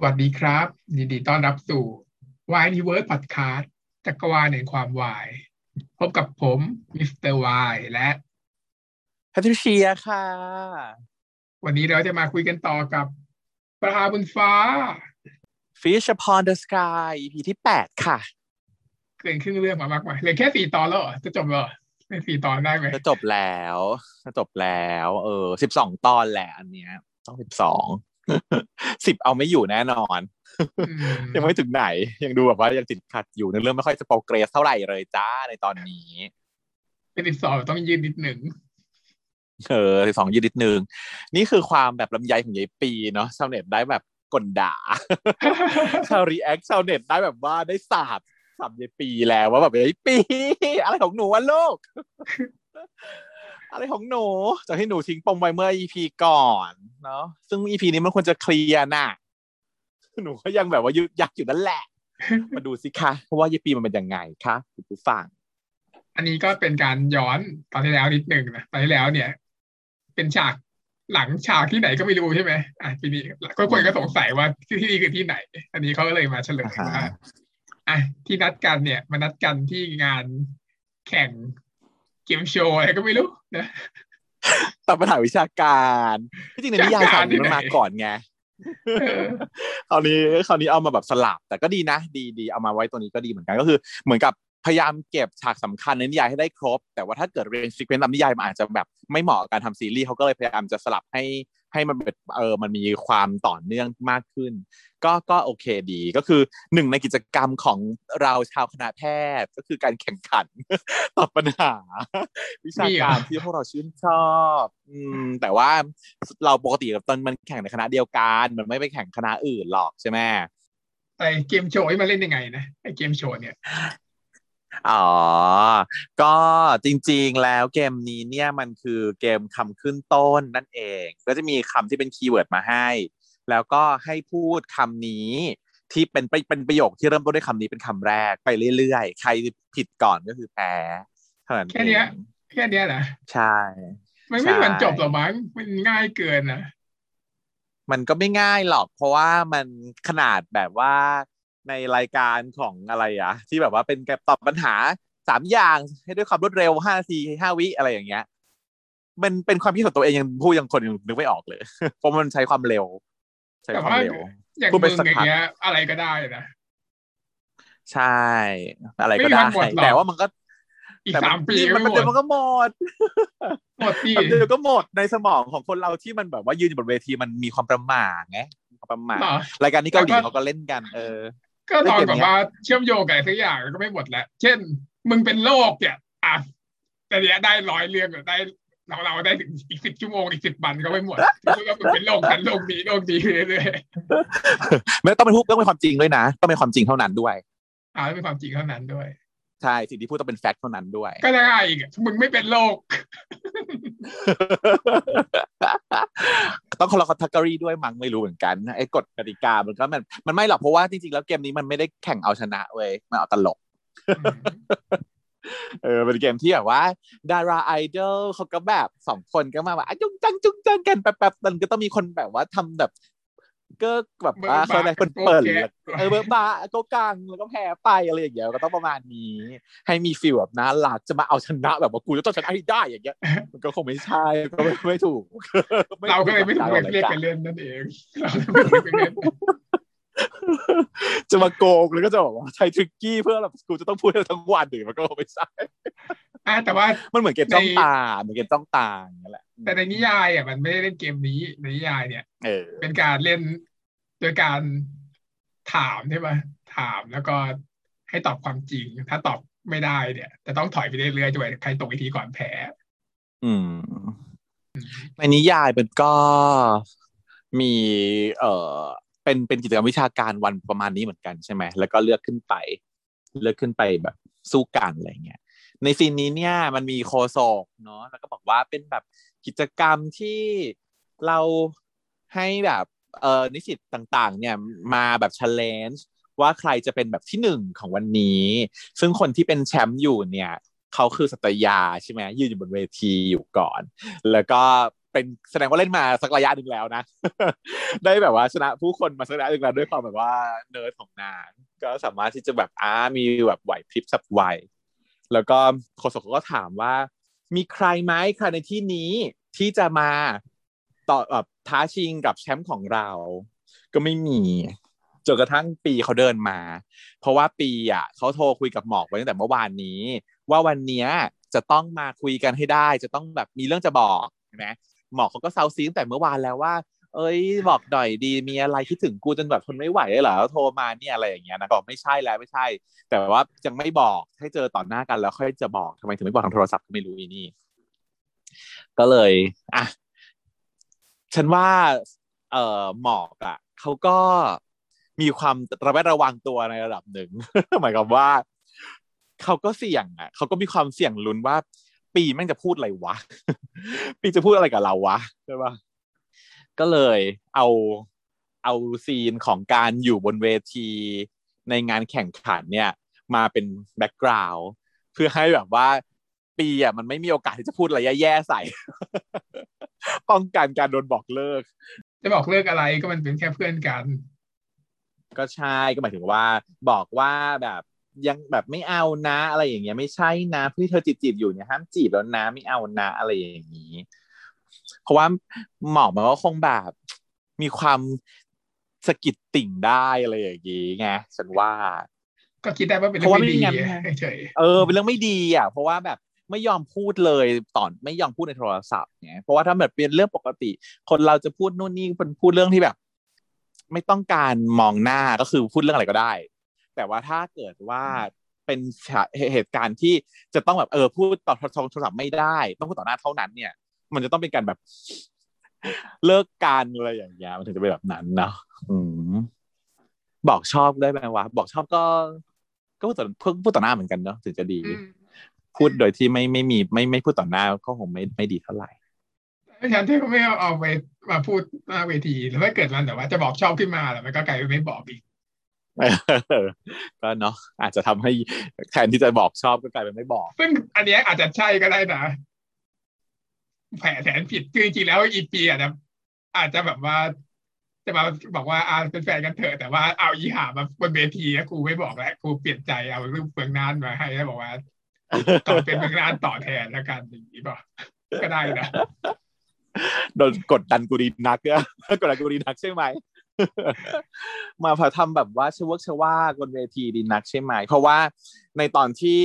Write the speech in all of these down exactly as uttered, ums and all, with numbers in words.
สวัสดีครับยินดีต้อนรับสู่ Y Universe Podcast จักรวาลแห่งความวายพบกับผมมิสเตอร์วายและแพทริเชียค่ะวันนี้เราจะมาคุยกันต่อกับประภาบนฟ้า Fish Upon The Sky อี พี ที่แปดค่ะเกินครึ่งเรื่องมามากกว่าเหลือแค่สี่ตอนแล้วจะจบแล้วไม่สี่ตอนได้ไหมจะจบแล้วจะจบแล้วเออสิบสองตอนแหละอันเนี้ยต้องสิบสองสิบเอาไม่อยู่แน่นอนยังไม่ถึงไหนยังดูแบบว่ายังติดขัดอยู่ในเรื่องไม่ค่อยจะโปรเกรสเท่าไหร่เลยจ้าในตอนนี้เป็นสิบสองต้องยืนนิดหนึ่งเออสิบสองยืนนิดหนึ่งนี่คือความแบบลำไยของยายปีเนาะชาวเน็ตได้แบบกลด่าชาวรีแอคชาวเน็ตได้แบบว่าได้สาบสาบยายปีแล้วว่าแบบยายปีอะไรของหนูวะลูกอะไรของหนูจากที่หนูทิ้งปมไว้เมื่อ อี พี ก่อนเนาะซึ่ง อี พี นี้มันควรจะเคลียร์น่ะหนูก็ยังแบบว่ายึกยักอยู่นั่นแหละมาดูสิคะว่า อี พี มันเป็นยังไงคะคุณผู้ฟังอันนี้ก็เป็นการย้อนตอนที่แล้วนิดหนึ่งนะตอนที่แล้วเนี่ยเป็นฉากหลังฉากที่ไหนก็ไม่รู้ใช่ไหมอ่ะทีนี้ก็คนก็สงสัยว่าที่นี่คือที่ไหนอันนี้เขาก็เลยมาเฉลยว่าอ่ะที่นัดกันเนี่ยมานัดกันที่งานแข่งเกมโชว์อะไรก็ไม่รู้นะตอบปัญหาวิชาการที่จริงในนิยายสารมันมาก่อนไงคราวนี้คราวนี้เอามาแบบสลับแต่ก็ดีนะดีดีเอามาไว้ตัวนี้ก็ดีเหมือนกันก็คือเหมือนกับพยายามเก็บฉากสำคัญในนิยายให้ได้ครบแต่ว่าถ้าเกิดเรนจ์ซีเควนซ์ตามนิยายมันอาจจะแบบไม่เหมาะกับการทำซีรีส์เขาก็เลยพยายามจะสลับให้ให้มันเป็นเออมันมีความต่อเนื่องมากขึ้นก็ก็โอเคดีก็คือหนึ่งในกิจกรรมของเราชาวคณะแพทย์ก็คือการแข่งขันตอบปัญหาวิชาการที่พวกเราชื่นชอบอืมแต่ว่าเราปกติตอนมันแข่งในคณะเดียวกันมันไม่ไปแข่งคณะอื่นหรอกใช่ไหมไอเกมโชว์มันเล่นยังไงนะไอเกมโชว์เนี่ยอ๋อก็จริงๆแล้วเกมนี้เนี่ยมันคือเกมคำขึ้นต้นนั่นเองก็จะมีคำที่เป็นคีย์เวิร์ดมาให้แล้วก็ให้พูดคำนี้ที่เป็นเป็นประโยคที่เริ่มต้นด้วยคำนี้เป็นคำแรกไปเรื่อยๆใครผิดก่อนก็คือแพ้เท่านั้นแค่นี้แค่นี้เหรอใช่มันไม่มันจบหรอมั้งมันง่ายเกินนะมันก็ไม่ง่ายหรอกเพราะว่ามันขนาดแบบว่าในรายการของอะไรอ่ะที่แบบว่าเป็นการตอบปัญหาสามอย่างให้ด้วยความรวดเร็วห้านาทีห้าวิอะไรอย่างเงี้ยมันเป็นความคิดของตัวเองยังพูดยังคนนึกไม่ออกเลยเพราะมันใช้ความเร็วใช้ความเร็วอย่างมึงอย่างเงี้ยอะไรก็ได้นะใช่อะไรก็ได้แต่ว่ามันก็อีกสามปีมันเดี๋ยวมันก็หมดหมดปีเดี๋ยวก็หมดในสมองของคนเราที่มันแบบว่ายืนอยู่บนเวทีมันมีความประหม่าไงประมาณรายการนี้เกาหลีเขาก็เล่นกันเออก็ตอนแบบว่าเชื่อมโยงอะไรสักอย่างก็ไม่หมดแล้วเช่นมึงเป็นโรคเนี่ยอ่ะแต่เนี้ยได้ร้อยเรื่องได้เราเราได้ถึงอีกสิบชั่วโมงอีกสิบวันก็ไม่หมดคือว่ามึงเป็นโรคนั้นโรคนี้โรคนี้เรื่อยๆไม่ต้องเป็นพูดต้องเป็นความจริงด้วยนะต้องเป็นความจริงเท่านั้นด้วยอ่าต้องเป็นความจริงเท่านั้นด้วยใช่สิ่งที่พูดต้องเป็นแฟกต์เท่านั้นด้วยก็ได้อีกมึงไม่เป็นโรคต้องคนละแคตตากรีด้วยมั้งไม่รู้เหมือนกันไอ้กฎกติกามันก็มันมันไม่หรอกเพราะว่าจริงๆแล้วเกมนี้มันไม่ได้แข่งเอาชนะเว้ยมันเอาตลกเออเป็นเกมที่แบบว่าดาราไอดอลเขาก็แบบสองคนก็มาแบบจุ๊งจังจุ๊งจังกันแป๊บๆมันก็ต้องมีคนแบบว่าทำแบบก็แบบว่าเขาได้เปิดเออเบอร์บาโกกังแล้วก็แพ้ไปอะไรอย่างเงี้ยก็ต้องประมาณนี้ให้มีฟีลแบบน่ารักจะมาเอาชนะแบบว่ากูจะต้องชนะให้ได้อย่างเงี้ยมันก็คงไม่ใช่ก็ไม่ถูกเราก็เลยไม่ถูกเรียกกันเล่นนั่นเองจะมาโกงแล้วก็จะบอกว่าใช้ทริกกี้เพื่อแบบกูจะต้องพูดทั้งวันหรือมันก็ไม่ใช่แต่ว่ามันเหมือนเกมจ้องตาเหมือนเกมจ้องตาอย่างเงี้ยแหละแต่ในนิยายอ่ะมันไม่ได้เล่นเกมนี้ในนิยายเนี่ยเป็นการเล่นโดยการถามใช่ไหมถามแล้วก็ให้ตอบความจริงถ้าตอบไม่ได้เนี่ยจะต้องถอยไปเรื่อยๆจนกว่าใครตกอีกทีก่อนแพ้อืมในนิยายมันก็มีเอ่อเป็นเป็นกิจกรรมวิชาการวันประมาณนี้เหมือนกันใช่ไหมแล้วก็เลือกขึ้นไปเลือกขึ้นไปแบบสู้กันอะไรเงี้ยในซีนนี้เนี่ยมันมีโคโซกเนาะแล้วก็บอกว่าเป็นแบบกิจกรรมที่เราให้แบบเอ่อนิสิตต่างๆเนี่ยมาแบบ challenge ว่าใครจะเป็นแบบที่หนึ่งของวันนี้ซึ่งคนที่เป็นแชมป์อยู่เนี่ยเขาคือสัตยาใช่ไหมยืนอยู่บนเวทีอยู่ก่อนแล้วก็ เป็นแสดงว่าเล่นมาสักระยะนึงแล้วนะได้แบบว่าชนะผู้คนมาสักระยะนึงแล้วด้วยความแบบว่าเนิร์ดของนางก็สามารถที่จะแบบอ้ามีแบบไหวพริบสับไวแล้วก็โฆษกก็ถามว่ามีใครไหมใครในที่นี้ที่จะมาต่อแบบท้าชิงกับแชมป์ของเราก็ไม่มีจนกระทั่งปีเขาเดินมาเพราะว่าปีอ่ะเขาโทรคุยกับหมอกไว้ตั้งแต่เมื่อวานนี้ว่าวันเนี้ยจะต้องมาคุยกันให้ได้จะต้องแบบมีเรื่องจะบอกใช่ไหมหมอกเขาก็เซาซีตั้งแต่เมื่อวานแล้วว่าเอ้ยบอกหน่อยดีมีอะไรคิดถึงกูจนแบบทนไม่ไหวเลยเหรอโทรมาเนี่ยอะไรอย่างเงี้ยนะก็ไม่ใช่แล้วไม่ใช่แต่ว่ายังไม่บอกให้เจอต่อหน้ากันแล้วค่อยจะบอกทำไมถึงไม่บอกทางโทรศัพท์ก็ไม่รู้อีนี่ก็เลยอ่ะฉันว่าเอ่อหมอกอ่ะเขาก็มีความระแวดระวังตัวในระดับหนึ่ง หมายความว่าเขาก็เสี่ยงอ่ะเขาก็มีความเสี่ยงลุ้นว่าปีแม่งจะพูดอะไรวะ ปีจะพูดอะไรกับเราวะใช่ป่ะก็เลยเอาเอาซีนของการอยู่บนเวทีในงานแข่งขันเนี่ยมาเป็นแบ็คกราวด์เพื่อให้แบบว่าปีอ่ะมันไม่มีโอกาสที่จะพูดอะไรแย่ๆใส่ ป้องกันการโดนบอกเลิกจะบอกเลิกอะไรก็มันเป็นแค่เพื่อนกันก็ใช่ก็หมายถึงว่าบอกว่าแบบยังแบบไม่เอานะอะไรอย่างเงี้ยไม่ใช่นะเพื่อนเธอจีบๆอยู่เนี่ยห้ามจีบแล้วนะไม่เอานะอะไรอย่างงี้เพราะว่าหมอกมันก็คงแบบมีความสะกิดติ่งได้อะไรอย่างงี้ไงฉันว่าก็คิดได้ว่าเป็นเรื่องไม่ดีเฉยเออเป็นเรื่องไม่ดีอ่ะเพราะว่าแบบไม่ยอมพูดเลยตอนไม่ยอมพูดในโทรศัพท์เนี่ยเพราะว่าถ้าแบบเป็นเรื่องปกติคนเราจะพูดนู่นนี่เป็นพูดเรื่องที่แบบไม่ต้องการมองหน้าก็คือพูดเรื่องอะไรก็ได้แต่ว่าถ้าเกิดว่าเป็นเหตุการณ์ที่จะต้องแบบเออพูดต่อโทรศัพท์ไม่ได้ต้องพูดต่อหน้าเท่านั้นเนี่ยมันจะต้องเป็นการแบบเลิกกันอะไรอย่างเงี้ยมันถึงจะเป็นแบบนั้นเนาะบอกชอบได้ไหมวะบอกชอบก็ก็พูดต่อเพิ่งพูดต่อหน้าเหมือนกันเนาะถึงจะดีพูดโดยที่ไม่ไม่มีไม่ไม่พูดต่อหน้าก็คงไม่ไม่ดีเท่าไหร่ฉันที่เขาไม่เอาไปมาพูดหน้าเวทีแล้วถ้าเกิดมันแต่ว่าจะบอกชอบขึ้นมาแล้วมันก็กลายเป็นไม่บอกอีกก็เนาะอาจจะทำให้แทนที่จะบอกชอบก็กลายเป็นไม่บอกซึ่งอันนี้อาจจะใช่ก็ได้นะแผนแผนผิดคือจริงแล้วอีปีอาจจะอาจจะแบบว่าจะมาบอกว่าอ่าเป็นแฟนกันเถอะแต่ว่าเอาอีหามาบนเวทีนะกูไม่บอกแล้วกูเปลี่ยนใจเอารูปเฟืองนานมาให้แล้วบอกว่าต่อเป็นเฟืองนานต่อแทนแล้วกันอย่างนี้ป่ะก็ได้นะโดนกดดันกูดีนักอะกดดันกูดีนักใช่ไหมมาพาทำแบบว่าเชวกเชว่าบนเวทีดีนักใช่ไหมเพราะว่าในตอนที่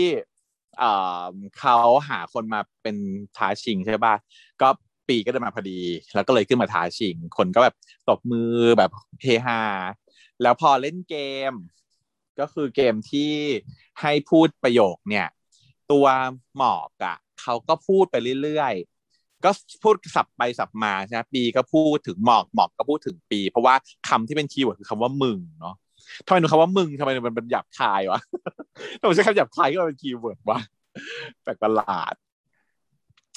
เขาหาคนมาเป็นท้าชิงใช่ป่ะก็ปีก็เดินมาพอดีแล้วก็เลยขึ้นมาท้าชิงคนก็แบบตบมือแบบเฮฮาแล้วพอเล่นเกมก็คือเกมที่ให้พูดประโยคเนี่ยตัวหมอกอ่ะเขาก็พูดไปเรื่อยๆก็พูดสับไปสับมาใช่ไหมปีก็พูดถึงหมอกหมอกก็พูดถึงปีเพราะว่าคำที่เป็นคีย์เวิร์ดคือคำว่ามึงเนาะทำไมหนูคำว่ามึงทำไมมันเป็นหยาบคายวะถ้าผมใช้คำหยาบคายก็เป็นคีย์เวิร์ดวะแปลกประหลาด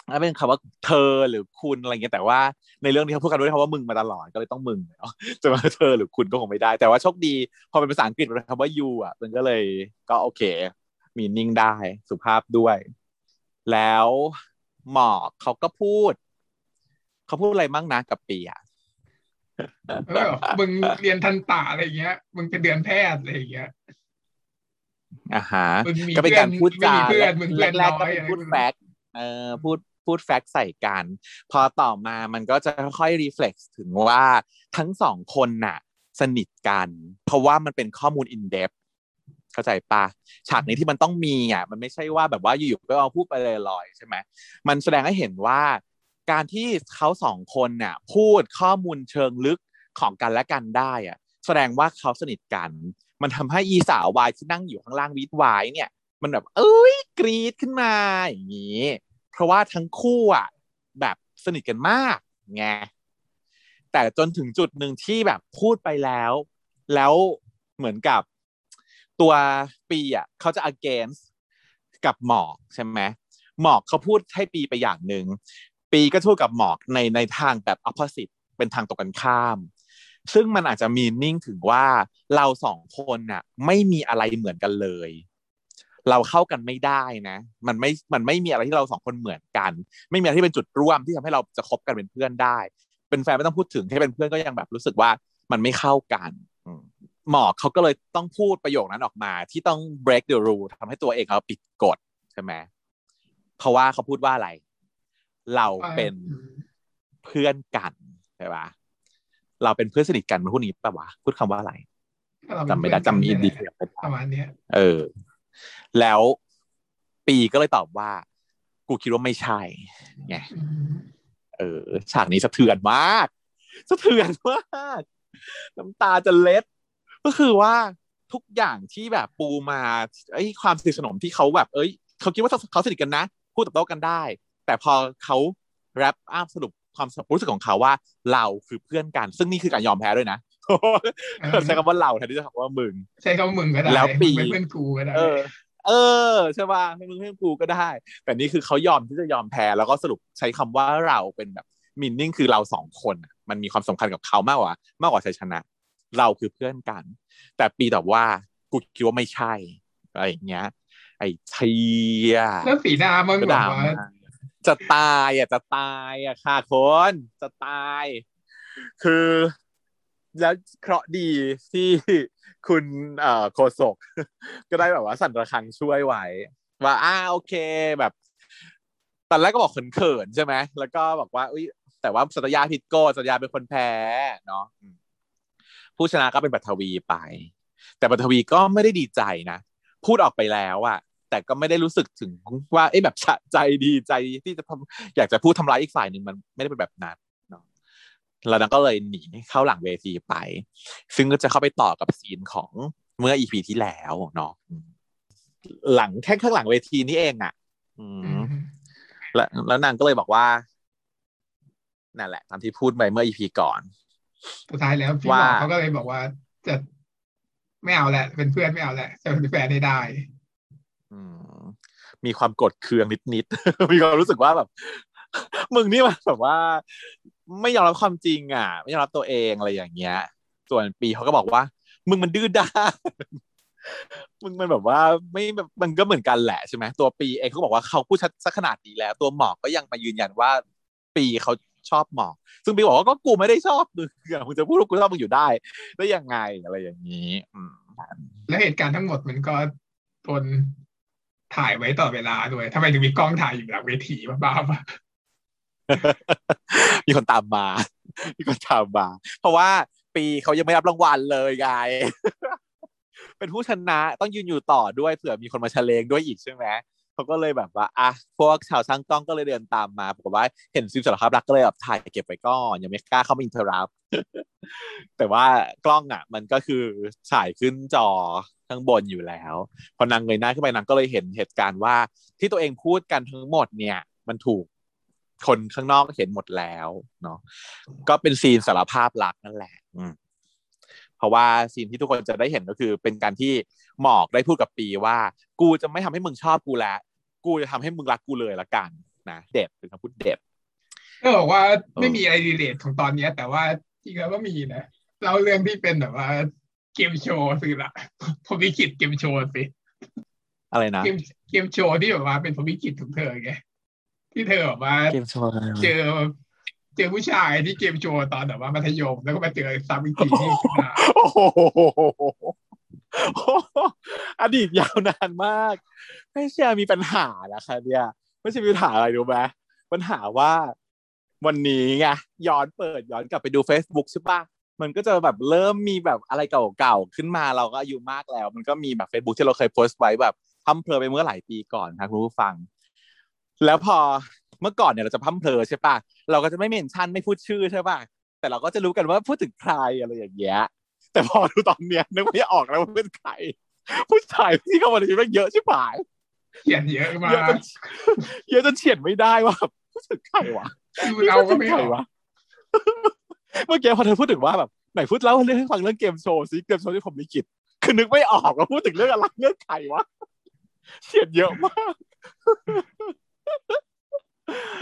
แล้วเป็นคำว่าเธอหรือคุณอะไรเงี้ยแต่ว่าในเรื่องนี้เขาพูดกันด้วยคำว่ามึงมาตลอดก็เลยต้องมึงเนาะจะมาเธอหรือคุณก็คงไม่ได้แต่ว่าโชคดีพอเป็นภาษาอังกฤษเป็นคำว่า you อ่ะมันก็เลยก็โอเคมีนิ่งได้สุภาพด้วยแล้วหมอกเขาก็พูดเขาพูดอะไรมั่งนะกับปีอ่ะแล้วมึงเรียนทันตะอะไรอย่างเงี้ยมึงเป็นเดือนแพทย์อะไรอย่างเงี้ยอ่าฮะก็เป็นการพูดจาแรกๆก็เป็นพูดแฟกเอ่อพูดพูดแฟกใส่กันพอต่อมามันก็จะค่อยรีเฟล็กซ์ถึงว่าทั้งสองคนน่ะสนิทกันเพราะว่ามันเป็นข้อมูลอินเดปเข้าใจปะฉากนี้ที่มันต้องมีอ่ะมันไม่ใช่ว่าแบบว่าอยู่ๆก็เอาพูดไปลอยๆใช่ไหมมันแสดงให้เห็นว่าการที่เขาสองคนน่ะพูดข้อมูลเชิงลึกของกันและกันได้อ่ะแสดงว่าเขาสนิทกันมันทำให้อีสาววายที่นั่งอยู่ข้างล่างวีดวายเนี่ยมันแบบเอ้ยกรี๊ดขึ้นมาอย่างนี้เพราะว่าทั้งคู่อ่ะแบบสนิทกันมากไงแต่จนถึงจุดหนึ่งที่แบบพูดไปแล้วแล้วเหมือนกับตัวปีอ่ะเขาจะ against กับหมอกใช่ไหมหมอกเขาพูดให้ปีไปอย่างนึงปีก็พูดกับหมอกในในทางแบบ opposite เป็นทางตรงกันข้ามซึ่งมันอาจจะมีนิ่งถึงว่าเราสองคนน่ะไม่มีอะไรเหมือนกันเลย เราเข้ากันไม่ได้นะมันไม่มันไม่มีอะไรที่เราสองคนเหมือนกันไม่มีอะไรที่เป็นจุดร่วมที่ทำให้เราจะคบกันเป็นเพื่อนได้เป็นแฟนไม่ต้องพูดถึงแค่เป็นเพื่อนก็ยังแบบรู้สึกว่ามันไม่เข้ากันหมอกเขาก็เลยต้องพูดประโยคนั้นออกมาที่ต้อง break the rule ทำให้ตัวเองเขาปิดกฎใช่ไหมเพราะว่าเขาพูดว่าอะไรเราเป็นเพื่อนกันใช่ปะเราเป็นเพื่อนสนิทกันมันพูดนี้ป่ะวะพูดคำว่าอะไรจำไม่ได้จำอินดีเทลไม่ได้ประมาณนี้เออแล้วปีก็เลยตอบว่ากูคิดว่าไม่ใช่ไงเออฉากนี้สะเทือนมากสะเทือนมากน้ำตาจะเล็ดก็คือว่าทุกอย่างที่แบบปูมาไอ้ความสนิทสนมที่เขาแบบเอ้ยเขาคิดว่าเขาสนิทกันนะพูดตอบโต้กันได้แต่พอเขาแรปอัพสรุปความรู้สึกของเขาว่าเราคือเพื่อนกันซึ่งนี่คือการยอมแพ้ด้วยนะใช้คำว่าเราแทนที่จะคำว่ามึงใช้คำว่ามึงก็ได้แล้วปีเป็นเพื่อนกูก็ได้เออเออใช่ป่ะมึงเพื่อนกูก็ได้แต่นี่คือเขายอมที่จะยอมแพ้แล้วก็สรุปใช้คำว่าเราเป็นแบบมินนิ่งคือเราสองคนมันมีความสำคัญกับเขามากกว่ามากกว่าชัยชนะเราคือเพื่อนกันแต่ปีตอบว่ากูคิดว่าไม่ใช่อะไรอย่างเงี้ยไอ้เชี่ยแล้วสีดามันแบบว่าจะตายอ่ะจะตายอ่ะค่ะคนจะตายคือแล้วเคราะห์ดีที่คุณเอ่อโฆษกก็ได้แบบว่าสั่นระฆังช่วยไว้ว่าอ้าโอเคแบบตอนแรกก็บอกเขินๆใช่ไหมแล้วก็บอกว่าอุ๊ยแต่ว่าสัตยาผิดกฎสัตยาเป็นคนแพ้เนาะผู้ชนะก็เป็นปัทวีไปแต่ปัทวีก็ไม่ได้ดีใจนะพูดออกไปแล้วอะแต่ก็ไม่ได้รู้สึกถึงว่าเอ๊ะแบบชะใจดีใจที่จะอยากจะพูดทำร้ายอีกฝ่ายหนึ่งมันไม่ได้เป็นแบบนั้นเนาะแล้วนางก็เลยหนีเข้าหลังเวทีไปซึ่งก็จะเข้าไปต่อกับซีนของเมื่อ อี พี ที่แล้วเนาะหลังแค่ข้างหลังเวทีนี้เองอะแล้วแล้วนางก็เลยบอกว่านั่นแหละตามที่พูดไปเมื่อ อี พี ก่อนสุดท้ายแล้วพี่หมอเขาก็เลยบอกว่าจะไม่เอาแหละเป็นเพื่อนไม่เอาแหละจะเป็นแฟนได้ได้มีความกดเคืองนิดๆมีความรู้สึกว่าแบบมึงนี่มันแบบว่าไม่ยอมรับความจริงอ่ะไม่ยอมรับตัวเองอะไรอย่างเงี้ยส่วนปีเขาก็บอกว่ามึงมันดื้อด้านมึงมันแบบว่าไม่แบบมันก็เหมือนกันแหละใช่ไหมตัวปีเองเขาบอกว่าเขาพูดชัดซะขนาดนี้แล้วตัวหมอกก็ยังมายืนยันว่าปีเขาชอบหมอกซึ่งปีบอกว่าก็กูไม่ได้ชอบมึงมึงจะพูดว่ากูชอบมึงอยู่ได้ได้ยังไงอะไรอย่างนี้และเหตุการณ์ทั้งหมดมันก็ทนถ่ายไว้ต่อเวลาด้วยทำไมถึงมีกล้องถ่ายอยู่หลังเวทีบ้าๆมีคนตามมามีคนตามมาเพราะว่าปีเขายังไม่รับรางวัลเลยไงเป็นผู้ชนะต้องยืนอยู่ต่อด้วยเผื่อมีคนมาเฉลงด้วยอีกใช่ไหมเขาก็เลยแบบว่าอ่ะพวกชาวช่างกล้องก็เลยเดินตามมาบอกว่าเห็นซิมสารภาพรักก็เลยแบบถ่ายเก็บไว้ก่อนยังไม่กล้าเข้ามาอินเทอร์รับแต่ว่ากล้องอ่ะมันก็คือถ่ายขึ้นจอข้างบนอยู่แล้วพอนางเงยหน้าขึ้นไปนางก็เลยเห็นเหตุการณ์ว่าที่ตัวเองพูดกันทั้งหมดเนี่ยมันถูกคนข้างนอกเห็นหมดแล้วเนาะก็เป็นซีนสารภาพรักนั่นแหละเพราะว่าซีนที่ทุกคนจะได้เห็นก็คือเป็นการที่หมอกได้พูดกับปีว่ากูจะไม่ทำให้มึงชอบกูแล้วกูจะทำให้มึงรักกูเลยละกันนะเด็ดเป็นคำพูดเด็ดก็บอกว่าไม่มีอะไรดีเลทของตอนนี้แต่ว่าจริงๆแล้วก็มีนะเราเรื่องที่เป็นแบบว่าเกมโชว์สิละผมวิกิตเกมโชว์สิอะไรนะเกมเกมโชว์ที่แบบว่าเป็นผมวิกิตของเธอไงที่เธอแบบว่าเกมโชว์เจอเจอผู้ชายที่เกมโชว์ตอนแบบว่ามัธยมแล้วก็มาเจอซ้ำอีกทีที่โอ้โหอดีตยาวนานมากไม่ใช่มีปัญหานะคะเนี่ยไม่ใช่มีปัญหาอะไรรู้ไหมปัญหาว่าวันนี้ไงย้อนเปิดย้อนกลับไปดู Facebook ใช่ป่ะมันก็จะแบบเริ่มมีแบบอะไรเก่าๆขึ้นมาเราก็อายุมากแล้วมันก็มีแบบ Facebook ที่เราเคยโพสต์ไว้แบบพร่ำเพลอไปเมื่อหลายปีก่อนนะคุณผู้ฟังแล้วพอเมื่อก่อนเนี่ยเราจะพร่ำเพลอใช่ป่ะเราก็จะไม่เมนชั่นไม่พูดชื่อใช่ป่ะแต่เราก็จะรู้กันว่าพูดถึงใครอะไรอย่างเงี้ยแต่พอดูตอนเนี้ยนึกไม่ออกแล้วว่าเป็นใครผู้ชายที่เข้ามาในชีวิตมันเยอะชิบหายเยอะเยอะมากเยอะจนเฉียดไม่ได้ว่าพูดถึงใครวะเราก็ไม่ใครวะเมื่อกี้พอเธอพูดถึงว่าแบบไหนพูดแล้วเรื่องให้ฟังเรื่องเกมโชว์ซิเกมโชว์ที่ผมลิขิตคือนึกไม่ออกว่าพูดถึงเรื่องอะไรเรื่องใครวะเฉียดเยอะมาก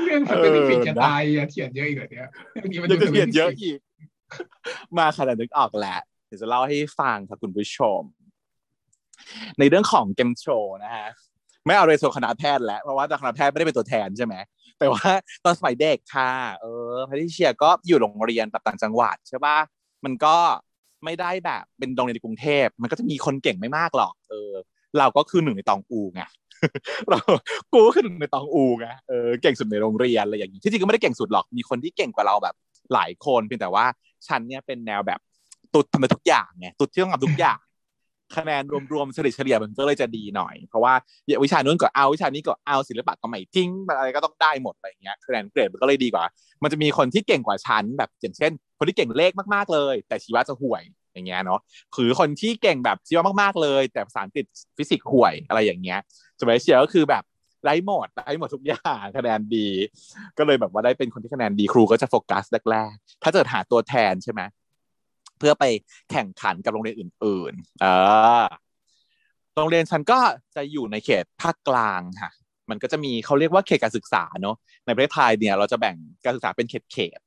เรื่องมันเป็นเรื่องจะตายอ่ะเฉียดเยอะอีกเหรอเนี่ยเรื่องนี้มันจะเฉียดเยอะอีกมาขนาดนึกออกแหละเดี๋ยวจะเล่าให้ฟังค่ะคุณผู้ชม ในเรื่องของเกมโชว์นะฮะไม่เอาเรโซคณะแพทย์แล้วเพราะว่าคณะแพทย์ไม่ได้เป็นตัวแทนใช่ไหมแต่ว่าตอนสมัยเด็กค่ะเออแพทริเชียก็อยู่โรงเรียนแบบต่างจังหวัดใช่ป่ะมันก็ไม่ได้แบบเป็นโรงเรียนในกรุงเทพมันก็จะมีคนเก่งไม่มากหรอกเออเราก็คือหนึ่งในตองอูไงเรากูก็คือหนึ่งในตองอูไงเออเก่งสุดในโรงเรียนอะไรอย่างนี้ที่จริงก็ไม่ได้เก่งสุดหรอกมีคนที่เก่งกว่าเราแบบหลายคนเพียงแต่ว่าฉันเนี่ยเป็นแนวแบบตุดทำไปทุกอย่างไงตุดที่ต้องทำทุกอย่างคะแนนรวมๆเฉลี่ยเฉลี่ยมันก็เลยจะดีหน่อยเพราะว่าวิชานู้นก็เอาวิชานี้ก็เอาศิลปะก็ไม่ทิ้งอะไรก็ต้องได้หมดอะไรอย่างเงี้ยคะแนนเกรดมันก็เลยดีกว่ามันจะมีคนที่เก่งกว่าฉันแบบอย่างเช่นคนที่เก่งเลขมากๆเลยแต่ชีวะจะห่วยอย่างเงี้ยเนาะคือคนที่เก่งแบบชีวะมากๆเลยแต่ภาษาอังกฤษฟิสิกส์ห่วยอะไรอย่างเงี้ยสมัยเชียร์ก็คือแบบไร้หมดไร้หมดทุกอย่างคะแนนดีก็เลยแบบว่าได้เป็นคนที่คะแนนดีครูก็จะโฟกัสแรกๆถ้าเกิดหาตัวแทนใช่ไหมเพื่อไปแข่งขันกับโรงเรียนอื่นๆเออโรงเรียนฉันก็จะอยู่ในเขตภาคกลางค่ะมันก็จะมีเขาเรียกว่าเขตการศึกษาเนาะในประเทศไทยเนี่ยเราจะแบ่งการศึกษาเป็นเขตเขต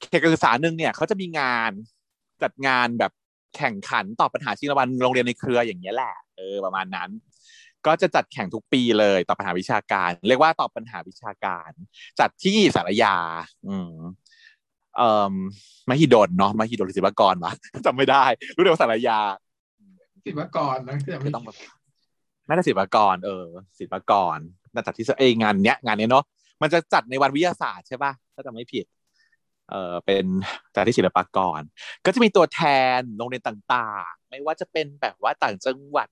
เขตการศึกษาหนึ่งเนี่ยเขาจะมีงานจัดงานแบบแข่งขันตอบปัญหาชิงรางวัลโรงเรียนในเครืออย่างเงี้ยแหละเออประมาณนั้นก็จะจัดแข่งทุกปีเลยตอบปัญหาวิชาการเรียกว่าตอบปัญหาวิชาการจัดที่สารยาอืมเอ่อมหิดลเนาะมหิดลหรือศิลปากรวะจำไม่ได้รู้เดี๋ยวสารยาศิลปากรนะไม่ต้องไม่ได้ศิลปากรเออศิลปากรน่าจัดที่เอ้ยงานเนี้ยงานเนี้ยเนาะมันจะจัดในวันวิทยาศาสตร์ใช่ป่ะถ้าจำไม่ผิดเออเป็นจัดที่ศิลปากรก็จะมีตัวแทนโรงเรียนต่างๆไม่ว่าจะเป็นแบบว่าต่างจังหวัด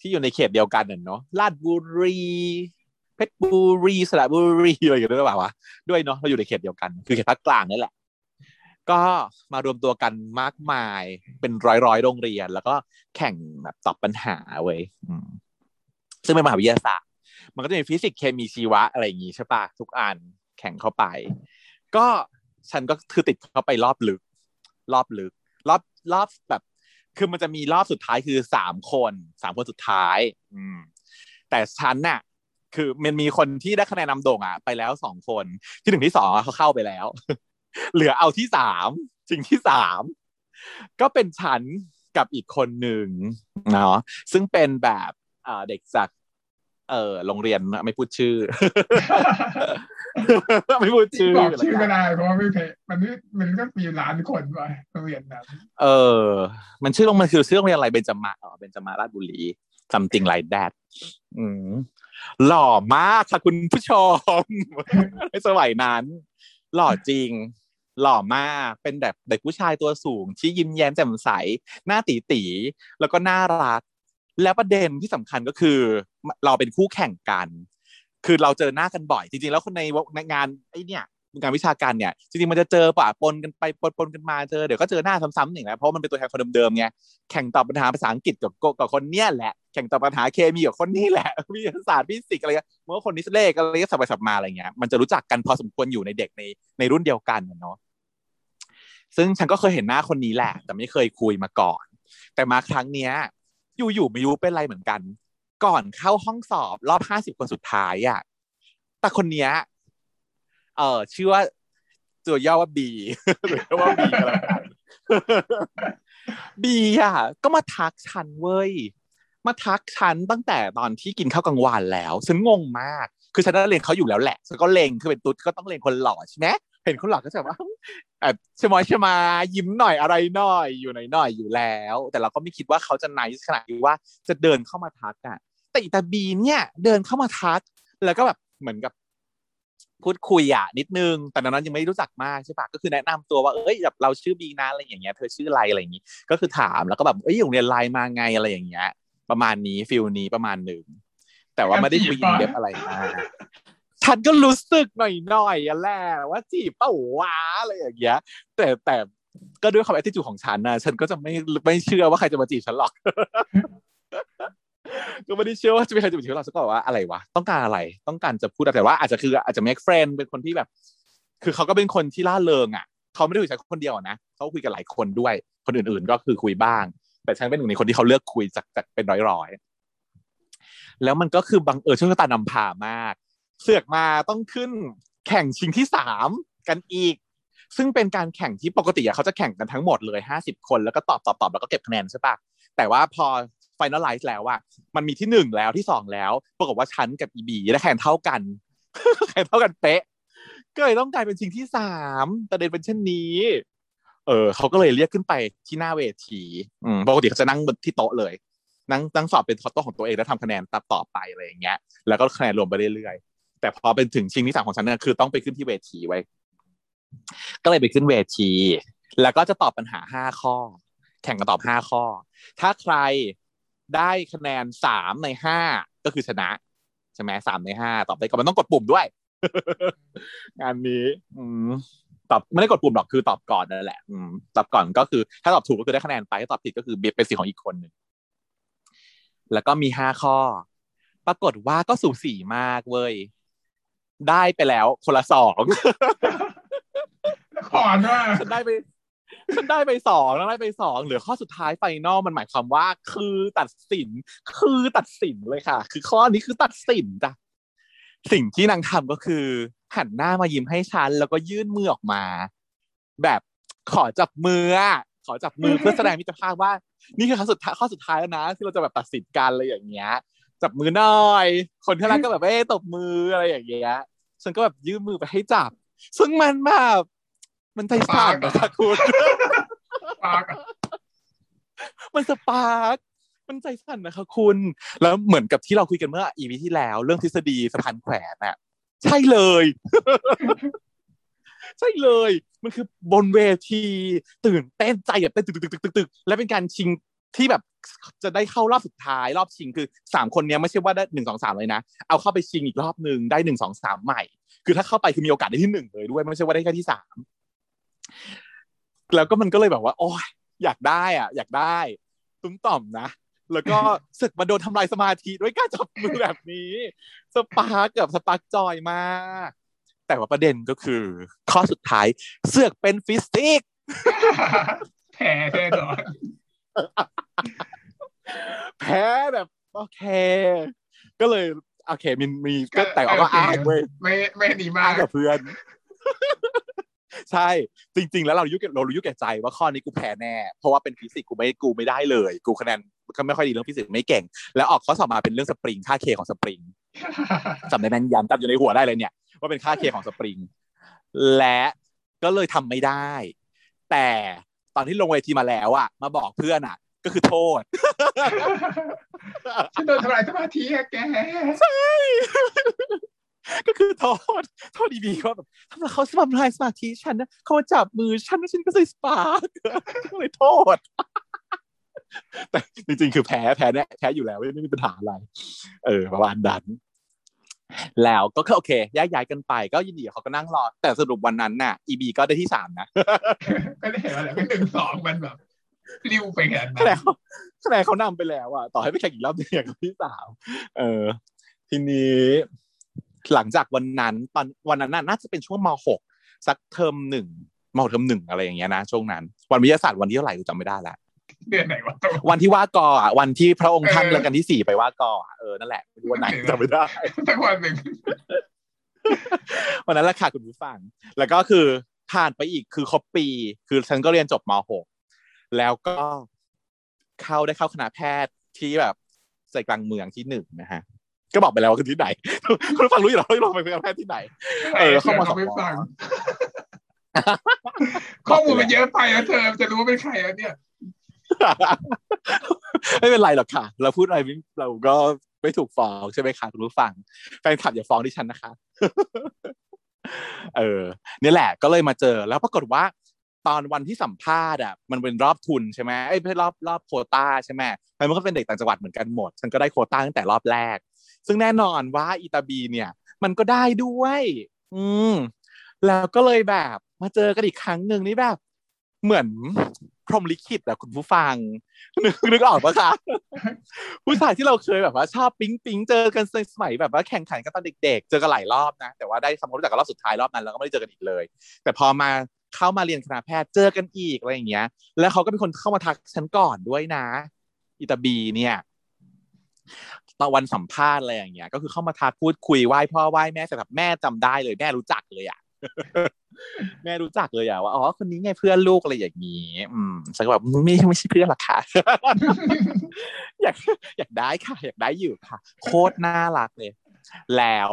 ที่อยู่ในเขตเดียวกันเนาะราชบุรีเพชรบุรีสระบุรีอะไรอย่างเงี้ยหรือเปล่าวะด้วยเนาะเราอยู่ในเขตเดียวกันคือเขตภาคกลางนี่แหละก็มารวมตัวกันมากมายเป็นร้อยๆโรงเรียนแล้วก็แข่งแบบตอบปัญหาเว้ยซึ่งเป็นมหาวิทยาศาสตร์มันก็จะมีฟิสิกส์เคมีชีวะอะไรอย่างงี้ใช่ป่ะทุกอันแข่งเข้าไปก็ฉันก็คือติดเข้าไปรอบลึกรอบลึกรอบรอบแบบคือมันจะมีรอบสุดท้ายคือสามคนสามคนสุดท้ายอืมแต่ฉันน่ะคือมันมีคนที่ได้คะแนนนำโด่งอ่ะไปแล้วสองคนที่หนึ่งที่สองอ่ะเขาเข้าไปแล้วเหลือเอาที่สามสิ่งที่สามก็เป็นฉันกับอีกคนหนึ่งเนาะซึ่งเป็นแบบเอ่อเด็กจากเอ่อโรงเรียนไม่พูดชื่อ ไม่พูดชื่อบอกชื่อก็ได้เพราะไม่เพมันมันก็มีล้านคนไปโรงเรียนนั้นเออมันชื่อโรงมันคือชื่อโรงเรียนอะไรเบญจมาอ๋อเบญจมาราชบุรี something like that อืมหล่อมากค่ะคุณผู้ชมในสมัยนั้นหล่อจริงหล่อมากเป็นแบบเด็กผู้ชายตัวสูงที่ยิ้มแย้มแจ่มใสหน้าตี๋ๆแล้วก็น่ารักแล้วประเด็นที่สำคัญก็คือเราเป็นคู่แข่งกันคือเราเจอหน้ากันบ่อยจริงๆแล้วคนในงานไอ้เนี่ยงานวิชาการเนี่ยจริงๆมันจะเจอปะปนกันไปปนปนกันมาเจอเดี๋ยวก็เจอหน้าซ้ำๆอย่างเงี้ยเพราะมันเป็นตัวแทนคนเดิมๆไงแข่งตอบปัญหาภาษาอังกฤษกับกับคนเนี้ยแหละแข่งตอบปัญหาเคมีกับคนนี้แหละวิทยาศาสตร์ฟิสิกส์อะไรเงี้ยเมื่อคนนี้เลขอะไรก็สับไปสับมาอะไรเงี้ยมันจะรู้จักกันพอสมควรอยู่ในเด็กในในรุ่นเดียวกันเนาะซึ่งฉันก็เคยเห็นหน้าคนนี้แหละแต่ไม่เคยคุยมาก่อนแต่มาครั้งเนี้ยอยู่ๆไม่รู้เป็นไรเหมือนกันก่อนเข้าห้องสอบรอบห้าสิบคนสุดท้ายอ่ะแต่คนเนี้ยเออชื่อว่าตัวย่อว่าบีหรือว่าบีอะไรบีอ่ะก็มาทักฉันเว้ยมาทักฉันตั้งแต่ตอนที่กินข้าวกลางวันแล้วฉันงงมากคือฉันก็เล็งเขาอยู่แล้วแหละฉันก็เล็งคือเป็นตุ๊ดก็ต้องเล็งคนหล่อใช่ไหมเห็นคนหล่อก็จะว่าแบบชมอยชมายิ้มหน่อยอะไรหน่อยอยู่หน่อยหน่อยอยู่แล้วแต่เราก็ไม่คิดว่าเขาจะไนซ์ขนาดที่ว่าจะเดินเข้ามาทักอ่ะแต่อีตาบีเนี่ยเดินเข้ามาทักแล้วก็แบบเหมือนกับพูดคุยอ่ะนิดนึงแต่ตอนนั้นยังไม่รู้จักมากใช่ปะก็คือแนะนำตัวว่าเอ้ยแบบเราชื่อบีนะอะไรอย่างเงี้ยเธอชื่ออะไรอะไรอย่างงี้ก็คือถามแล้วก็แบบเอ้ยอยู่เรียนไลน์มาไงอะไรอย่างเงี้ยประมาณนี้ฟิลนี้ประมาณนึงแต่ว่าไม่ได้คุยเด็บอะไรมาฉันก็รู้สึกหน่อยๆอ่ะแหละว่าจีบเปล่าวะอะไรอย่างเงี้ยแต่แต่ก็ด้วยความแอททิจูดของฉันนะฉันก็จะไม่ไม่เชื่อว่าใครจะมาจีบฉันหรอกก็ไม่ได้เชื่อว่าจะมีใครจีบเราสักก็ว่าอะไรวะต้องการอะไรต้องการจะพูดแต่ว่าอาจจะคืออาจจะ make friend เป็นคนที่แบบคือเขาก็เป็นคนที่ล่าเริงอ่ะเขาไม่ได้คุยกับคนเดียวนะเขาคุยกับหลายคนด้วยคนอื่นๆก็คือคุยบ้างแต่ฉันเป็นหนึ่งในคนที่เขาเลือกคุยจากจากเป็นร้อยๆแล้วมันก็คือบังเอิญโชคชะตานำพามากเสือกมาต้องขึ้นแข่งชิงที่สามกันอีกซึ่งเป็นการแข่งที่ปกติอ่ะเขาจะแข่งกันทั้งหมดเลยห้าสิบคนแล้วก็ตอบๆๆแล้วก็เก็บคะแนนใช่ปะแต่ว่าพอ ไฟนอลไลซ์แล้วอ่ะมันมีที่หนึ่งแล้วที่สองแล้วปรากฏว่าฉันกับอีบีได้คะแนนเท่ากันคะแนนเท่ากันเป๊ะก็เลยต้องกลายเป็นสิ่งที่สามประเด็นเป็นเช่นนี้เออเขาก็เลยเรียกขึ้นไปที่หน้าเวทีอืมปกติเขาจะนั่งบนที่โต๊ะเลยนั่งตั้งสอบเป็นโต๊ะของตัวเองแล้วทำคะแนนตับต่อไปอะไรอย่างเงี้ยแล้วก็คะแนนรวมไปเรื่อยๆแต่พอเป็นถึงชิงที่สามของฉันเนี่ยคือต้องไปขึ้นที่เวทีไว้ก็เลยไปขึ้นเวทีแล้วก็จะตอบปัญหาห้าข้อแข่งกันตอบห้าข้อถ้าใครได้คะแนนสามในห้าก็คือชนะใช่ไหมสามในห้าตอบได้ก็มันต้องกดปุ่มด้วยงานนี้อืมตอบไม่ได้กดปุ่มหรอกคือตอบก่อนนั่นแหละอืมตอบก่อนก็คือถ้าตอบถูกก็คือได้คะแนนไปถ้าตอบผิดก็คือเป็นสิทธิ์ของอีกคนนึงแล้วก็มีห้าข้อปรากฏว่าก็สูสีมากเว้ยได้ไปแล้วคนละสอง ขอด้วยฉันได้ไปฉันได้ไปสองแล้วได้ไปสองเหลือข้อสุดท้ายไฟนอลมันหมายความว่าคือตัดสินคือตัดสินเลยค่ะคือข้อนี้คือตัดสินจ้ะสิ่งที่นางทำก็คือหันหน้ามายิ้มให้ฉันแล้วก็ยื่นมือออกมาแบบขอจับมือขอจับมือเพื่อแสดงมิตรภาพว่านี่คือข้อสุดท้ายข้อสุดท้ายแล้วนะที่เราจะแบบตัดสินกันอะไรอย่างเงี้ยจับมือหน่อยคนที่รักก็แบบเอ้ตบมืออะไรอย่างเงี้ยฉันก็แบบยื่นมือไปให้จับซึ่งมันแบบมันใจสปาร์กนะคุณสปาร์กมันสปาร์กมันใจสั่นนะคะคุณแล้วเหมือนกับที่เราคุยกันเมื่อ อี พี ที่แล้วเรื่องทฤษฎีสะพานแขวนน่ะใช่เลยใช่เลยมันคือบนเวทีตื่นเต้นใจแบบเต้นตึกๆๆๆและเป็นการชิงที่แบบจะได้เข้ารอบสุดท้ายรอบชิงคือสามคนเนี้ยไม่ใช่ว่าได้หนึ่ง สอง สามเลยนะเอาเข้าไปชิงอีกรอบนึงได้หนึ่ง สอง สามใหม่คือถ้าเข้าไปคือมีโอกาสได้ที่หนึ่งเลยด้วยไม่ใช่ว่าได้แค่ที่สามแล้วก็มันก็เลยแบบว่าโอ๊ยอยากได้อ่ะอยากได้ตุ้มต่อมนะแล้วก็สึกมาโดนทำลายสมาธิด้วยการจับมือแบบนี้สปาร์กกับสปาร์กจอยมากแต่ว่าประเด็นก็คือข้อสุดท้ายเสือกเป็นฟิสิกส์แพ้แน่นอนแพ้แบบโอเคก็เลยโอเคมีมีก็แต่ก็อ้างเว้ยไม่ไม่ดีมากกับเพื่อนใช่จริงๆแล้วเรารู้เรารู้อยู่แก่ใจว่าข้อนี้กูแพ้แน่เพราะว่าเป็นฟิสิกส์กูไม่กูไม่ได้เลยกูคะแนนก็ไม่ค่อยดีเรื่องฟิสิกส์ไม่เก่งแล้วออกข้อสอบมาเป็นเรื่องสปริงค่า K ของสปริงจำได้แม่นยำจำอยู่ในหัวได้เลยเนี่ยว่าเป็นค่า K ของสปริงและก็เลยทำไม่ได้แต่ตอนที่ลงเวทีมาแล้วอ่ะมาบอกเพื่อนอ่ะก็คือโทษฉันโดนทำลายสมาธิอะแกใช่ก็คือโทษโทษดีๆว่าแบบทำไมเขาทำลายสมาธิฉันนะเขาจับมือฉันแล้วฉันก็เลยสปาร์กก็เลยโทษแต่จริงๆคือแพ้แพ้เนี่ยแพ้อยู่แล้วไม่มีปัญหาอะไรเออประมาณนั้นแล้วก็โอเคย้ายๆกันไปก็ยินดีเขาก็นั่งรอแต่สรุปวันนั้นน่ะ อี บี ก็ได้ที่สามนะก็ได้เห็นว่าแล้วก็หนึ่ง สองมันแบบริ้วไปแค่นั้นแล้วคะแนนเขานำไปแล้วอ่ะต่อให้ไปแข่งอีกรอบนึงก็ที่สามเออทีนี้หลังจากวันนั้นตอนวันนั้นน่าจะเป็นช่วงม.หกสักเทอมหนึ่งม.หกเทอมหนึ่งอะไรอย่างเงี้ยนะช่วงนั้นวันวิทยาศาสตร์วันที่เท่าไหร่กูจำไม่ได้ละเดือนไหนวะวันที่ว่ากออ่ะวันที่พระองค์ท่านรัชกาลที่สี่ไปว่ากออ่ะเออนั่นแหละไม่รู้วันไหนจำไม่ได้สักวันนึงวันนั้นแหละค่ะคุณผู้ฟังแล้วก็คือผ่านไปอีกคือครบปีคือฉันก็เรียนจบม.หกแล้วก็เข้าได้เข้าคณะแพทย์ที่แบบใจกลางเมืองที่หนึ่งนะฮะก็บอกไปแล้วว่าคือที่ไหนคุณผู้ฟังรู้อยู่แล้วว่าเราไปคณะแพทย์ที่ไหนเออเข้ามาสอบข้อมูลมันเยอะไปนะเธอจะรู้ว่าเป็นใครแล้วเนี่ยไม่เป็นไรหรอกค่ะเราพูดอะไรเราก็ไม่ถูกฟ้องใช่ไหมคะคุณผู้ฟังแฟนคลับอย่าฟ้องดิฉันนะคะเออนี่แหละก็เลยมาเจอแล้วปรากฏว่าตอนวันที่สัมภาษณ์อ่ะมันเป็นรอบทุนใช่ไหมไอ้รอบรอบโควต้าใช่ไหมมันก็เป็นเด็กต่างจังหวัดเหมือนกันหมดฉันก็ได้โควต้าตั้งแต่รอบแรกซึ่งแน่นอนว่าอีตาบีเนี่ยมันก็ได้ด้วยอืมแล้วก็เลยแบบมาเจอกันอีกครั้งนึงนี่แบบเหมือนพรหมลิขิตอ่ะคุณผู้ฟังนึกออกปะคะผู้ชายที่เราเคยแบบว่าชอบปิ๊งๆเจอกันสมัยแบบว่าแข่งขันกันตอนเด็กๆเจอกันหลายรอบนะแต่ว่าได้ทำความรู้จักกันรอบสุดท้ายรอบนั้นแล้วก็ไม่ได้เจอกันอีกเลยแต่พอมาเข้ามาเรียนคณะแพทย์เจอกันอีกอะไรอย่างเงี้ยแล้วเขาก็เป็นคนเข้ามาทักฉันก่อนด้วยนะอิตาบีเนี่ยตอนวันสัมภาษณ์อะไรอย่างเงี้ยก็คือเข้ามาทักพูดคุยไหว้พ่อไหว้แม่แต่แบบแม่จำได้เลยแม่รู้จักเลยอ่ะ แม่รู้จักเลยอ่ะว่าอ๋อคนนี้ไงเพื่อนลูกอะไรอย่างนี้อืมฉันก็แบบไม่ไม่ใช่เพื่อนหรอกค่ะอยากอยากได้ค่ะอยากได้อยู่ค่ะโคตรน่ารักเลยแล้ว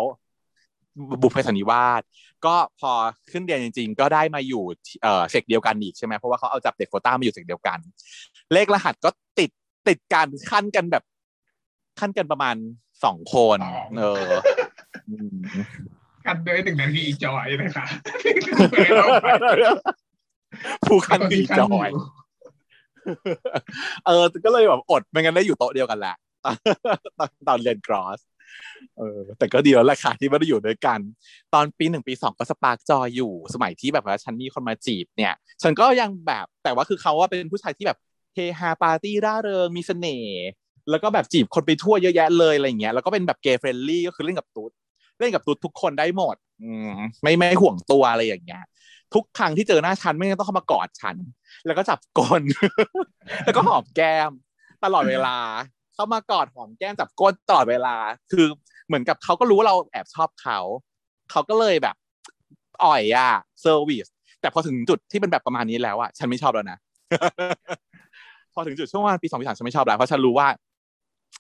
บุพเพสันนิวาสก็พอขึ้นเรียนจริงๆก็ได้มาอยู่เอ่อเซกเดียวกันอีกใช่มั้ยเพราะว่าเขาเอาจับเด็กโควต้ามาอยู่เซกเดียวกันเลขรหัสก็ติดติดกันขั้นกันแบบขั้นกันประมาณสองคนเออกันด้วยหนึ่งนาทีจอยนะคะผู้คันดีจอยเออก็เลยแบบอดไม่งั้นได้อยู่โต๊ะเดียวกันแหละตอนเรียนครอสเออแต่ก็ดีแล้วล่ะค่ะที่ไม่ได้อยู่ด้วยกันตอนปีหนึ่งปีสองก็สปาร์คจอยอยู่สมัยที่แบบว่าฉันมีคนมาจีบเนี่ยฉันก็ยังแบบแต่ว่าคือเขาว่าเป็นผู้ชายที่แบบเฮฮาปาร์ตี้ร่าเริงมีเสน่ห์แล้วก็แบบจีบคนไปทั่วเยอะแยะเลยอะไรอย่างเงี้ยแล้วก็เป็นแบบเกย์เฟรนลี่ก็คือเล่นกับตุ๊ดเล่นกับตุ๊ดทุกคนได้หมดอืมไม่ไม่ห่วงตัวอะไรอย่างเงี้ยทุกครั้งที่เจอหน้าฉันไม่ต้องเข้ามากอดฉันแล้วก็จับก้น แล้วก็หอมแก้มตลอดเวลาเข้ามากอดหอมแก้มจับก้นตลอดเวลาคือเหมือนกับเขาก็รู้ว่าเราแอบชอบเขาเขาก็เลยแบบอ่อยอ่ะเซอร์วิสแต่พอถึงจุดที่เป็นแบบประมาณนี้แล้วอ่ะฉันไม่ชอบแล้วนะ พอถึงจุดช่วงประมาณปีสองปีสามฉันไม่ชอบแล้วเพราะฉันรู้ว่า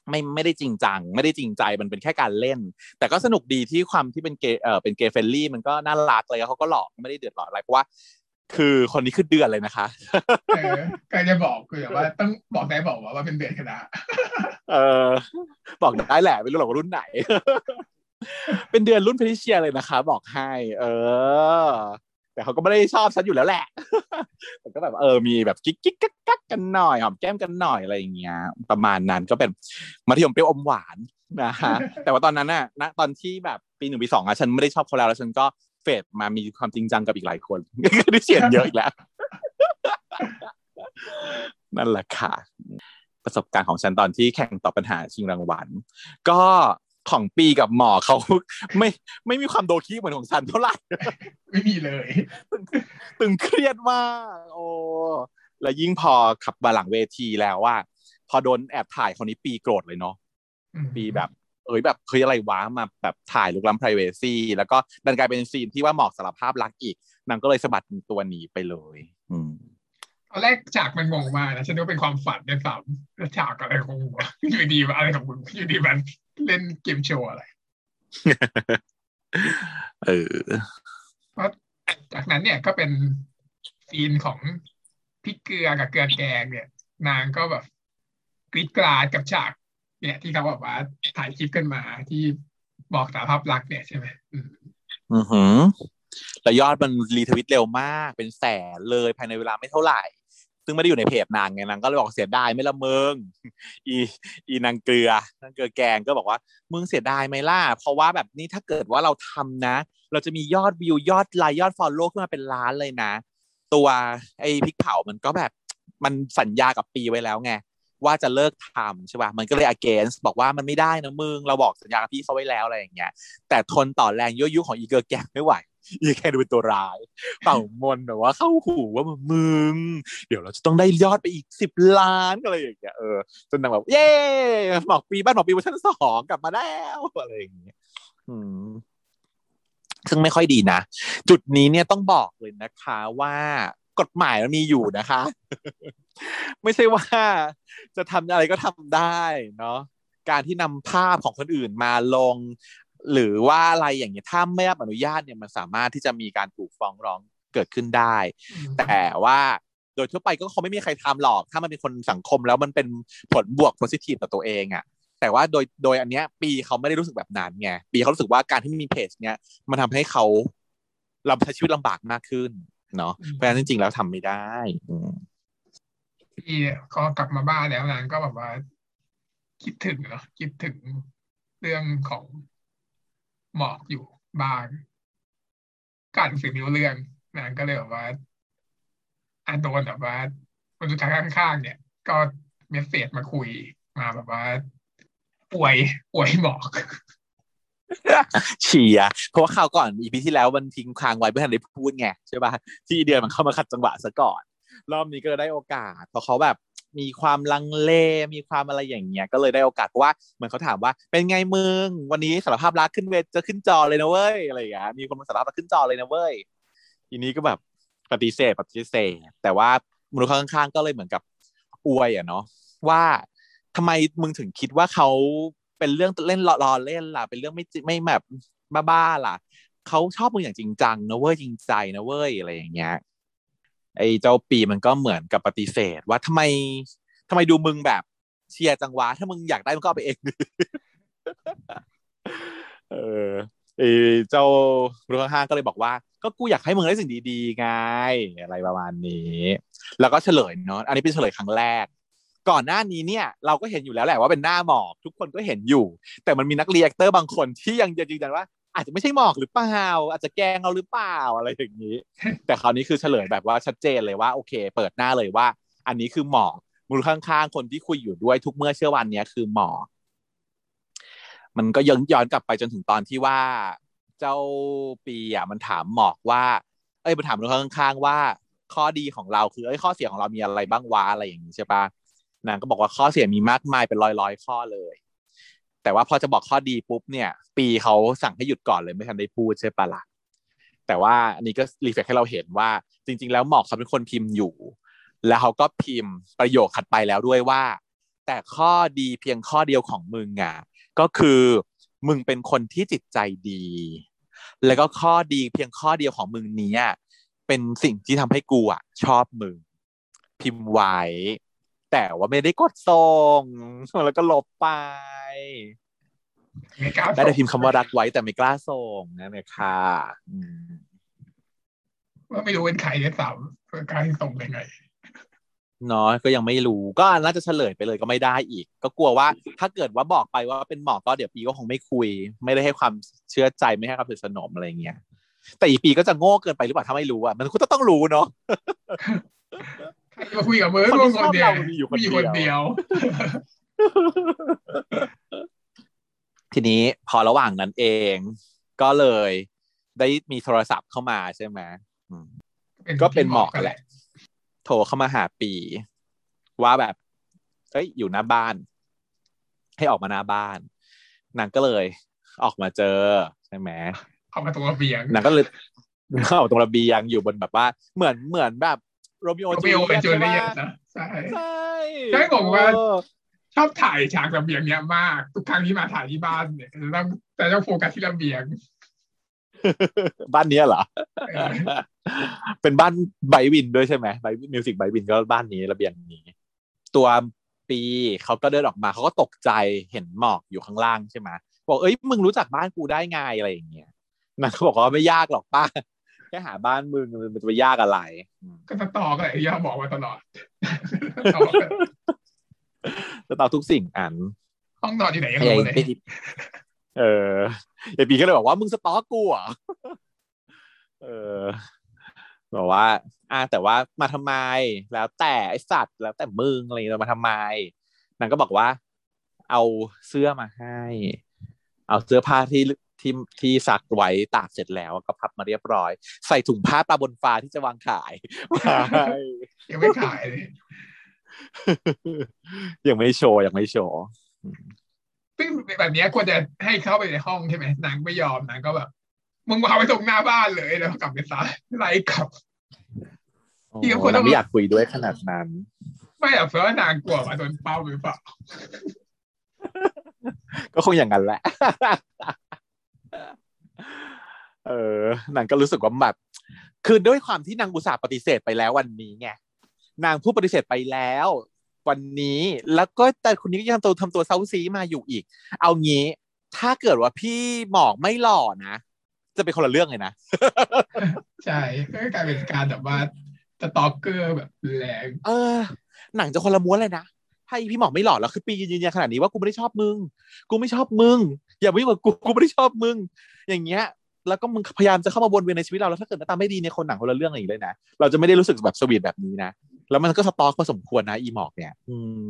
ไม่ไม่ได้จริงจังไม่ได้จริงใจมันเป็นแค่การเล่นแต่ก็สนุกดีที่ความที่เป็นเกย์เอ่อเป็นเกย์เฟรนลี่มันก็น่ารักเลยเขาก็หลอกไม่ได้เดือดร้อนอะไรเพราะว่าคือคนนี้คือเดือนเลยนะคะเออก็จะบอกคือแบบว่าต้องบอกได้บอกว่าเป็นเดือนคณะเออบอกได้แหละไม่รู้หรอกว่ารุ่นไหนเป็นเดือนรุ่นเพลิเชียเลยนะคะบอกให้เออแต่เขาก็ไม่ได้ชอบฉันอยู่แล้วแหละแต่ก็แบบเออมีแบบกิ๊กกิ๊กกักกันหน่อยหอมแก้มกันหน่อยอะไรอย่างเงี้ยประมาณนั้นก็เป็นมัธยมเปรี้ยวอมหวานนะฮะแต่ว่าตอนนั้นน่ะณตอนที่แบบปีหนึ่งปีสองอ่ะฉันไม่ได้ชอบเขาแล้วแล้วฉันก็เฟดมามีความจริงจังกับอีกหลายคนได้เสียงเยอะอีกแล้วนั่นแหละค่ะประสบการณ์ของฉันตอนที่แข่งตอบปัญหาชิงรางวัลก็ของปีกับหมอเขาไม่ไม่มีความโดคีเหมือนของฉันเท่าไหร่ไม่มีเลยตึงเครียดมากโอ้และยิ่งพอขับมาหลังเวทีแล้วว่าพอโดนแอบถ่ายคนนี้ปีโกรธเลยเนาะปีแบบเอ้ยแบบเคยอะไรวะมาแบบถ่ายลุกล้ำ privacy แล้วก็ดันกลายเป็นซีนที่ว่าหมอกสารภาพรักอีกนางก็เลยสะบัดตัวหนีไปเลยอืมตอนแรกฉากมันงงมากนะฉันนึกว่าเป็นความฝันด้วยซ้ำแล้วฉากอะไรของมึงอยู่ดีๆอะไรของมึงอยู่ดีมันเล่นเกมโชว์อะไรเออเพราะจากนั้นเนี่ยก็เป็นซีนของพี่เกลือกับเกลือแกงเนี่ยนางก็แบบกรี๊ดกราดกับฉากเนี่ยที่เขาบอกว่าถ่ายคลิปกันมาที่บอกสารภาพรักเนี่ยใช่ไหมอือหือแต่ยอดมันรีทวิตเร็วมากเป็นแสนเลยภายในเวลาไม่เท่าไหร่ซึ่งไม่ได้อยู่ในเพจนางไงนางก็เลยบอกเสียดายไม่ละเมิงอีอีนางเกลือนางเกลือแกงก็บอกว่ามึงเสียดายไหมล่ะเพราะว่าแบบนี้ถ้าเกิดว่าเราทำนะเราจะมียอดวิวยอดไลค์ยอดฟอลโล่ขึ้นมาเป็นล้านเลยนะตัวไอ้พริกเผามันก็แบบมันสัญญากับปีไว้แล้วไงว่าจะเลิกทำใช่ป่ะมันก็เลย against บอกว่ามันไม่ได้นะมึงเราบอกสัญญากับพี่เขาไว้แล้วอะไรอย่างเงี้ยแต่ทนต่อแรงยั่วยุของอีเกลือแกงไม่ไหวอีแกดูเป็นตัวร้ายเป่ามนแบบว่าเข้าหูว่ามึงเดี๋ยวเราจะต้องได้ยอดไปอีกสิบล้านอะไรอย่างเงี้ยเออจนนางแบบเย้หมอกปีบ้านหมอกปีเวอร์ชันสองกลับมาแล้วอะไรอย่างเงี้ยอืมซึ่งไม่ค่อยดีนะจุดนี้เนี่ยต้องบอกเลยนะคะว่ากฎหมายมันมีอยู่นะคะไม่ใช่ว่าจะทำอะไรก็ทำได้เนาะการที่นำภาพของคนอื่นมาลงหรือว่าอะไรอย่างเงี้ยถ้าไม่รับอนุญาตเนี่ยมันสามารถที่จะมีการถูกฟ้องร้องเกิดขึ้นได้แต่ว่าโดยทั่วไปก็คงไม่มีใครทำหรอกถ้ามันเป็นคนสังคมแล้วมันเป็นผลบวก positive ต่อตัวเองอะแต่ว่าโดยโดยอันเนี้ยปีเขาไม่ได้รู้สึกแบบนั้นไงปีเขารู้สึกว่าการที่มีเพจเนี้ยมันทำให้เขาลำใช้ชีวิตลำบากมากขึ้นเนาะเพราะฉะนั้นจริงๆแล้วทำไม่ได้พี่ก็กลับมาบ้านแล้วนางก็แบบว่าคิดถึงเนาะคิดถึงเรื่องของหมอกอยู่บ้านก็อ่านสื่อเรื่องนางก็เลยแบบว่าอ่านโดนแบบว่าคนสุดท้ายข้างๆเนี่ยก็เมสเซจมาคุยมาแบบว่าป่วยป่วยหมอกเชียเพราะว่าข่าวก่อนอีพีที่แล้วมันทิ้งค้างไว้เพื่อให้ได้พูดไงใช่ป่ะที่เดือนมันเข้ามาขัดจังหวะซะก่อนรอบนี้ก็ได้โอกาสเพราะเขาแบบ มีความลังเลมีความอะไรอย่างเงี้ยก็เลยได้โอกาสว่าเหมือนเขาถามว่าเป็นไงมึงวันนี้สารภาพรักขึ้นเวทจะขึ้นจอเลยนะเว้ยอะไรอย่างเงี้ยมีคนมาสารภาพรักขึ้นจอเลยนะเว้ยทีนี้ก็แบบปฏิเสธปฏิเสธแต่ว่ามนุษย์ข้างๆก็เลยเหมือนกับอวยอ่ะเนาะว่าทำไมมึงถึงคิดว่าเขาเป็นเรื่องเล่นล้อเล่นล่ะเป็นเรื่องไม่ไม่แบบบ้าๆล่ะเขาชอบมึงอย่างจริงจังนะเว้ยจริงใจนะเว้ยอะไรอย่างเงี้ยไอ้เจ้าปีมันก็เหมือนกับปฏิเสธว่าทำไมทำไมดูมึงแบบเชียร์จังวะถ้ามึงอยากได้มึงก็เอาไปเองเออไอ้เจ้ารุ่นห้างก็เลยบอกว่าก็กูอยากให้มึงได้สิ่งดีๆไงอะไรประมาณนี้แล้วก็เฉลยเนาะอันนี้เป็นเฉลยครั้งแรกก่อนหน้านี้เนี่ยเราก็เห็นอยู่แล้วแหละว่าเป็นหน้าหมอกทุกคนก็เห็นอยู่แต่มันมีนักรีแอคเตอร์บางคนที่ยังยืนยันว่าอาจจะไม่ใช่หมอกหรือเปล่าอาจจะแกล้งเราหรือเปล่าอะไรอย่างนี้ แต่คราวนี้คือเฉลยแบบว่าชัดเจนเลยว่าโอเคเปิดหน้าเลยว่าอันนี้คือหมอกมือข้างๆคนที่คุยอยู่ด้วยทุกเมื่อเช้าวันนี้คือหมอกมันก็ย้อนกลับไปจนถึงตอนที่ว่าเจ้าปีอ่ะมันถามหมอกว่าเอ้ยมันถามมือข้างๆว่าข้อดีของเราคือเอ้ยข้อเสียของเรามีอะไรบ้างวะอะไรอย่างนี้ใช่ปะนางก็บอกว่าข้อเสียมีมากมายเป็นร้อยๆข้อเลยแต่ว่าพอจะบอกข้อดีปุ๊บเนี่ยปีเขาสั่งให้หยุดก่อนเลยไม่ทันได้พูดใช่ปะล่ะแต่ว่าอันนี้ก็รีเฟล็กให้เราเห็นว่าจริงๆแล้วหมอกเขาเป็นคนพิมพ์อยู่แล้วเขาก็พิมพ์ประโยคถัดไปแล้วด้วยว่าแต่ข้อดีเพียงข้อเดียวของมึงอ่ะก็คือมึงเป็นคนที่จิตใจดีแล้วก็ข้อดีเพียงข้อเดียวของมึงนี้เป็นสิ่งที่ทำให้กูอ่ะชอบมึงพิมพ์ไว้แต่ว่าไม่ได้กดส่งแล้วก็ลบไปได้แต่พิมพ์คำว่ารักไว้แต่ไม่กล้าส่งนั่นแหละค่ะว่าไม่รู้เป็นใครเนี่ยสาวการส่งยังไงเนาะก็ยังไม่รู้ก็น่าจะเฉลยไปเลยก็ไม่ได้อีกก็กลัวว่าถ้าเกิดว่าบอกไปว่าเป็นหมอกก็เดี๋ยวปีก็คงไม่คุยไม่ได้ให้ความเชื่อใจไม่ให้ความสนิทสนมอะไรเงี้ยแต่อีปีก็จะโง่เกินไปหรือเปล่าถ้าไม่รู้อ่ะมันก็ต้องรู้เนาะคุยกับมือคนคนเดียวมีอยู่คนเดียวทีนี้พอระหว่างนั้นเองก็เลยได้มีโทรศัพท์เข้ามาใช่ไหมก็เป็นหมอกแหละโทรเข้ามาหาปีว่าแบบเอ้ยอยู่หน้าบ้านให้ออกมาหน้าบ้านนางก็เลยออกมาเจอใช่ไหมออกมาตรงระเบียงนางก็เลยออกตรงระเบียงอยู่บนแบบว่าเหมือนเหมือนแบบโรมิโอจูเลียตนะใช่ใช่ได้บอกว่าชอบถ่ายฉากระเบียงเนี้ยมากทุกครั้งที่มาถ่ายที่บ้านเนี่ยจะต้องแต่ต้องโฟกัสที่ระเบียงบ้านนี้เหรอเป็นบ้านไบวินด้วยใช่ไหมไบวินมิวสิกไบวินก็บ้านนี้ระเบียงนี้ตัวปีเขาก็เดินออกมาเขาก็ตกใจเห็นหมอกอยู่ข้างล่างใช่ไหมบอกเอ้ยมึงรู้จักบ้านกูได้ไงอะไรอย่างเงี้ยนั่นเขาบอกว่าไม่ยากหรอกป้าแค่หาบ้านมึงมันจะไปยากอะไรก็จะต่อก็ไอ้ย่าบอกมาตลอดจะต่อทุกสิ่งอันห้องนอนที่ไหนยังรู้เลยเออไอ้ปีก็เลยบอกว่ามึงสต๊อกกูเหรอเออบอกว่าอ่าแต่ว่ามาทำไมแล้วแต่ไอ้สัตว์แล้วแต่มึงอะไรเรามาทำไมนางก็บอกว่าเอาเสื้อมาให้เอาเสื้อผ้าที่ที่ที่ซักไว้ตากเสร็จแล้วก็พับมาเรียบร้อยใส่ถุงผ้าปลาบนฟ้าที่จะวางขายยังไม่ขายเลยยังไม่โชว์ยังไม่โชว์ซึ่งแบบนี้ควรจะให้เข้าไปในห้องใช่ไหมนางไม่ยอมนางก็แบบมึงเอาไปส่งหน้าบ้านเลยแล้วกลับไปซะไล่กลับที่คนเราไม่อยากคุยด้วยขนาดนั้นไม่อยากเพราะนางกลัวว่าโดนเป้าหรือเปล่าก็คงอย่างนั้นแหละเออนางก็รู้สึกว่าแบบคือด้วยความที่นางอุตส่าห์ปฏิเสธไปแล้ววันนี้ไงนางผู้ปฏิเสธไปแล้ววันนี้แล้วก็แต่คนนี้ก็ยังทำตัวทำตัวเซาซีมาอยู่อีกเอางี้ถ้าเกิดว่าพี่หมอกไม่หล่อนะจะเป็นคนละเรื่องเลยนะใช่ก็กลายเป็นการแบบว่าสตอกเกอร์แบบแรงเออหนังจะคนละม้วนเลยนะถ้าพี่หมอกไม่หล่อแล้วคือปียืนยันขนาดนี้ว่ากูไม่ได้ชอบมึงกูไม่ชอบมึงอย่ามายุ่งกับกูกูไม่ได้ชอบมึงอย่างเงี้ยแล้วก็มึงพยายามจะเข้ามาวนเวียนในชีวิตเราแล้วถ้าเกิดหน้าตาไม่ดีในคนหนังคนละเรื่องอีกเลยนะเราจะไม่ได้รู้สึกแบบสวีทแบบนี้นะแล้วมันก็สตอกพอสมควรนะอีหมอกเนี่ยอืม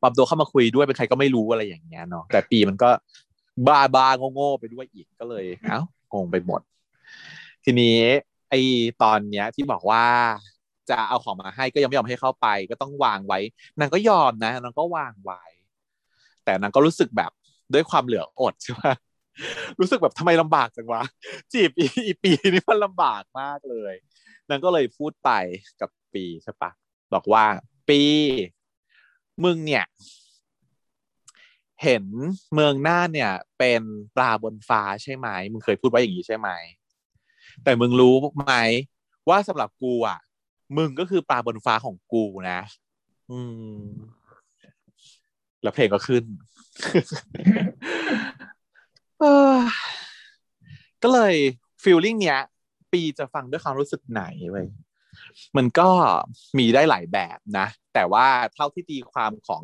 ปรับตัวเข้ามาคุยด้วยเป็นใครก็ไม่รู้อะไรอย่างเงี้ยเนาะแต่ปีมันก็บ้าบ้าโง่ๆไปด้วยอีกก็เลยเอ้างงไปหมดทีนี้ไอ้ตอนเนี้ยที่บอกว่า จะเอาของมาให้ก็ยังไม่ยอมให้เข้าไปก็ต้องวางไว้นางก็ยอมนะนางก็วางไว้แต่นางก็รู้สึกแบบด้วยความเหลืออดใช่ป่ะรู้สึกแบบทำไมลำบากจังวะจีบอีปีนี่มันลำบากมากเลยนางก็เลยพูดไปกับปีใช่ป่ะบอกว่าปีมึงเนี่ยเห็นเมืองน่านเนี่ยเป็นปลาบนฟ้าใช่ไหมมึงเคยพูดว่าอย่างนี้ใช่ไหมแต่มึงรู้ไหมว่าสำหรับกูอ่ะมึงก็คือปลาบนฟ้าของกูนะอืมแล้วเพลงก็ขึ้น ก็เลยฟีลลิ่งเนี้ยปีจะฟังด้วยความรู้สึกไหนเว้ยมันก็มีได้หลายแบบนะแต่ว่าเท่าที่ตีความของ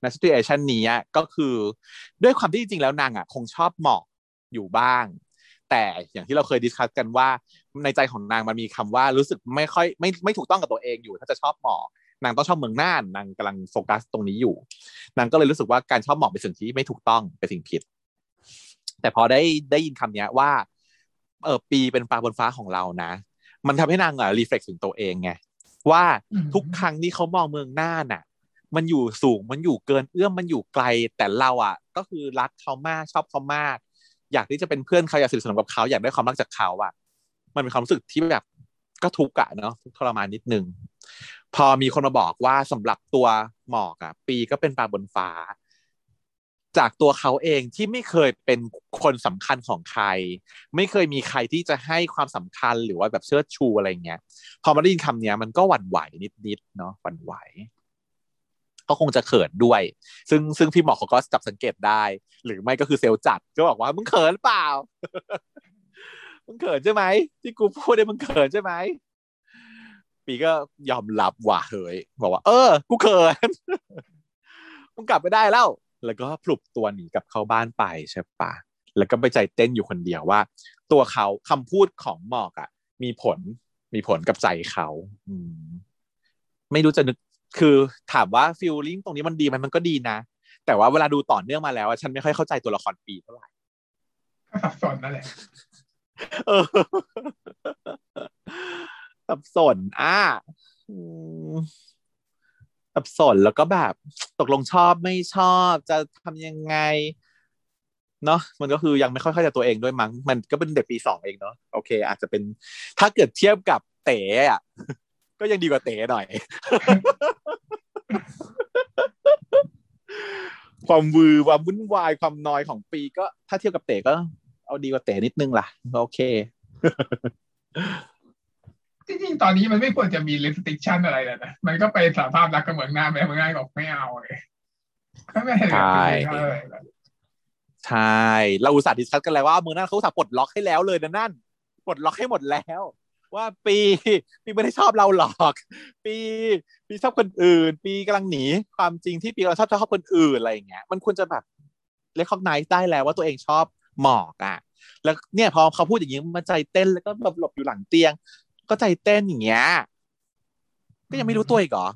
ในสถานการณ์นี้ก็คือด้วยความที่จริงๆแล้วนางอ่ะคงชอบหมอกอยู่บ้างแต่อย่างที่เราเคยดิสคัสกันว่าในใจของนางมันมีคำว่ารู้สึกไม่ค่อยไม่ไม่ถูกต้องกับตัวเองอยู่ถ้าจะชอบหมอกนางต้องชอบเมืองน่านนางกำลังโฟกัสตรงนี้อยู่นางก็เลยรู้สึกว่าการชอบหมอกเป็นสิ่งที่ไม่ถูกต้องเป็นสิ่งผิดแต่พอได้ได้ยินคำนี้ว่าเออปีเป็นปลาบนฟ้าของเรานะมันทำให้นางอ่ะรีเฟล็กซ์ถึงตัวเองไงว่าทุกครั้งที่เขามองเมืองน่านน่ะมันอยู่สูงมันอยู่เกินเอื้อมมันอยู่ไกลแต่เราอ่ะก็คือรักเขามากชอบเขามากอยากที่จะเป็นเพื่อนเขาอยากสนิทสนมกับเขาอยากได้ความรักจากเขาอ่ะมันเป็นความรู้สึกที่แบบก็ทุกข์อ่ะเนาะทุกข์ทรมานนิดนึงพอมีคนมาบอกว่าสำหรับตัวหมอกอ่ะปีก็เป็นปลาบนฟ้าจากตัวเขาเองที่ไม่เคยเป็นคนสำคัญของใครไม่เคยมีใครที่จะให้ความสำคัญหรือว่าแบบเชิดชูอะไรเงี้ยพอมาได้ยินคำนี้มันก็หวั่นไหวนิดๆเนาะหวั่นไหวก็คงจะเขินด้วยซึ่งซึ่งพี่หมอเขาก็จับสังเกตได้หรือไม่ก็คือเซลจัดก็บอกว่ามึงเขินเปล่า มึงเขินใช่ไหมที่กูพูดเนี่ยมึงเขินใช่ไหมปีก็ยอมรับว่าเฮ้ยบอกว่าเออกูเขิน มึงกลับไปได้แล้วแล้วก็ปลุกตัวหนีกลับเข้าบ้านไปใช่ปะแล้วก็ไปใจเต้นอยู่คนเดียวว่าตัวเขาคำพูดของหมอกอ่ะมีผลมีผลกับใจเขาอืมไม่รู้จะนึกคือถามว่าฟีลลิ่งตรงนี้มันดีไหมมันก็ดีนะแต่ว่าเวลาดูต่อเนื่องมาแล้วฉันไม่ค่อยเข้าใจตัวละครปีเท่าไหร่สับสนนั่นแหละเออสับสนอ่ะสับสนแล้วก็แบบตกลงชอบไม่ชอบจะทำยังไงเนาะมันก็คือยังไม่ค่อยเข้าใจตัวเองด้วยมั้งมันก็เป็นเด็กปีสองเองเนาะโอเคอาจจะเป็นถ้าเกิดเทียบกับเต๋อก็ยังดีกว่าเต๋หน่อย ความวือความวุ่นวายความนอยของปีก็ถ้าเทียบกับเต๋ก็เอาดีกว่าเต๋นิดนึงล่ะโอเค จริงๆตอนนี้มันไม่ควรจะมี restriction อะไรแล้วนะมันก็ไปสารภาพรักกับเมืองหน้าไปเมืองหน้าบอกไม่เอาเลยก็ไม่เห็นเลยใช่เราอุตส่าห์ดิสคัสกันแล้วว่าเมืองหน้าเขาอุตส่าห์ปลดล็อกให้แล้วเลยนะนั่นปลดล็อกให้หมดแล้วว่าปีปีไม่ได้ชอบเราหรอกปีปีชอบคนอื่นปีกำลังหนีความจริงที่ปีเราชอบชอบคนอื่นอะไรอย่างเงี้ยมันควรจะแบบเรียกคอนไนซ์ได้แล้วว่าตัวเองชอบหมอกอ่ะแล้วเนี่ยพอเขาพูดอย่างนี้มันใจเต้นแล้วก็แบบหลบอยู่หลังเตียงก็ใจเต้นอย่างเงี้ยก็ยังไม่รู้ตัวอีกเหรอ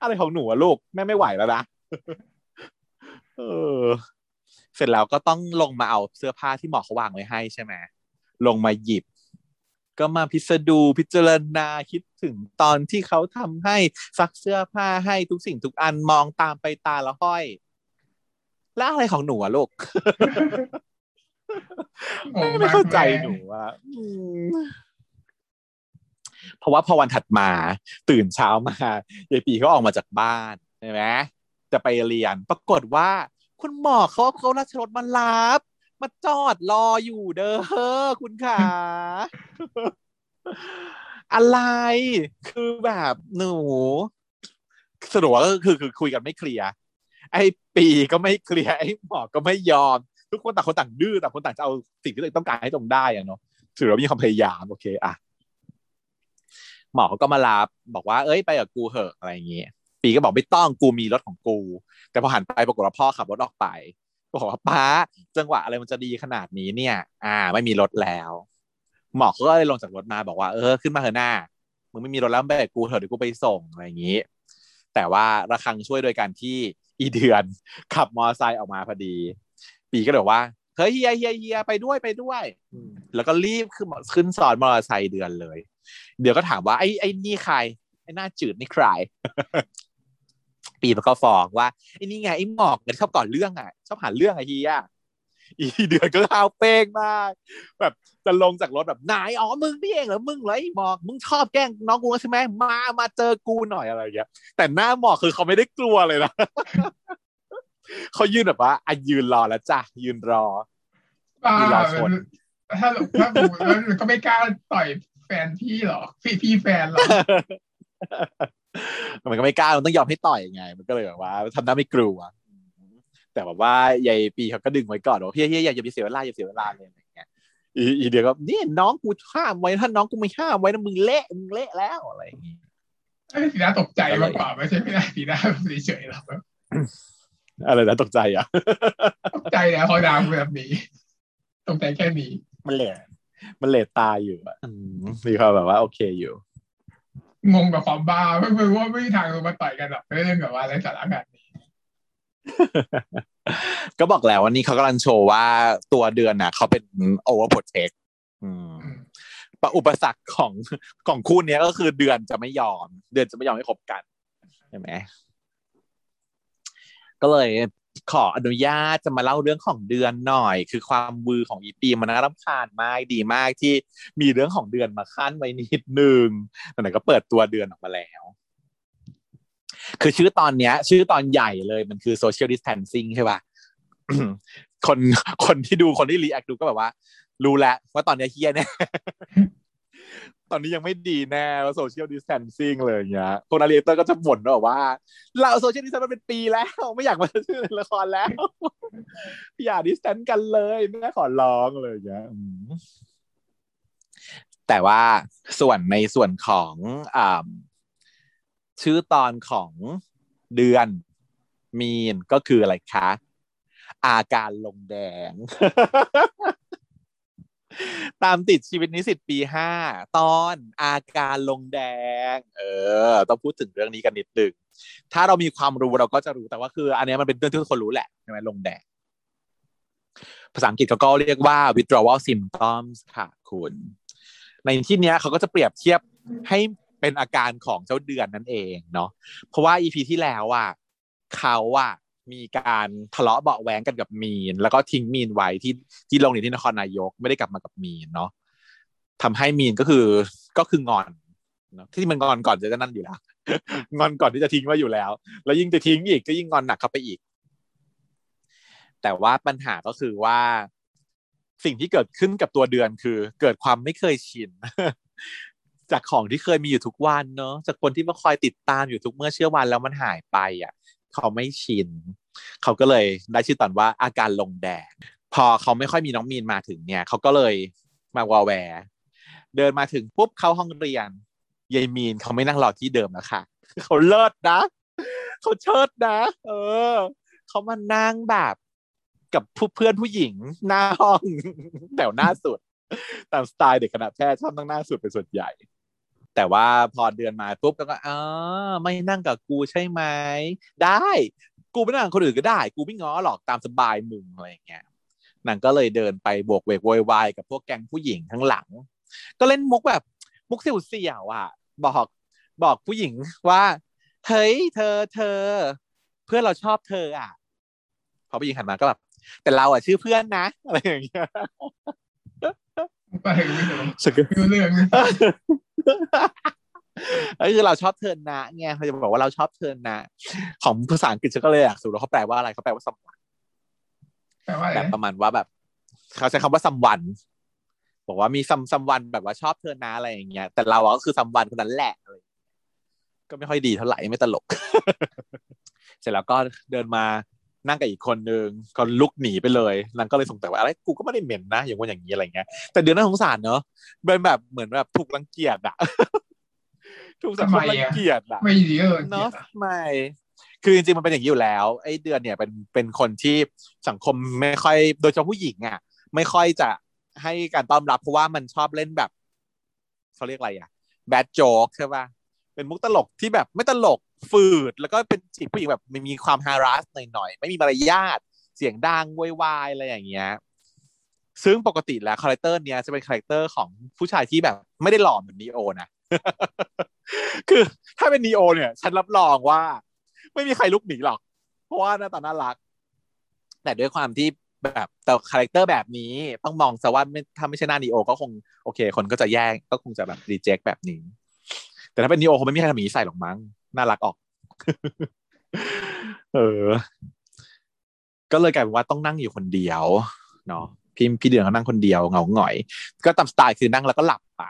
อะไรของหนูอะลูกแม่ไม่ไหวแล้วนะ เออเสร็จแล้วก็ต้องลงมาเอาเสื้อผ้าที่หมอกเขาวางไว้ให้ใช่ไหมลงมาหยิบก็มาพิสดูพิจารณาคิดถึงตอนที่เขาทำให้ซักเสื้อผ้าให้ทุกสิ่งทุกอันมองตามไปตาละห้อยแล้วอะไรของหนูอะลูก ไม่เข้าใจหนูอะเพราะว่าพอวันถัดมาตื่นเช้ามายายปีเขาออกมาจากบ้านใช่ไหมจะไปเรียนปรากฏว่าคุณหมอเขาเขาราชรถมารับมาจอดรออยู่เด้อคุณขาอะไรคือแบบหนูสรุปก็คือคือคุยกันไม่เคลียร์ไอ้ปีก็ไม่เคลียร์ไอ้หมอก็ไม่ยอมทุกคนต่างคนต่างดื้อต่างคนต่างจะเอาสิ่งที่ตัวเองต้องการให้ตรงได้อะเนาะถือว่ามีความพยายามโอเคอะหมอก็มาลาบอกว่าเอ้ยไปกับกูเหอะอะไรอย่างเงี้ยปีก็บอกไม่ต้องกูมีรถของกูแต่พอหันไปปรากฏว่าพ่อขับรถออกไปบอกว่าป้าจังหวะอะไรมันจะดีขนาดนี้เนี่ยอ่าไม่มีรถแล้วหมอกก็เลยลงจากรถมาบอกว่าเออขึ้นมาเถอะหน้ามึงไม่มีรถแล้วไปกับกูเถอะเดี๋ยวกูไปส่งอะไรอย่างงี้แต่ว่าระฆังช่วยโดยการที่อีเดือนขับมอเตอร์ไซค์ออกมาพอดีปีก็เลยบอกว่า เฮ้ยเฮียเฮียเฮียไปด้วยไปด้วยแล้วก็รีบขึ้นขึ้นซ้อนมอเตอร์ไซค์เดือนเลยเดี๋ยวก็ถามว่าไอ้ไอ้นี่ใครไอ้หน้าจืดนี่ใครปีมันก็ฟ้องว่าไอ้นี่ไงไอ้หมอกมันชอบก่อเรื่องอ่ะชอบหาเรื่องอ่ะเฮียอีเดือนก็เอาเป้งมากแบบจะลงจากรถแบบนายอ๋อมึงนี่เองเหรอมึงเหรอไอ้หมอกมึงชอบแกล้งน้องกูใช่ไหมมามาเจอกูหน่อยอะไรอย่างเงี้ยแต่หน้าหมอกคือเขาไม่ได้กลัวเลยนะเขายืนแบบว่าอ่ะยืนรอแล้วจ้ะยืนรอยืนรอชนถ้าหลบถ้าบูมันก็ไม่กล้าต่อยแฟนพี่หรอกพี่พี่แฟนหรอกมันก็ไม่กล้ามันต้องยอมให้ต่อยไงมันก็เลยแบบว่าทำหน้าไม่กลัวแต่แบบว่ายายปีเขาก็ดึงไว้ก่อนว่าเฮียเฮียอย่าไปเสียเวลาอย่าเสียเวลาเลยอะไรเงี้ยอีเดียวก็นี่น้องกูห้ามไว้ถ้าน้องกูไม่ห้ามไว้นะมึงเละมึงเละแล้วอะไรอย่างงี้สีหน้าตกใจมากกว่าไม่ใช่ไม่ได้สีหน้าเฉยๆหรอกอะไรนะตกใจอ่ะตกใจนะเขาด่าแบบนี้ตกใจแค่นี้มันเหละมันเหละตายอยู่อ่ะมีความแบบว่าโอเคอยู่งงกับความบ้าไม่ไม่ว่าไม่มีทางมาต่อยกันหรอกเรื่องแบบว่าอะไรสาระกันก็บอกแล้ววันนี้เขากำลังโชว์ว่าตัวเดือนน่ะเขาเป็น overprotect อุปสรรคของของคู่นี้ก็คือเดือนจะไม่ยอมเดือนจะไม่ยอมให้คบกันใช่ไหมก็เลยขออนุญาตจะมาเล่าเรื่องของเดือนหน่อยคือความวือของอีปีมันน่ารำคาญมากดีมากที่มีเรื่องของเดือนมาขั้นไว้นิดนึงไหนก็เปิดตัวเดือนออกมาแล้วคือชื่อตอนเนี้ยชื่อตอนใหญ่เลยมันคือ Social Distancing ใช่ป่ะ คนคนที่ดูคนที่รีแอคดูก็แบบว่ารู้แล้วว่าตอนนี้เฮี้ยแน่ ตอนนี้ยังไม่ดีแน่ว่า Social Distancing เลยอย่างเงี้ยคนอารีเตอร์ก็จะบ่นว่าว่าเรา Social Distancing มันเป็นปีแล้วไม่อยากมาชื่อละครแล้ว อย่า Distance กันเลยแม่ขอร้องเลยอย่างเงี้ยแต่ว่าส่วนในส่วนของอ่าชื่อตอนของเดือนมีนก็คืออะไรคะอาการลงแดง ตามติดชีวิตนิสิตปีห้าตอนอาการลงแดงเออต้องพูดถึงเรื่องนี้กันนิดนึงถ้าเรามีความรู้เราก็จะรู้แต่ว่าคืออันนี้มันเป็นเรื่องที่ทุกคนรู้แหละใช่ไหมลงแดงภาษาอังกฤษเขาก็เรียกว่า withdrawal symptoms ค่ะคุณในที่นี้เขาก็จะเปรียบเทียบให้เป็นอาการของเจ้าเดือนนั่นเองเนาะเพราะว่า อี พี ที่แล้วอ่ะเขาอ่ะมีการทะเลาะเบาะแว้งกันกับมีนแล้วก็ทิ้งมีนไว้ที่ที่โรงเรียนที่นครนายกไม่ได้กลับมากับมีนเนาะทำให้มีนก็คือก็คืองอนเนาะที่มันงอนก่อนจะนั่นอยู่แล้ว งอนก่อนที่จะทิ้งไว้อยู่แล้วแล้วยิ่งจะทิ้งอีกก็ยิ่งงอนหนักเข้าไปอีกแต่ว่าปัญหาก็คือว่าสิ่งที่เกิดขึ้นกับตัวเดือนคือเกิดความไม่เคยชิน จากของที่เคยมีอยู่ทุกวันเนาะจากคนที่มาคอยติดตามอยู่ทุกเมื่อเชื่อวันแล้วมันหายไปอ่ะเขาไม่ชินเขาก็เลยได้ชื่อตอนว่าอาการลงแดงพอเขาไม่ค่อยมีน้องมีนมาถึงเนี่ยเขาก็เลยมาวอแวร์เดินมาถึงปุ๊บเข้าห้องเรียนยายมีนเขาไม่นั่งรอที่เดิมแล้วค่ะเขาเลิศนะเขาเชิดนะเออเขามานั่งแบบกับเพื่อนผู้หญิงหน้าห้องแถวหน้าสุดตามสไตล์เด็กคณะแพทย์ชอบนั่งหน้าสุดเป็นส่วนใหญ่แต่ว่าพอเดือนมาปุ๊บก็อ๋อไม่นั่งกับกูใช่ไหมได้กูไม่นั่งกับคนอื่นก็ได้กูไม่ง้อหรอกตามสบายมึงอะไรอย่างเงี้ยนางก็เลยเดินไปโบกเวกโวยวายกับพวกแก๊งผู้หญิงทั้งหลังก็เล่นมุกแบบมุกเสี่ยวๆอ่ะบอกบอกผู้หญิงว่าเฮ้ยเธอเธอเพื่อนเราชอบเธออ่ะพอผู้หญิงหันมาก็แบบแต่เราอ่ะชื่อเพื่อนนะอะไรอย่างเงี้ยไปดูเรื่องก็คือเราชอบเธอนะไงเขาจะบอกว่าเราชอบเธอนะของภาษาอังกฤษก็เลยอ่ะสูตรเขาแปลว่าอะไรเขาแปลว่าสัมวันแปลว่าอะไรประมาณว่าแบบเขาใช้คำว่าสัมวันบอกว่ามีสัมสัมวันแบบว่าชอบเธอนะอะไรอย่างเงี้ยแต่เราก็คือสัมวันคนนั้นแหละก็ไม่ค่อยดีเท่าไหร่ไม่ตลกเสร็จแล้วก็เดินมานั่งกับอีกคนนึงก็ลุกหนีไปเลยนางก็เลยสงสัยว่าอะไรกูก็ไม่ได้เหม็นนะอย่างว่าอย่างนี้อะไรเงี้ยแต่เดือนน่าสงสารเนาะเป็นแบบเหมือนแบบถูกรังเกียจอะถูกสังคมรังเกียจอะไม่ดีเลยเนาะไม่คือจริงๆมันเป็นอย่างนี้อยู่แล้วไอ้เดือนเนี่ยเป็นเป็นคนที่สังคมไม่ค่อยโดยเฉพาะผู้หญิงอะไม่ค่อยจะให้การต้อนรับเพราะว่ามันชอบเล่นแบบเขาเรียกอะไรอะแบดโจ๊กใช่ป่ะเป็นมุกตลกที่แบบไม่ตลกฝืดแล้วก็เป็นจีบผู้หญิงแบบไม่มีความฮารัสหน่อยๆไม่มีมารยาทเสียงดังวอยวายอะไรอย่างเงี้ย ซึ่งปกติแล้วคาแรคเตอร์เนี้ยจะเป็นคาแรคเตอร์ของผู้ชายที่แบบไม่ได้หล่อเหมือนนีโอนะคือถ้าเป็นนีโอเนี่ยฉันรับรองว่าไม่มีใครลุกหนีหรอกเพราะว่าหน้าตาน่ารักแต่ด้วยความที่แบบแต่คาแรคเตอร์แบบนี้ต้องมองซะว่าไม่ถ้าไม่ใช่หน้านีโอก็คงโอเคคนก็จะแย่งก็คงจะแบบรีเจคแบบนี้แต่ถ้าเป็นนีโอคงไม่มีใครทำอย่างนี้ใส่หรอกมั้งน่ารักออกเออก็เลยกลายเป็นว่าต้องนั่งอยู่คนเดียวเนาะพี่พี่เดือนเขานั่งคนเดียวเหงาหงอยก็ตามสไตล์คือนั่งแล้วก็หลับไป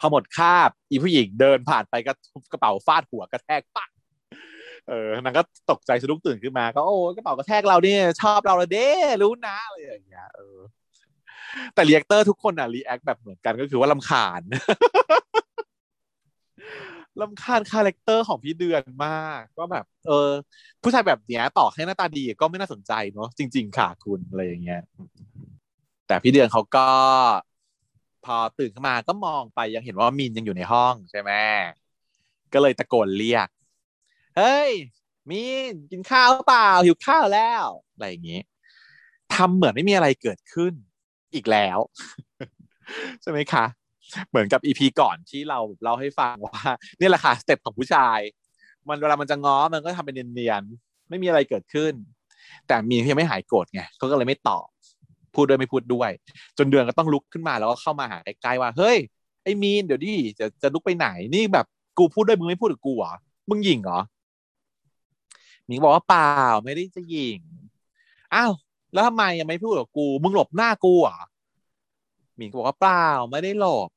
พอหมดคาบอีผู้หญิงเดินผ่านไปก็กระเป๋าฟาดหัวกระแทกปะเออนางก็ตกใจสะดุ้งตื่นขึ้นมาก็โอ้กระเป๋ากระแทกเราเนี่ยชอบเราเลยเด้รู้นะอะไรอย่างเงี้ยเออแต่รีแอคเตอร์ทุกคนอ่ะรีแอคแบบเหมือนกันก็คือว่ารำคาญรำคาญคาแรคเตอร์ของพี่เดือนมากก็แบบเออผู้ชายแบบเนี้ยต่อให้หน้าตาดีก็ไม่น่าสนใจเนาะจริงๆค่ะคุณอะไรอย่างเงี้ยแต่พี่เดือนเขาก็พอตื่นขึ้นมาก็มองไปยังเห็นว่ามินยังอยู่ในห้องใช่ไหมก็เลยตะโกนเรียกเฮ้ยมินกินข้าวเปล่าหิวข้าวแล้วอะไรอย่างงี้ทำเหมือนไม่มีอะไรเกิดขึ้นอีกแล้ว ใช่ไหมคะเหมือนกับ อี พี ก่อนที่เราเล่าให้ฟังว่านี่แหละค่ะสเต็ปของผู้ชายมันเวลามันจะง้อมันก็ทำเป็นเนียนๆไม่มีอะไรเกิดขึ้นแต่มีนยังไม่หายโกรธไงเขาก็เลยไม่ตอบพูดด้วยไม่พูดด้วยจนเดือนก็ต้องลุกขึ้นมาแล้วก็เข้ามาหาใกล้ๆว่าเฮ้ยไอ้มีนเดี๋ยวดิจะจะลุกไปไหนนี่แบบกูพูดด้วยมึงไม่พูดกับกูเหรอมึงหยิ่งเหรอมีนบอกว่าเปล่าไม่ได้จะหยิ่งอ้าวแล้วทำไมยังไม่พูดกับกูมึงหลบหน้ากูเหรอมีนก็บอกว่าเปล่าไม่ได้หลบ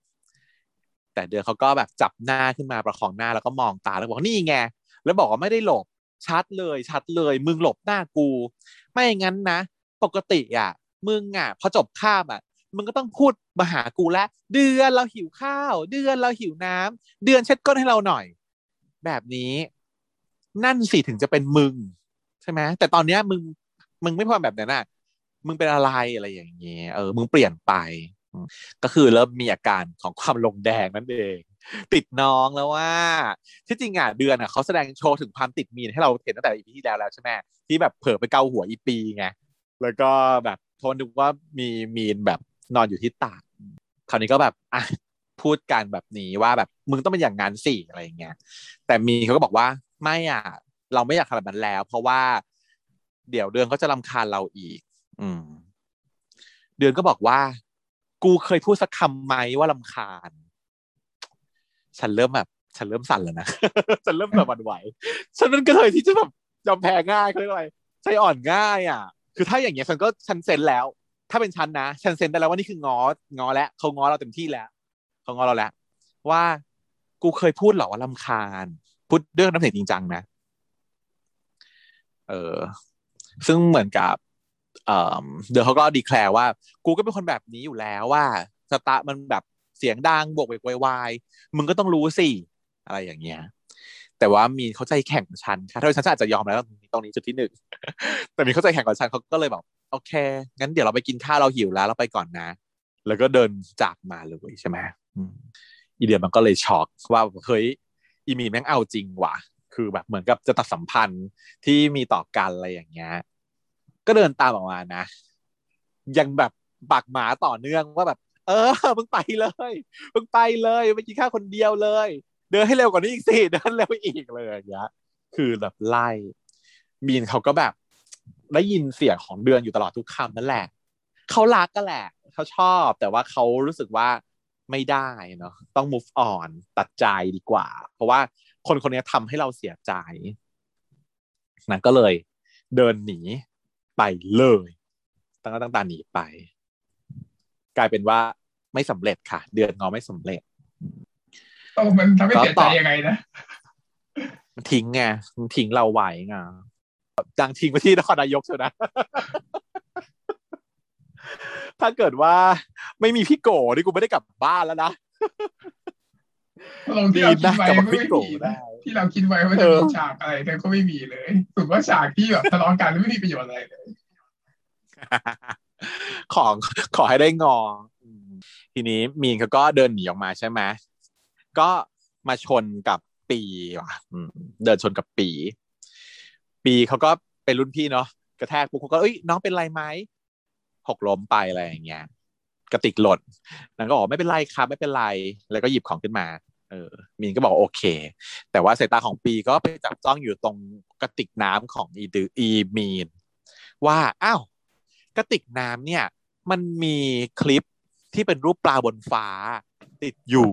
แต่เดือนเขาก็แบบจับหน้าขึ้นมาประคองหน้าแล้วก็มองตาแล้วบอกนี่ไงแล้วบอกว่าไม่ได้หลบชัดเลยชัดเลยมึงหลบหน้ากูไม่งั้นนะปกติอ่ะมึงอ่ะพอจบคาบอ่ะมึงก็ต้องพูดมาหากูแล้วเดือนเราหิวข้าวเดือนเราหิวน้ำเดือนเช็ดก้นให้เราหน่อยแบบนี้นั่นสิถึงจะเป็นมึงใช่ไหมแต่ตอนเนี้ยมึงมึงไม่พูดแบบนั้นอ่ะมึงเป็นอะไรอะไรอย่างเงี้ยเออมึงเปลี่ยนไปก็คือเริ่มมีอาการของความลงแดงนั่นเองติดน้องแล้วว่าที่จริงอ่ะเดือนอ่ะเขาแสดงโชว์ถึงความติดมีนให้เราเห็นตั้งแต่ อี พี ที่แล้วแล้วใช่ไหมที่แบบเผลอไปเกาหัวอีปีไงแล้วก็แบบทนดูว่ามีมีนแบบนอนอยู่ที่ตากคราวนี้ก็แบบอ่ะพูดกันแบบนี้ว่าแบบมึงต้องเป็นอย่างงั้นสิอะไรอย่างเงี้ยแต่มีเขาก็บอกว่าไม่อ่ะเราไม่อยากทำแบบนั้นแล้วเพราะว่าเดี๋ยวเดือนเขาจะรำคาญเราอีกอืมเดือนก็บอกว่ากูเคยพูดสักคำไหมว่ารำคาญฉันเริ่มแบบฉันเริ่มสั่นแล้วนะ ฉันเริ่มแบบหวั่นไหวฉันเป็นกระเทยที่จะแบบยอมแพ้ง่ายเขาเรียกอะไรใจอ่อนง่ายอ่ะคือถ้าอย่างเงี้ยฉันก็ฉันเซ็นแล้วถ้าเป็นฉันนะฉันเซ็นได้แล้วว่านี่คืององอแล้วเขางอเราเต็มที่แล้วเขางอเราแล้วว่ากูเคยพูดเหรอว่ารำคาญพูดเรื่องน้ำเสียงจริงจังนะเออซึ่งเหมือนกับเดี๋ยวเขาก็ดีแคลร์ว่ากูก็เป็นคนแบบนี้อยู่แล้วว่าสตาร์มันแบบเสียงดังบวกเวกวายมึงก็ต้องรู้สิอะไรอย่างเงี้ยแต่ว่ามีเขาใจแข็งกว่าฉันค่ะถ้าฉันอาจจะยอมแล้วตรงนี้จุดที่หนึ่งแต่มีเขาใจแข็งกว่าฉันเขาก็เลยบอกโอเคงั้นเดี๋ยวเราไปกินข้าวเราหิวแล้วเราไปก่อนนะแล้วก็เดินจากมาเลยใช่ไหมอีเดียมันก็เลยช็อกว่าเฮ้ยอีมีแม่งเอาจริงว่ะคือแบบเหมือนกับจะตัดสัมพันธ์ที่มีต่อกันอะไรอย่างเงี้ยก็เดินตามออกมานะยังแบบปากหมาต่อเนื่องว่าแบบเออมึงไปเลยมึงไปเลยไปกินข้าวคนเดียวเลยเดินให้เร็วกว่านี้อีกสิเดินเร็วอีกเลยอย่างเงี้ยคือแบบไล่มีนเขาก็แบบได้ยินเสียงของเดือนอยู่ตลอดทุกคำนั่นแหละเขารักก็แหละเขาชอบแต่ว่าเขารู้สึกว่าไม่ได้เนาะต้อง move on ตัดใจดีกว่าเพราะว่าคนคนนี้ทำให้เราเสียใจนะก็เลยเดินหนีไปเลยตั้งแต่ตั้งแต่หนีไปกลายเป็นว่าไม่สำเร็จค่ะเดือนงอไม่สำเร็จโอ้มันทำให้เสียใจยังไงนะมันทิ้งไงมันทิ้งเราไว้ไงดังทิ้งไปที่นครนายกเชียวนะถ้าเกิดว่าไม่มีพี่โก้นี่กูไม่ได้กลับบ้านแล้วนะที่เราคิดไว้ก็ไม่มีนะที่เราคิดไว้ว่าจะมีฉากอะไรแต่ก็ไม่มีเลยสุดว่าฉากที่แบบทะเลาะกันไม่มีประโยชน์อะไรเลยของขอให้ได้งอทีนี้มีนเขาก็เดินหนีออกมาใช่ไหมก็มาชนกับปีว่ะเดินชนกับปีปีเขาก็เป็นรุ่นพี่เนาะกระแทกปุ๊บเขาก็เอ้ยน้องเป็นไรไหม หกล้มไปอะไรอย่างเงี้ยกระติกหล่นนางก็บอกไม่เป็นไรครับไม่เป็นไรแล้วก็หยิบของขึ้นมาเออมีนก็บอกโอเคแต่ว่าสายตาของปีก็ไปจับจ้องอยู่ตรงกระติกน้ำของอีดืออีมีนว่าอ้าวกระติกน้ำเนี่ยมันมีคลิปที่เป็นรูปปลาบนฟ้าติดอยู่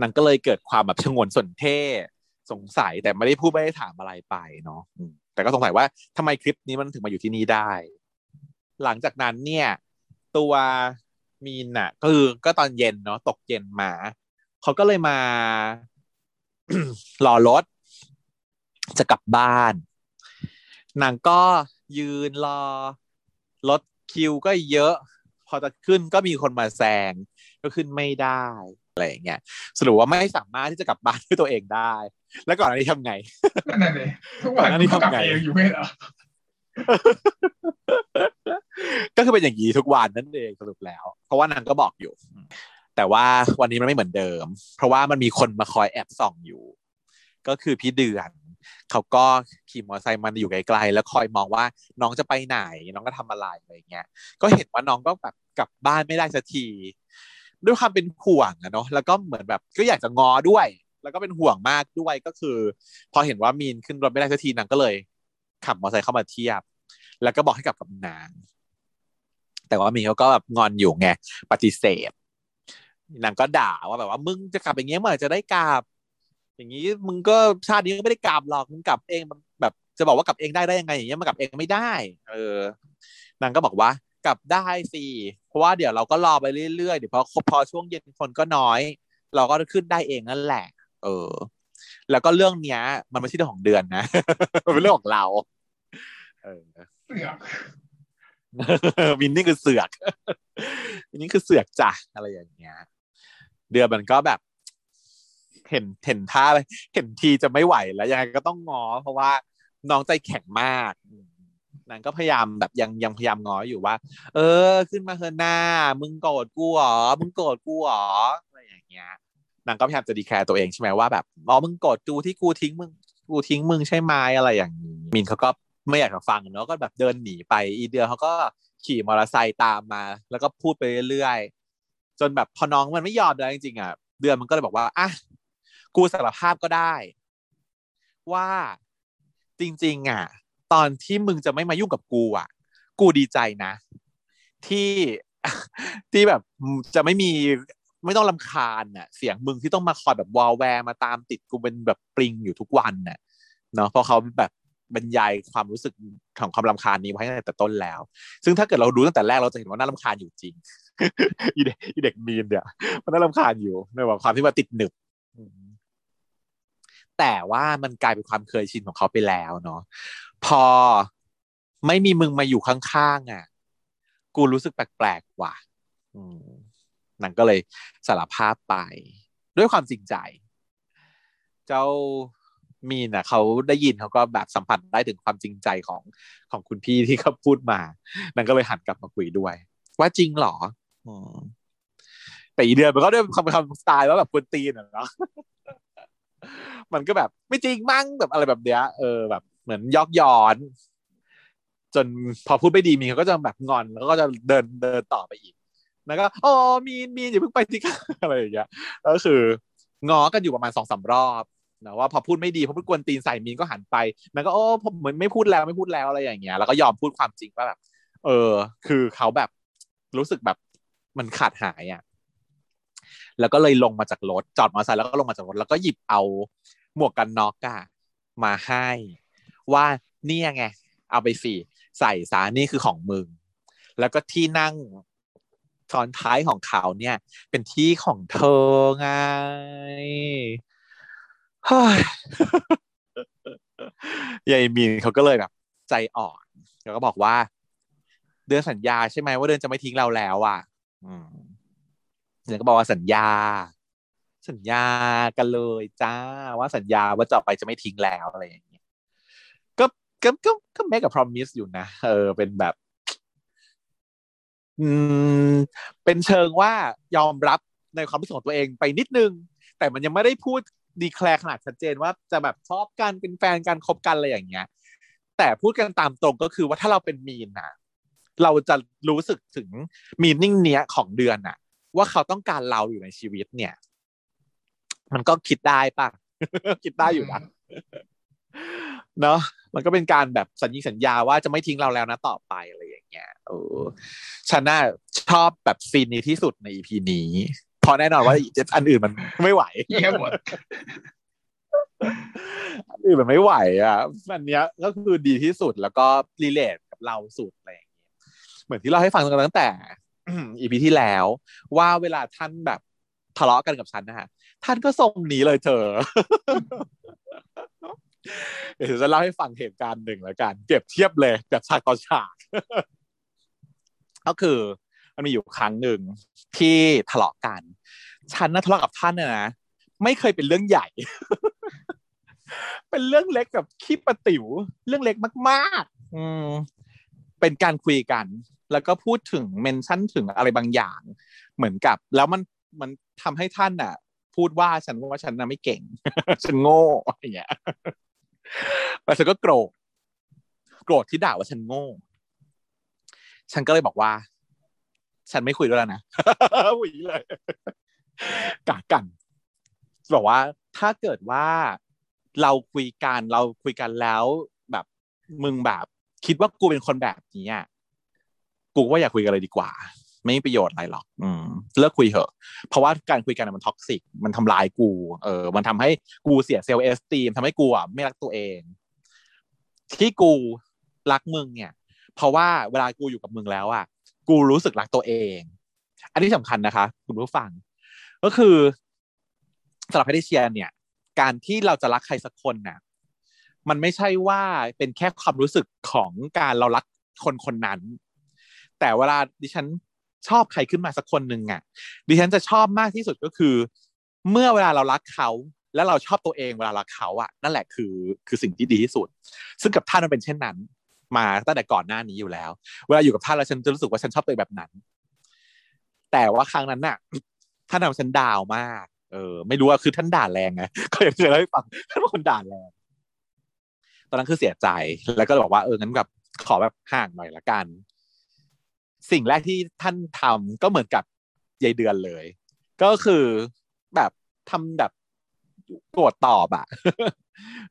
นางก็เลยเกิดความแบบชงนสนเท่สงสัยแต่ไม่ได้พูดไม่ได้ถามอะไรไปเนาะแต่ก็สงสัยว่าทำไมคลิปนี้มันถึงมาอยู่ที่นี่ได้หลังจากนั้นเนี่ยตัวมีนน่ะก็คือก็ตอนเย็นเนาะตกเย็นมาเขาก็เลยมา รอรถจะกลับบ้านนางก็ยืนรอรถคิวก็เยอะพอจะขึ้นก็มีคนมาแซงก็ขึ้นไม่ได้อะไรอย่างเงี้ยสรุปว่าไม่สามารถที่จะกลับบ้านด้วยตัวเองได้แล้วก่อนหน้านี้ทำไงนั่นแหละทุกวันนี้ทำไงอยู่ไม่หรอก็คือเป็นอย่างนี้ทุกวันนั่นเองสรุปแล้วเพราะว่านางก็บอกอยู่แต่ว่าวันนี้มันไม่เหมือนเดิมเพราะว่ามันมีคนมาคอยแอบส่องอยู่ก็คือพี่เดือนเขาก็ขี่มอเตอร์ไซค์มันอยู่ไกลๆแล้วคอยมองว่าน้องจะไปไหนน้องก็ทำอะไรอะไรเงี้ยก็เห็นว่าน้องก็แบบกลับบ้านไม่ได้สักทีด้วยความเป็นห่วงอะเนาะแล้วก็เหมือนแบบก็อยากจะงอด้วยแล้วก็เป็นห่วงมากด้วยก็คือพอเห็นว่ามีนขึ้นรถไม่ได้สักทีนางก็เลยขับมอเตอร์ไซค์เข้ามาเทียบแล้วก็บอกให้กลับกับนางแต่ว่ามีนเขาก็แบบงอนอยู่ไงปฏิเสธนางก็ด่าว่าแบบว่ามึงจะกลับอย่างเงี้ยเมื่อจะได้กลับอย่างงี้มึงก็ชาตินี้ไม่ได้กลับหรอกมึงกลับเองมันแบบจะบอกว่ากลับเองได้ได้ยังไงอย่างเงี้ยมันกลับเองไม่ได้เออนางก็บอกว่ากลับได้สิเพราะว่าเดี๋ยวเราก็รอไปเรื่อยๆเดี๋ยวพอพอช่วงเย็นคนก็น้อยเราก็ขึ้นได้เองนั่นแหละเออแล้วก็เรื่องเนี้ยมันไม่ใช่เรื่องของเดือนนะมันเป็นเรื่องของเราเออเสือกมินนี่คือเสือกมินนี่คือเสือกจ้ะอะไรอย่างเงี้ยเดือนมันก็แบบเห็นเห็นท่าเลยเห็นทีจะไม่ไหวแล้วยังไงก็ต้องง้อเพราะว่าน้องใจแข็งมากนางก็พยายามแบบยังยังพยายามง้ออยู่ว่าเออขึ้นมาเถอะหน้ามึงโกรธกูหรอมึงโกรธกูหรออะไรอย่างเงี้ยนางก็พยายามจะดีแคร์ตัวเองใช่ไหมว่าแบบอ๋อมึงโกรธกูที่กูทิ้งมึงกูทิ้งมึงใช่ไหมอะไรอย่างนี้มินเขาก็ไม่อยากจะฟังเนาะก็แบบเดินหนีไปอีเดือนเขาก็ขี่มอเตอร์ไซค์ตามมาแล้วก็พูดไปเรื่อยๆจนแบบพอน้องมันไม่ยอมเลยจริงๆอ่ะเดือนมันก็เลยบอกว่าอ่ะกูสารภาพก็ได้ว่าจริงๆอ่ะตอนที่มึงจะไม่มายุ่งกับกูอ่ะกูดีใจนะที่ที่แบบจะไม่มีไม่ต้องรำคาญน่ะเสียงมึงที่ต้องมาคอยแบบวอลแวร์มาตามติดกูเป็นแบบปริงอยู่ทุกวันน่ะเนาะเพราะเขาแบบบรรยายความรู้สึกของความรำคาญนี้ไว้ตั้งแต่ต้นแล้วซึ่งถ้าเกิดเราดูตั้งแต่แรกเราจะเห็นว่าน่ารำคาญอยู่จริง อีเด็กอีเด็กมีนเนี่ยมันน่ารำคาญอยู่ในแบบความที่ว่าติดหนึบแต่ว่ามันกลายเป็นความเคยชินของเขาไปแล้วเนาะพอไม่มีมึงมาอยู่ข้างๆอ่ะกูรู้สึกแปลกๆว่ะนางก็เลยสารภาพไปด้วยความจริงใจเจ้ามีนอ่ะเขาได้ยินเขาก็แบบสัมผัสได้ถึงความจริงใจของของคุณพี่ที่เขาพูดมานางก็เลยหันกลับมาคุยด้วยว่าจริงเหรอแต่อีเดือนมันก็ด้วยคำคำสไตล์ว่าแบบคนตีนอ่ะเนาะมันก็แบบไม่จริงมั้งแบบอะไรแบบเนี้ยเออแบบเหมือนยอกย้อนจนพอพูดไม่ดีมีนก็จะแบบงอนแล้วก็จะเดินเดินต่อไปอีกแล้วก็อ๋อมีนมีนอย่าเพิ่งไปสิคะอะไรอย่างเงี้ยก็คืองอกันอยู่ประมาณ สองถึงสาม รอบนะว่าพอพูดไม่ดีพอพูดกวนตีนใส่มีนก็หันไปมันก็โอ้ผมเหมือนไม่พูดแล้วไม่พูดแล้วอะไรอย่างเงี้ยแล้วก็ยอมพูดความจริงว่าแบบเออคือเขาแบบรู้สึกแบบมันขาดหายอ่ะแล้วก็เลยลงมาจากรถจอดมอเตอร์ไซค์แล้วก็ลงมาจากรถแล้วก็หยิบเอาหมวกกันน็อกอ่ะมาให้ว่าเนี่ยไงเอาไปสิใส่ซะนี่คือของมึงแล้วก็ที่นั่งตอนท้ายของเขาเนี่ยเป็นที่ของเธอไงเฮ้ยยายมีนเขาก็เลยแบบใจอ่อนแล้วก็บอกว่าเดือนสัญญาใช่ไหมว่าเดือนจะไม่ทิ้งเราแล้วอ่ะเดือนก็บอกว่าสัญญาสัญญากันเลยจ้าว่าสัญญาว่าจะไปจะไม่ทิ้งแล้วอะไรอย่างเงี้ยก็ก็ก็ก็แม้กับ promise อยู่นะเออเป็นแบบอืมเป็นเชิงว่ายอมรับในความรู้สึกของตัวเองไปนิดนึงแต่มันยังไม่ได้พูดดีแคลร์ขนาดชัดเจนว่าจะแบบชอบกันเป็นแฟนกันคบกันอะไรอย่างเงี้ยแต่พูดกันตามตรงก็คือว่าถ้าเราเป็นมีนนะ เราจะรู้สึกถึงมีนิ่งเนี้ยของเดือนน่ะว่าเขาต้องการเราอยู่ในชีวิตเนี่ยมันก็คิดได้ป่ะ คิดได้อยู่นะ เนาะมันก็เป็นการแบบสัญญิงสัญญาว่าจะไม่ทิ้งเราแล้วนะต่อไปอะไรอย่างเงี้ยโอ้ฉันน่ะชอบแบบซีนนี้ที่สุดใน อี พี นี้พอแน่นอนว่าอันอื่นมันไม่ไหวแย่หมดอันอื่นมันไม่ไหวอ่ะอันเนี้ยก็คือดีที่สุดแล้วก็รีเลทกับเราสุดอะไรอย่างเงี้ยเหมือนที่เราให้ฟังกันตั้งแต่ อี พี ที่แล้วว่าเวลาท่านแบบทะเลาะกันกับฉันนะฮะท่านก็ส่งหนีเลยเธอเดี๋ยวจะเล่าให้ฟังเหตุการณ์หนึ่งแล้วกันเปรียบเทียบเลยแบบฉากต่อฉากก็คือมันมีอยู่ครั้งหนึ่งที่ทะเลาะกันฉันน่ะทะเลาะกับท่านนะไม่เคยเป็นเรื่องใหญ่เป็นเรื่องเล็กแบบขี้ประติ๋วเรื่องเล็กมากๆอืมเป็นการคุยกันแล้วก็พูดถึงเมนชั่นถึงอะไรบางอย่างเหมือนกับแล้วมันมันทำให้ท่านน่ะพูดว่าฉันว่าฉันน่ะไม่เก่งฉันโง่อะไรอย่างเงี้ยแล้วฉันก็โกรธโกรธที่ด่าว่าฉันโง่ฉันก็เลยบอกว่าฉันไม่คุยด้วยแล้วนะอุ้ยเลยกะกันบอกว่าถ้าเกิดว่าเราคุยกันเราคุยกันแล้วแบบมึงแบบคิดว่ากูเป็นคนแบบนี้อ่ะกูว่าอย่าคุยกันเลยดีกว่าไม่มีประโยชน์อะไรหรอกอืมเลิกคุยเถอะเพราะว่าการคุยกันมันท็อกซิกมันทำลายกูเออมันทำให้กูเสียเซลล์เอสตีมทำให้กูอ่ะไม่รักตัวเองที่กูรักมึงเนี่ยเพราะว่าเวลากูอยู่กับมึงแล้วอ่ะกูรู้สึกรักตัวเองอันนี้สำคัญนะคะคุณผู้ฟังก็คือสำหรับให้ได้เชียร์เนี่ยการที่เราจะรักใครสักคนน่ะมันไม่ใช่ว่าเป็นแค่ความรู้สึกของการเรารักคนคนนั้นแต่เวลาดิฉันชอบใครขึ้นมาสักคนหนึ่งอ่ะดิฉันจะชอบมากที่สุดก็คือเมื่อเวลาเรารักเขาและเราชอบตัวเองเวลารักเขาอ่ะนั่นแหละคือคือสิ่งที่ดีที่สุดซึ่งกับท่านมันเป็นเช่นนั้นมาตั้งแต่ก่อนหน้านี้อยู่แล้วเวลาอยู่กับท่านแล้วฉันจะรู้สึกว่าฉันชอบตัวเองแบบนั้นแต่ว่าครั้งนั้นน่ะท่านทำฉันดาวมากเออไม่รู้ว่าคือท่านด่าแรงไงก็อย่างที่เราให้ฟังท่านเป็นคนด่าแรงตอนนั้นคือเสียใจแล้วก็บอกว่าเอองั้นแบบขอแบบห่างหน่อยละกันสิ่งแรกที่ท่านทำก็เหมือนกับยายเดือนเลยก็คือแบบทำแบบโกรธตอบอ่ะ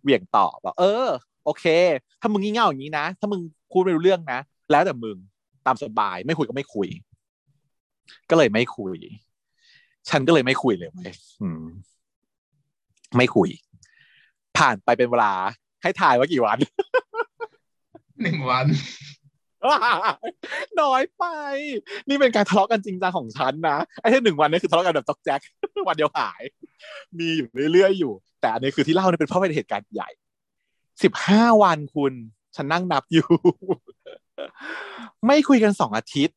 เบี่ยงตอบบอกเออโอเคถ้ามึงงี่เง่าอย่างนี้นะถ้ามึงคุยไม่รู้เรื่องนะแล้วแต่มึงตามสบายไม่คุยก็ไม่คุยก็เลยไม่คุยฉันก็เลยไม่คุยเลยไม่ไม่คุยผ่านไปเป็นเวลาให้ถ่ายว่ากี่วันหนึ่งวันน้อยไปนี่เป็นการทะเลาะกันจริงจังของฉันนะไอ้ที่หนึ่งวันนี่คือทะเลาะกันแบบจ๊อกแจ๊กวันเดียวหายมีอยู่เรื่อยๆอยู่แต่อันนี้คือที่เล่านี่เป็นเพราะเป็นเหตุการณ์ใหญ่สิบห้าวันคุณฉันนั่งนับอยู่ไม่คุยกันสองอาทิตย์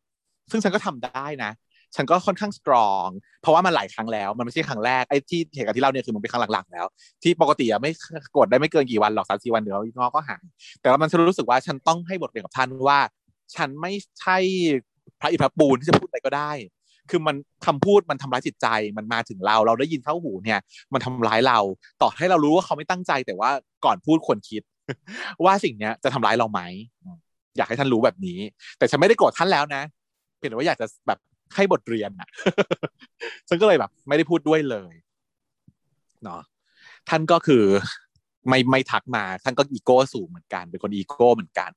ซึ่งฉันก็ทำได้นะฉันก็ค่อนข้างสตรองเพราะว่ามันหลายครั้งแล้วมันไม่ใช่ครั้งแรกไอ้ที่เหตุการณ์ที่เล่าเนี่ยคือมันเป็นครั้งหลังๆแล้วที่ปกติอะไม่กดได้ไม่เกินกี่วันหรอกสามสี่วันเดี๋ยวงอก็หายแต่ว่ามันฉันรู้สึกว่าฉันต้องให้บทเรียนกับท่านว่าฉันไม่ใช่พระอิฐปูนที่จะพูดอะไรก็ได้คือมันคำพูดมันทำร้ายจิตใจมันมาถึงเราเราได้ยินเข้าหูเนี่ยมันทำร้ายเราต่อให้เรารู้ว่าเขาไม่ตั้งใจแต่ว่าก่อนพูดควรคิดว่าสิ่งเนี้ยจะทำร้ายเราไหมอยากให้ท่านรู้แบบนี้แต่ฉันไม่ได้โกรธท่านแล้วนะเพียงแต่ว่าอยากจะแบบให้บทเรียนอ่ะฉันก็เลยแบบไม่ได้พูดด้วยเลยเนาะท่านก็คือไม่ไม่ทักมาท่านก็อีโก้สูงเหมือนกันเป็นคนอีโก้เหมือนกัน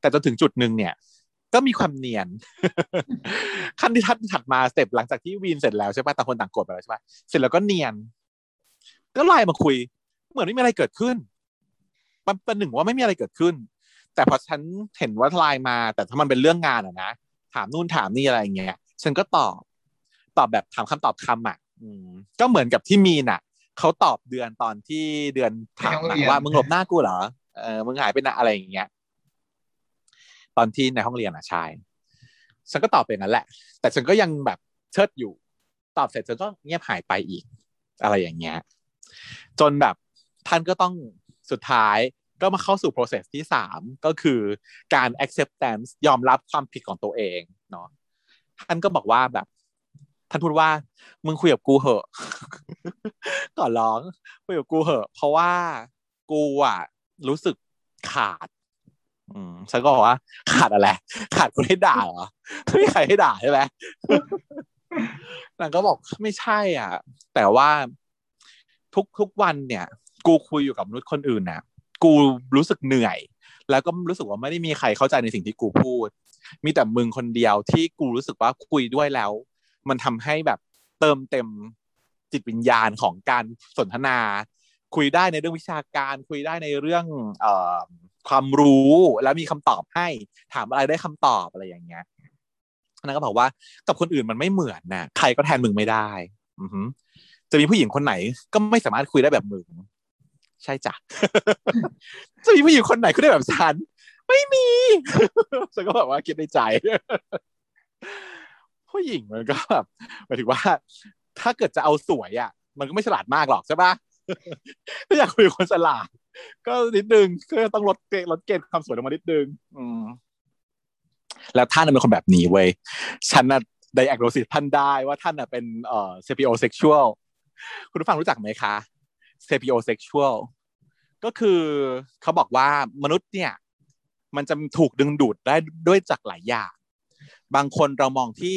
แต่จนถึงจุดนึงเนี่ยก็มีความเนียนขั้นที่ท่านถัดมาสเต็ปหลังจากที่วีนเสร็จแล้วใช่ป่ะต่างคนต่างกดไปแล้วใช่ป่ะเสร็จแล้วก็เนียนก็ไลน์มาคุยเหมือนไม่มีอะไรเกิดขึ้นประหนึ่งว่าไม่มีอะไรเกิดขึ้นแต่พอฉันเห็นว่าไลน์มาแต่ถ้ามันเป็นเรื่องงานอ่ะนะถามนู่นถามนี่อะไรอย่างเงี้ยฉันก็ตอบตอบแบบถามคำตอบคำอ่ะก็เหมือนกับที่มีน่ะเขาตอบเดือนตอนที่เดือนถามว่ามึงหลบหน้ากูเหรอเออมึงหายไปนะอะไรอย่างเงี้ยตอนที่ในห้องเรียนอ่ะชายฉันก็ตอบไปงั้นแหละแต่ฉันก็ยังแบบเชิดอยู่ตอบเสร็จฉันก็เงียบหายไปอีกอะไรอย่างเงี้ยจนแบบท่านก็ต้องสุดท้ายก็มาเข้าสู่ process ที่สามก็คือการ acceptance ยอมรับความผิดของตัวเองเนาะท่านก็บอกว่าแบบท่านพูดว่ามึงคุยกับกูเหอะก่อนร้องคุยกับกูเหอะเพราะว่ากูอ่ะรู้สึกขาด อืมฉันก็บอกว่าขาดอะไรขาดคนให้ด่าเหรอไม่มีใครให้ด่าใช่ไหมนางก็บอกไม่ใช่อ่ะแต่ว่าทุกทุกวันเนี่ยกูคุยอยู่กับมนุษย์คนอื่นนะกูรู้สึกเหนื่อยแล้วก็รู้สึกว่าไม่ได้มีใครเข้าใจในสิ่งที่กูพูดมีแต่มึงคนเดียวที่กูรู้สึกว่าคุยด้วยแล้วมันทำให้แบบเติมเต็มจิตวิญญาณของการสนทนาคุยได้ในเรื่องวิชาการคุยได้ในเรื่องเอ่อความรู้แล้วมีคำตอบให้ถามอะไรได้คำตอบอะไรอย่างเงี้ยนั่นก็บอกว่ากับคนอื่นมันไม่เหมือนนะใครก็แทนมึงไม่ได้จะมีผู้หญิงคนไหนก็ไม่สามารถคุยได้แบบมึงใช่จ้ะจะมีผู้หญิงคนไหนคุยได้แบบฉันไม่มีฉันก็แบบว่าคิดในใจผู้หญิงมันก็แบบหมายถึงว่าถ้าเกิดจะเอาสวยอ่ะมันก็ไม่ฉลาดมากหรอกใช่ปะถ้าอยากคุยคนฉลาดก็นิดนึงก็ต้องลดเกณฑ์ลดเกณฑ์ความสวยลงมานิดนึงอืมแล้วท่านเป็นคนแบบนี้เว้ยฉันน่ะไดแอกโนซิสท่านได้ว่าท่านน่ะเป็นเอ่อ sapiosexual คุณผู้ฟังรู้จักไหมคะ sapiosexual ก็คือเขาบอกว่ามนุษย์เนี่ยมันจะถูกดึงดูดได้ด้วยจากหลายอย่างบางคนเรามองที่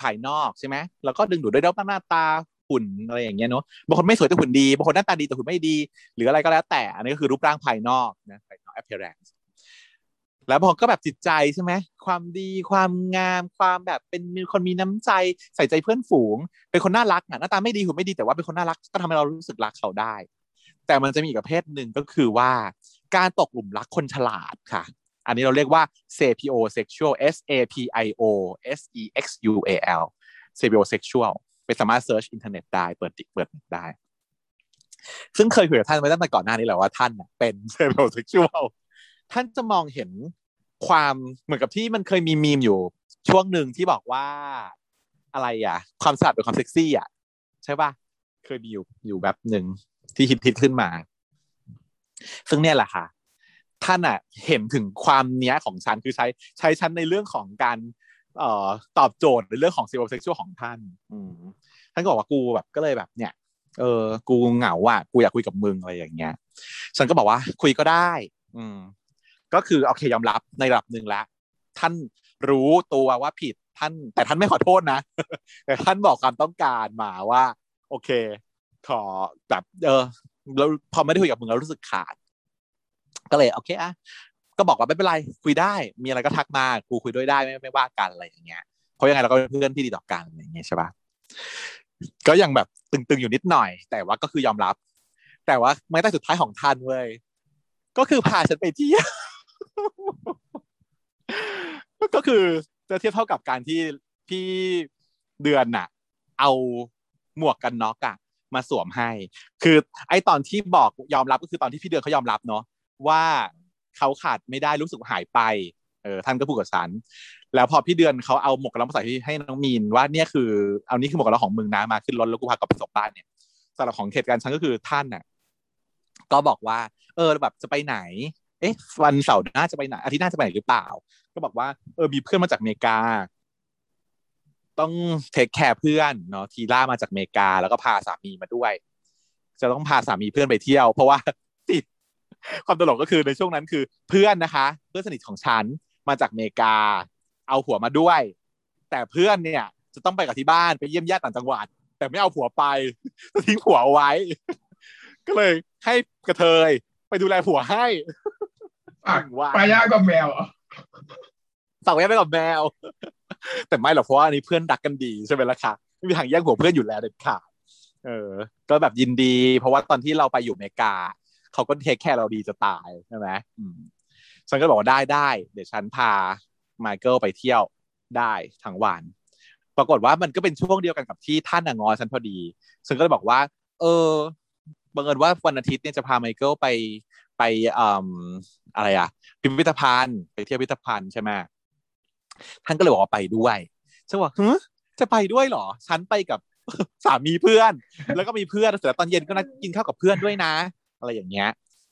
ภายนอกใช่ไหมแล้วก็ดึงดูดด้วยรูปหน้าตาหุ่นอะไรอย่างเงี้ยเนาะบางคนไม่สวยแต่หุ่นดีบางคนหน้าตาดีแต่หุ่นไม่ดีหรืออะไรก็แล้วแต่อันนี้ก็คือรูปร่างภายนอกนะภายนอก appearance แล้วบางคนก็แบบจิตใจใช่ไหมความดีความงามความแบบเป็นคนมีน้ำใจใส่ใจเพื่อนฝูงเป็นคนน่ารักอ่ะหน้าตาไม่ดีหุ่นไม่ดีแต่ว่าเป็นคนน่ารักก็ทำให้เรารู้สึกรักเขาได้แต่มันจะมีอีกประเภทนึงก็คือว่าการตกหลุมรักคนฉลาดค่ะอันนี้เราเรียกว่า sapiosexual s a p i o s e x u a l sapiosexual ไปสามารถเซิร์ชอินเทอร์เน็ตได้เปิดติ๊กเปิดได้ซึ่งเคยคุยกับท่านมาตั้งแต่ก่อนหน้านี้แหละว่าท่านเป็น sapiosexual ท่านจะมองเห็นความเหมือนกับที่มันเคยมีมีมอยู่ช่วงหนึ่งที่บอกว่าอะไรอ่ะความสลัดกับความเซ็กซี่อ่ะใช่ป่ะเคยมีอยู่อยู่แบบนึงที่ฮิตๆขึ้นมาซึ่งเนี่ยแหละค่ะท่านอ่ะเห็นถึงความเนี้ยของฉันคือใช้ใช้ฉันในเรื่องของการเอ่อตอบโจทย์ในเรื่องของเซลล์เซ็กชวลของท่านอืมท่านก็บอกว่ากูแบบก็เลยแบบเนี่ยเออกูเหงาอ่ะกูอยากคุยกับมึงอะไรอย่างเงี้ยฉันก็บอกว่าคุยก็ได้อืมก็คือโอเคยอมรับในระดับนึงแล้วท่านรู้ตัวว่าผิดท่านแต่ท่านไม่ขอโทษนะแต่ท่านบอกความต้องการมาว่าโอเคขอแบบเออแล้วพอไม่ได้คุยกับมึงแล้วรู้สึกขาดก็เลยโอเคอ่ะก็บอกว่าไม่เป็นไรคุยได้มีอะไรก็ทักมากูคุยด้วยได้ไม่ไม่ว่ากันอะไรอย่างเงี้ยเพราะยังไงเราก็เป็นเพื่อนที่ดีต่อกันอย่างเงี้ยใช่ป่ะก็ยังแบบตึงๆอยู่นิดหน่อยแต่ว่าก็คือยอมรับแต่ว่าไม้ใต้สุดท้ายของท่านเว้ยก็คือพาฉันไปเที่ยวก็คือจะเทียบเท่ากับการที่พี่เดือนน่ะเอาหมวกกันน็อกอ่ะมาสวมให้คือไอ้ตอนที่บอกยอมรับก็คือตอนที่พี่เดือนเขายอมรับเนาะว่าเขาขาดไม่ได้รู้สึกหายไปเออท่านก็พูดกับฉันแล้วพอพี่เดือนเขาเอาหมวกกันน็อกมาใส่ให้น้องมีนว่าเนี่ยคือเอานี่คือหมวกกันน็อกของมึงนะมาขึ้นรถแล้วกูพากลับไปส่งบ้านเนี่ยสำหรับของเหตุการณ์ฉันก็คือท่านน่ะก็บอกว่าเออแบบจะไปไหนเอ๊ะวันเสาร์น่าจะไปไหนอาทิตย์หน้าจะไปไหนหรือเปล่าก็บอกว่าเออมีเพื่อนมาจากอเมริกาต้องเทคแคร์เพื่อนเนาะทีล่ามาจากอเมริกาแล้วก็พาสามีมาด้วยจะต้องพาสามีเพื่อนไปเที่ยวเพราะว่าติดความตลกก็คือในช่วงนั้นคือเพื่อนนะคะเพื่อนสนิทของฉันมาจากอเมริกาเอาผัวมาด้วยแต่เพื่อนเนี่ยจะต้องไปกับที่บ้านไปเยี่ยมญาติต่างจังหวัดแต่ไม่เอาผัวไปทิ้งผัวเอาไว้ก็เลยให้กระเทยไปดูแลผัวให้ไปย่ากับแมวสั่งย่าไปกับแมวแต่ไม่หรอกเพราะว่าอันนี้เพื่อนรักกันดีใช่ไหมล่ะค่ะไม่มีทางแย่งผัวเพื่อนอยู่แล้วเด็ดขาดเออก็แบบยินดีเพราะว่าตอนที่เราไปอยู่อเมริกาเขาก็เทคแคร์เราดีจะตายใช่ไหมฉันก็บอกว่าได้ได้เดี๋ยวฉันพาไมเคิลไปเที่ยวได้ทั้งวันปรากฏว่ามันก็เป็นช่วงเดียวกันกับที่ท่านงอฉันพอดีฉันก็เลยบอกว่าเออบังเอิญว่าวันอาทิตย์เนี่ยจะพาไมเคิลไปไปอืมอะไรอะพิพิธภัณฑ์ไปเที่ยวพิพิธภัณฑ์ใช่ไหมท่านก็เลยบอกว่าไปด้วยฉันบอกฮึจะไปด้วยเหรอฉันไปกับสามีเพื่อนแล้วก็มีเพื่อนเสร็จตอนเย็นก็นัดกินข้าวกับเพื่อนด้วยนะอะไรอย่างเงี้ย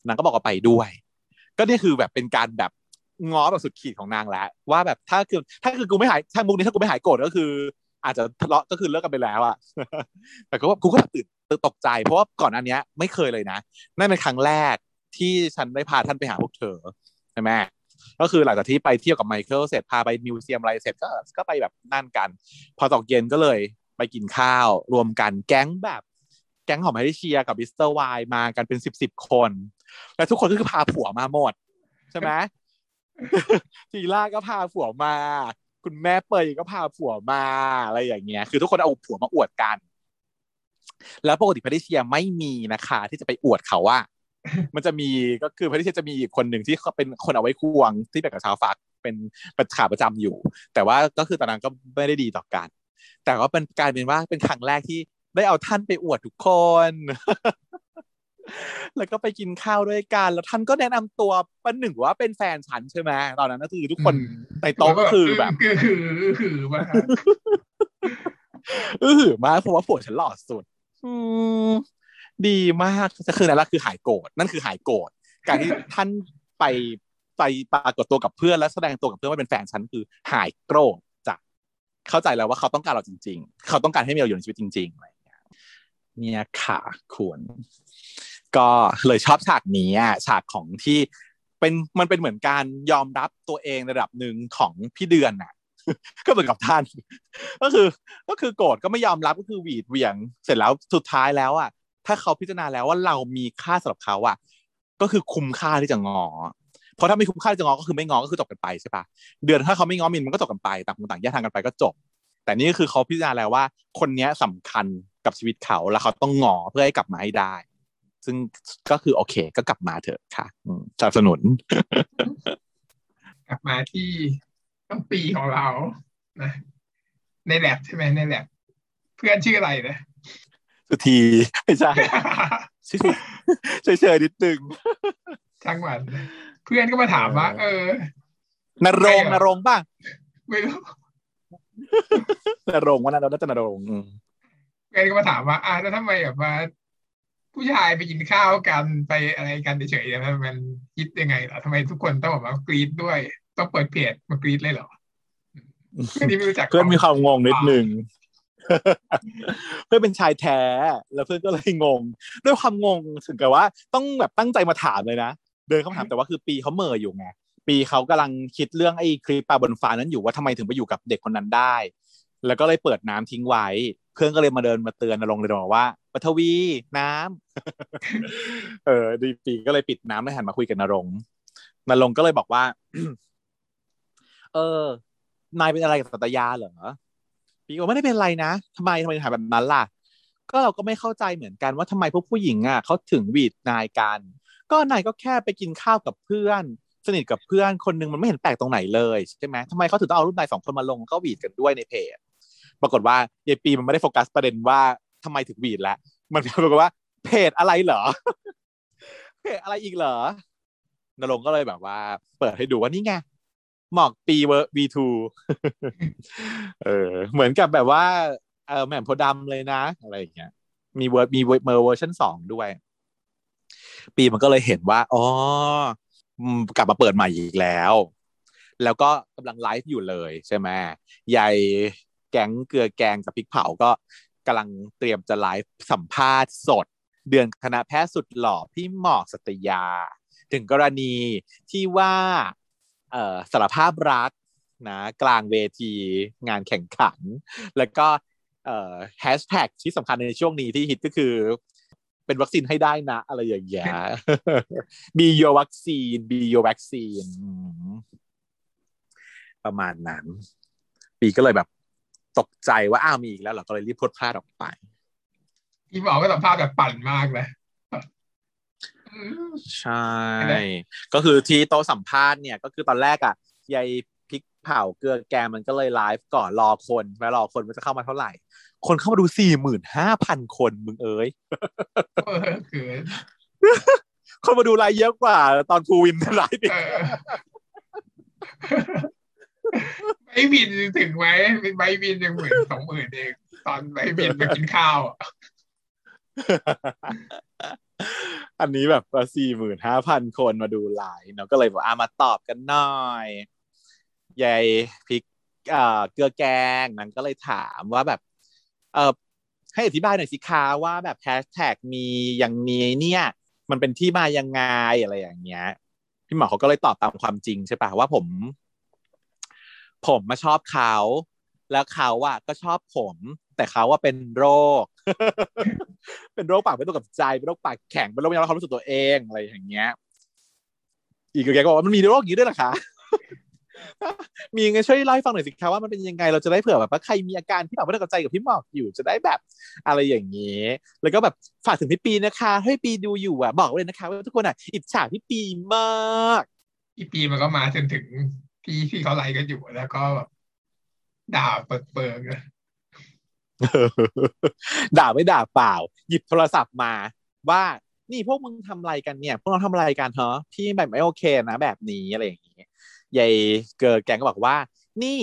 นางก็บอกว่าไปด้วยก็นี่คือแบบเป็นการแบบง้อแบบสุดขีดของนางแล้วว่าแบบถ้าคือถ้าคือกูไม่หายถ้ามุกนี้ถ้ากูไม่หายโกรธก็คืออาจจะทะเลาะก็คือเลิกกันไปแล้วอะแต่ก็ว่ากูก็ตื่นตกใจเพราะว่าก่อนอันเนี้ยไม่เคยเลยนะนั่นเป็นครั้งแรกที่ฉันได้พาท่านไปหาพวกเธอใช่ไหม ก็คือหลังจากที่ไปเที่ยวกับไมเคิลเสร็จพาไปมิวเซียมอะไรเสร็จก็ก็ไปแบบนั่นกันพอตกเย็นก็เลยไปกินข้าวรวมกันแก๊งแบบแก๊งของมาเลเซียกับมิสเตอร์วายมากันเป็นสิบ สิบคนและทุกคนก็คือพาผัวมาหมดใช่มั้ยทีล่าก็พาผัวมาคุณแม่เปยก็พาผัวมาอะไรอย่างเงี้ยคือทุกคนเอาผัวมาอวดกันแล้วปกติมาเลเซียไม่มีนะคะที่จะไปอวดเขาว่ามันจะมีก็คือมาเลเซียจะมีอีกคนหนึ่งที่เขาเป็นคนเอาไว้ควงที่แบบกับชาวฟักเป็นขาประจำอยู่แต่ว่าก็คือตอนนั้นก็ไม่ได้ดีต่อกันแต่ก็เป็นการเป็นว่าเป็นครั้งแรกที่ได้เอาท่านไปอวดทุกคนแล้วก็ไปกินข้าวด้วยกันแล้วท่านก็แนะนำตัวประหนึ่งว่าเป็นแฟนฉันใช่ไหมตอนนั้นก็คือทุกคนในโต๊ะคือแบบคือคือมาอือมาเพราะว่าผัวฉันหล่อสุดดีมากก็คือนั่นแหละคือหายโกรธนั่นคือหายโกรธการที่ท่านไปไปปรากฏตัวกับเพื่อนและแสดงตัวกับเพื่อนว่าเป็นแฟนฉันคือหายโกรธจ้ะเข้าใจแล้วว่าเขาต้องการเราจริงๆเขาต้องการให้เราอยู่ในชีวิตจริงๆอะไรอย่างเงี้ยเนี่ยค่ะคุณก็เลยชอบฉากนี้อ่ะฉากของที่เป็นมันเป็นเหมือนการยอมรับตัวเองระดับนึงของพี่เดือนน่ะก็เหมือนกับท่านก็คือก็คือโกรธก็ไม่ยอมรับก็คือหวีดเหวี่ยงเสร็จแล้วสุดท้ายแล้วอ่ะถ้าเขาพิจารณาแล้วว่าเรามีค่าสำหรับเขาอ่ะก็คือคุ้มค่าที่จะงอเพราะถ้าไม่คุ้มค่าที่จะงอก็คือไม่งอก็คือจบกันไปใช่ปะเดือนถ้าเขาไม่งอมินมันก็จบกันไปต่างคนต่างแยกทางกันไปก็จบแต่นี่ก็คือเขาพิจารณาแล้วว่าคนนี้สำคัญกับชีวิตเขาแล้วเขาต้องงอเพื่อให้กลับมาให้ได้ซึ่งก็คือโอเคก็กลับมาเถอะค่ะสนับสนุนกลับมาที่ต้นปีของเรานะในแลบใช่ไหมในแลบเพื่อนชื่ออะไรนะสุธีไม่ใช่เฉยๆนิดนึงช่างมันเพื่อนก็มาถามว่าเออนรงนรงป่ะไม่รู้นรงวันนั้นเราจะนรงเพื่อนก็มาถามว่าอ่ะแล้วทำไมแบบว่าผู้ชายไปกินข้าวกันไปอะไรกันเฉยๆนะมันคิดยังไงล่ะทำไมทุกคนต้องแบบว่ากรี๊ดด้วยต้องเปิดเพจมากรี๊ดเลยเหรอเพื่อนที่ไม่รู้จักเพื่อนมีความงงนิดนึงเพื่อนเป็นชายแท้แล้วเพื่อนก็เลยงงด้วยความงงถึงกับว่าต้องแบบตั้งใจมาถามเลยนะเดินเข้ามาถามแต่ว่าคือปีเขาเมออยู่ไงปีเขากำลังคิดเรื่องไอ้คลิปปลาบนฟ้านั้นอยู่ว่าทำไมถึงไปอยู่กับเด็กคนนั้นได้แล้วก็เลยเปิดน้ำทิ้งไว้เพื่อนก็เลยมาเดินมาเตือนลงเลยบอกว่าปฐวีน้ำเออดีปีก็เลยปิดน้ำแล้วหันมาคุยกับนรงนรงก็เลยบอกว่าเออนายเป็นอะไรกับสัตยาเหรอปีก็ไม่ได้เป็นไรนะทำไมทำไมหาแบบนั้นล่ะก็เราก็ไม่เข้าใจเหมือนกันว่าทำไมพวกผู้หญิงอ่ะเขาถึงหวีดนายกันก็นายก็แค่ไปกินข้าวกับเพื่อนสนิทกับเพื่อนคนนึงมันไม่เห็นแปลกตรงไหนเลยใช่ไหมทำไมเขาถึงต้องเอารูปนายสองคนมาลงก็หวีดกันด้วยในเพจปรากฏว่ายายปีมันไม่ได้โฟกัสประเด็นว่าทำไมถึงหวีดแล้วมันปรากฏว่าเพจอะไรเหรอเพจอะไรอีกเหรอนรงค์ก็เลยแบบว่าเปิดให้ดูว่านี่ไงหมอกปีเวอร์ วี ทู เออเหมือนกับแบบว่าเออแหม่มโพดำเลยนะอะไรอย่างเงี้ยมีเวอร์มีเวอร์ชั่นสองด้วยปีมันก็เลยเห็นว่าอ๋อกลับมาเปิดใหม่อีกแล้วแล้วก็กำลังไลฟ์อยู่เลยใช่ไหมยายแก๊งเกลือแกงกับพริกเผาก็กำลังเตรียมจะไลฟ์สัมภาษณ์สดเดือนคณะแพทย์สุดหล่อพี่หมอกสัตยาถึงกรณีที่ว่าสารภาพรักนะกลางเวทีงานแข่งขันแล้วก็แฮชแท็กที่สำคัญในช่วงนี้ที่ฮิตก็คือเป็นวัคซีนให้ได้นะอะไรอย่างเงี้ย Be your vaccine Be your vaccine ประมาณนั้นปีก็เลยแบบตกใจว่าอ้าวมีอีกแล้วเหรอก็เลยรีบโพสต์พลาดออกไปพี่บอกว่าสัมภาษณ์แบบปั่นมากเลยใช่ก็คือที่โต๊ะสัมภาษณ์เนี่ยก็คือตอนแรกอ่ะยายพริกเผาเกลือแกงมันก็เลยไลฟ์ก่อนรอคนแล้วรอคนมันจะเข้ามาเท่าไหร่คนเข้ามาดู สี่หมื่นห้าพัน คนมึงเอ้ยคนมาดูไลฟ์เยอะกว่าตอนภูวินไลฟ์อีกใบบินถึงไหมเป็นใบบินยังเหมือน สองหมื่น เองตอนใบบินไปกินข้าวอันนี้แบบ สี่หมื่นห้าพัน คนมาดูไลฟ์เนาะก็เลยบอกอ่ะมาตอบกันหน่อยยายพริกเอ่อเกลือแกงนั้นก็เลยถามว่าแบบเอ่อให้อธิบายหน่อยสิคะว่าแบบแฮชแท็กมีอย่างนี้เนี่ยมันเป็นที่มายังไงอะไรอย่างเงี้ย พี่หมอเขาก็เลยตอบตามความจริงใช่ป่ะว่าผมผมมาชอบเขาแล้วเขาอ่ะก็ชอบผมแต่เขาว่าเป็นโรค เป็นโรคปากเป็นโรคกับใจเป็นโรคปากแข็งเป็นโรคยาความรู้สึกตัวเองอะไรอย่างเงี้ยอีกแกก็บอกว่ามันมีโรคอย่างนี้ด้วยเหรอคะมีไงช่วยเล่าให้ฟังหน่อยสิคะว่ามันเป็นยังไงเราจะได้เผื่อแบบว่าใครมีอาการที่ปากเป็นโรคกับใจกับพี่หมอกอยู่จะได้แบบอะไรอย่างเงี้ยแล้วก็แบบฝากถึงพี่ปีนะคะให้ปีดูอยู่อ่ะบอกเลยนะคะว่าทุกคนอ่ะอิจฉาพี่ปีมากพี่ปีมันก็มาจนถึงที่ที่เขาไลฟ์กันอยู่แล้วก็แบบด่าเปิดเปิดด่าไม่ด่าเปล่าหยิบโทรศัพท์มาว่านี่พวกมึงทำอะไรกันเนี่ยพวกเราทำอะไรกันเหรอพี่แบบไม่โอเคนะแบบนี้อะไรอย่างเงี้ยยายเกิดแกงก็บอกว่านี่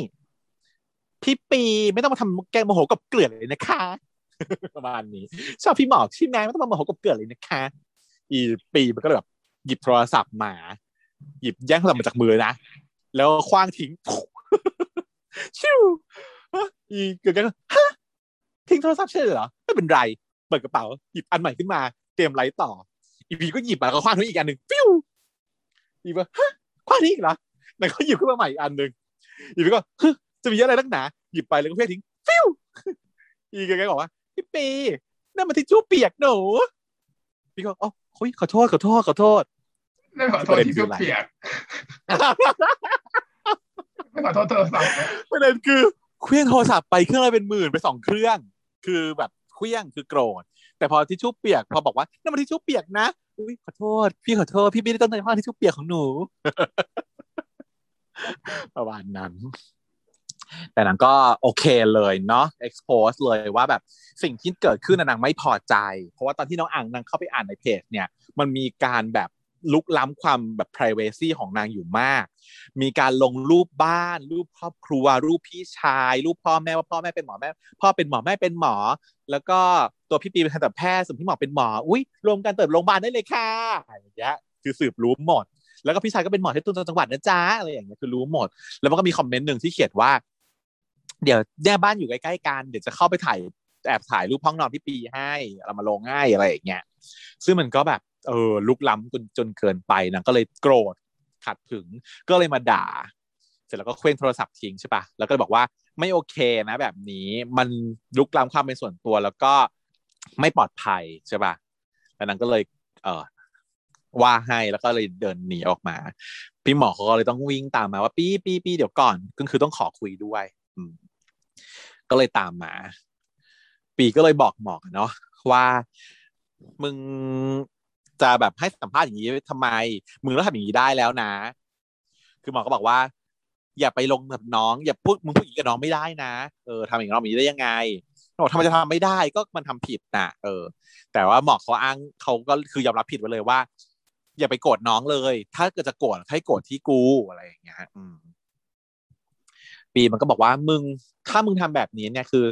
พี่ปีไม่ต้องมาทำแกงโมโหกับเกลือเลยนะคะประมาณนี้ชอบพี่หมอกที่แม่ไม่ต้องมาโมโหกับเกลือเลยนะคะอีปีมันก็แบบหยิบโทรศัพท์มาหยิบแย่งโทรศัพท์มาจากมือนะแล้วคว้างทิ้งชิวอีเกิดแกงฮะทิ้งโทรศัพท์ใช่เหรอไม่เป็นไรเปิดกระเป๋าหยิบอันใหม่ขึ้นมาเตรียมไลฟ์ต่ออีพีก็หยิบมาแล้วก็คว้างทิ้งอีกอันหนึ่งฟิวอีพีว่าฮะคว้างทิ้งอีกเหรอแต่ก็หยิบขึ้นมาใหม่อีกอันหนึ่งอีพีก็ฮึจะมีอะไรลักหนาหยิบไปแล้วก็เพ่ทิ้งฟิวอีเกิดแกงบอกว่าพี่ปีนั่นมันทิชชู่เปียกหนูพี่ก็อ๋อคุยขอโทษขอโทษขอโทษไม่ขอโทษทิชชู่เปียกไม่ขอโทษโทรศัพท์ประเด็นคือเครื่องโทรศัพท์ไปเครื่องละเป็นหมื่นไปสองเครื่องคือแบบเครื่องคือโกรธแต่พอทิชชู่เปียกพอบอกว่านั่นมันทิชชู่เปียกนะอุ้ยขอโทษพี่ขอโทษพี่ไม่ได้ตั้งใจว่าทิชชู่เปียกของหนูประมาณนั้นแต่นางก็โอเคเลยเนาะ expose เลยว่าแบบสิ่งที่เกิดขึ้นนางไม่พอใจเพราะว่าตอนที่น้องอ่างนางเข้าไปอ่านในเพจเนี่ยมันมีการแบบลุกล้ำความแบบ privacy ของนางอยู่มากมีการลงรูปบ้านรูปครอบครัวรูปพี่ชายรูปพ่อแม่ว่าพ่อแม่เป็นหมอแม่พ่อเป็นหมอแม่เป็นหมอแล้วก็ตัวพี่ปีเป็นทันตแพทย์ส่วนพี่หมอเป็นหมออุ้ยรวมกันเปิดโรงพยาบาลได้เลยค่ะอย่างเงี้ยคือสืบรู้หมดแล้วก็พี่ชายก็เป็นหมอที่ตุนจังหวัดนะจ๊ะอะไรอย่างเงี้ยคือรู้หมดแล้วมันก็มีคอมเมนต์นึงที่เขียนว่าเดี๋ยวแม่บ้านอยู่ใกล้ๆกันเดี๋ยวจะเข้าไปถ่ายแอบถ่ายรูปห้องนอนพี่ปีให้เรามาลงง่ายอะไรอย่างเงี้ยซึ่งมันก็แบบเออลุกล้ำจนจนเกินไปนางก็เลยโกรธขัดถึงก็เลยมาด่าเสร็จแล้วก็เคว้งโทรศัพท์ทิ้งใช่ป่ะแล้วก็บอกว่าไม่โอเคนะแบบนี้มันลุกล้ำความเป็นส่วนตัวแล้วก็ไม่ปลอดภัยใช่ป่ะแล้วนางก็เลยเออว่าให้แล้วก็เลยเดินหนีออกมาพี่หมอเขาก็เลยต้องวิ่งตามมาว่าปี๊ปี๊ปี๊เดี๋ยวก่อนก็คือต้องขอคุยด้วยก็เลยตามมาปีก็เลยบอกหมอเนาะว่ามึงจะแบบให้สัมภาษณ์อย่างนี้ทำไมมึงต้องทำอย่างนี้ได้แล้วนะคือหมอก็บอกว่าอย่าไปลงกับน้องอย่าพูดมึงพูดอย่างนี้กับน้องไม่ได้นะเออทำอย่างนี้น้องอย่างนี้ได้ยังไงบอกทำไมจะทำไม่ได้ก็มันทำผิดนะเออแต่ว่าหมอเขาอ้างเขาก็คือยอมรับผิดไปเลยว่าอย่าไปโกรธน้องเลยถ้าเกิดจะโกรธให้โกรธที่กูอะไรอย่างเงี้ยอืมปีมันก็บอกว่ามึงถ้ามึงทำแบบนี้เนี่ยคือ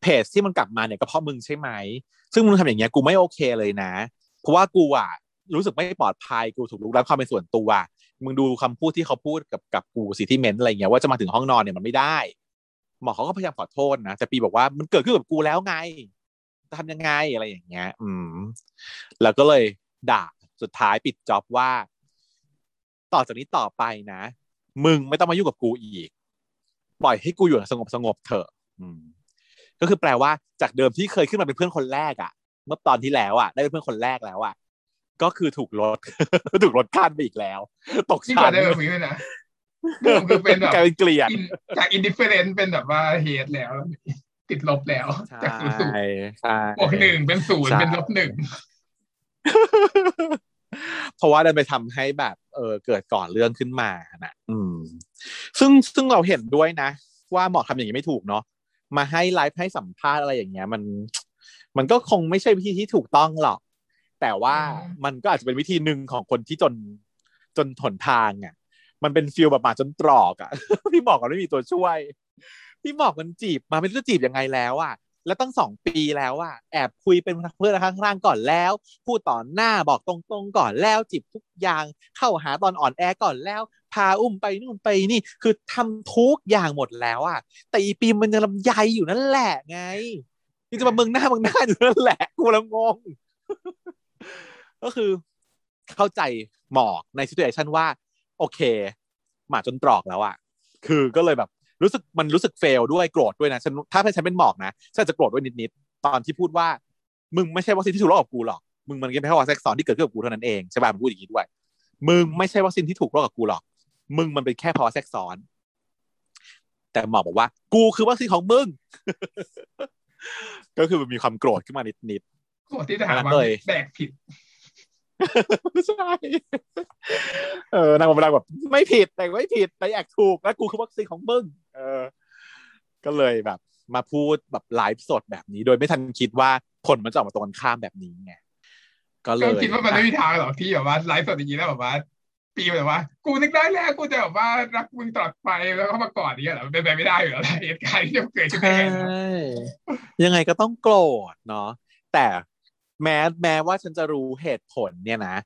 เพจที่มันกลับมาเนี่ยก็เพราะมึงใช่ไหมซึ่งมึงทำอย่างเงี้ยกูไม่โอเคเลยนะเพราะว่ากูอ่ะรู้สึกไม่ปลอดภัยกูถูกลุกล้ำความเป็นส่วนตัวมึงดูคำพูดที่เขาพูดกับกับกูสิที่เม้นอะไรเงี้ยว่าจะมาถึงห้องนอนเนี่ยมันไม่ได้หมอเขาก็พยายามขอโทษนะแต่ปีบอกว่ามันเกิดขึ้นกับกูแล้วไงจะทำยังไงอะไรอย่างเงี้ยอืมแล้วก็เลยด่าสุดท้ายปิดจ็อบว่าต่อจากนี้ต่อไปนะมึงไม่ต้องมายุ่งกับกูอีกปล่อยให้กูอยู่สงบสงบเถอะอืมก็คือแปลว่าจากเดิมที่เคยขึ้นมาเป็นเพื่อนคนแรกอ่ะเมื่อตอนที่แล้วอ่ะได้เป็นเพื่อนคนแรกแล้วอ่ะก็คือถูกลด ถูกลดขั้นไปอีกแล้วตกชั้นได้แบบนี้เลยนะคือเป็นแบบเกลียดจากอินดิฟเฟอเรนซ์เป็นแบบว่าเฮดแล้วติดลบแล้วจากศูนย์บวกหนึ่งเป็นศูนย์เป็นลบหนึ่งเพราะว่าได้ไปทำให้แบบเออเกิดก่อนเรื่องขึ้นมานะอืมซึ่งซึ่งเราเห็นด้วยนะว่าหมอทำอย่างนี้ไม่ถูกเนาะมาให้ไลฟ์ให้สัมภาษณ์อะไรอย่างเงี้ยมันมันก็คงไม่ใช่วิธีที่ถูกต้องหรอกแต่ว่ามันก็อาจจะเป็นวิธีหนึ่งของคนที่จนจนหนทางอ่ะมันเป็นฟีลแบบมาจนตรอกอ่ะ พี่บอกมันไม่มีตัวช่วยพี่บอกมันจีบมาไม่รู้จีบยังไงแล้วอ่ะแล้วตั้งสองปีแล้วอ่ะแอบคุยเป็นเพื่อนข้างๆก่อนแล้วพูดต่อหน้าบอกตรงๆก่อนแล้วจีบทุกอย่างเข้าหาตอนอ่อนแอก่อนแล้วพาอุ้มไปนู่นไปนี่คือทำทุกอย่างหมดแล้วอ่ะแต่อีปีมันยังลำไยอยู่นั่นแหละไงนี่จะมาเมืองหน้าเมืองหน้าอยู่นั่นแหละกูละงงก็คือ เข้าใจหมอกใน situation ว่าโอเคหมาจนตรอกแล้วอ่ะคือก็เลยแบบรู้สึกมันรู้สึกเฟลด้วยโกรธด้วยนะฉันถ้าฉันเป็นหมอกนะฉันจะโกรธด้วยนิดๆตอนที่พูดว่ามึงไม่ใช่วัคซีนที่ถูกโรคกับกูหรอกมึงมันเป็นแค่วัคซีนแทรกซ้อนที่เกิดขึ้นกับกูเท่านั้นเองใช่ป่ะมันพูดอย่างนี้ด้วยมึงไม่ใช่วัคซีนที่ถูกโรคกับกูหรอกมึงมันเป็นแค่ภาวะแทรกซ้อนแต่หมอบอกว่ากูคือวัคซีนของมึง ก็คือมันมีความโกรธขึ้นมานิดๆโกรธที่จะหาว่าแบกผิดใช่เออนางกำลังแบบไม่ผิดแต่ไม่ผิดแต่แอกถูกและกูคือวัคซีนของมึงเออก็เลยแบบมาพูดแบบไลฟ์สดแบบนี้โดยไม่ทันคิดว่าผลมันจะออกมาตรงกันข้ามแบบนี้ไงก็เลยคิดว่ามันไม่มีทางหรอกที่แบบว่าไลฟ์สดอย่างนี้แล้วแบบว่าปีแบบว่ากูนึกได้แล้วกูจะแบบว่ารักมึงตลอดไปแล้วก็มากอดอย่างเงี้ยหรอเป็นไปไม่ได้อยู่แล้วเหตุการณ์ที่จะเกิดขึ้นยังไงก็ต้องโกรธเนาะแต่แม้แม้ว่าฉันจะรู้เหตุผลเนี่ยนะ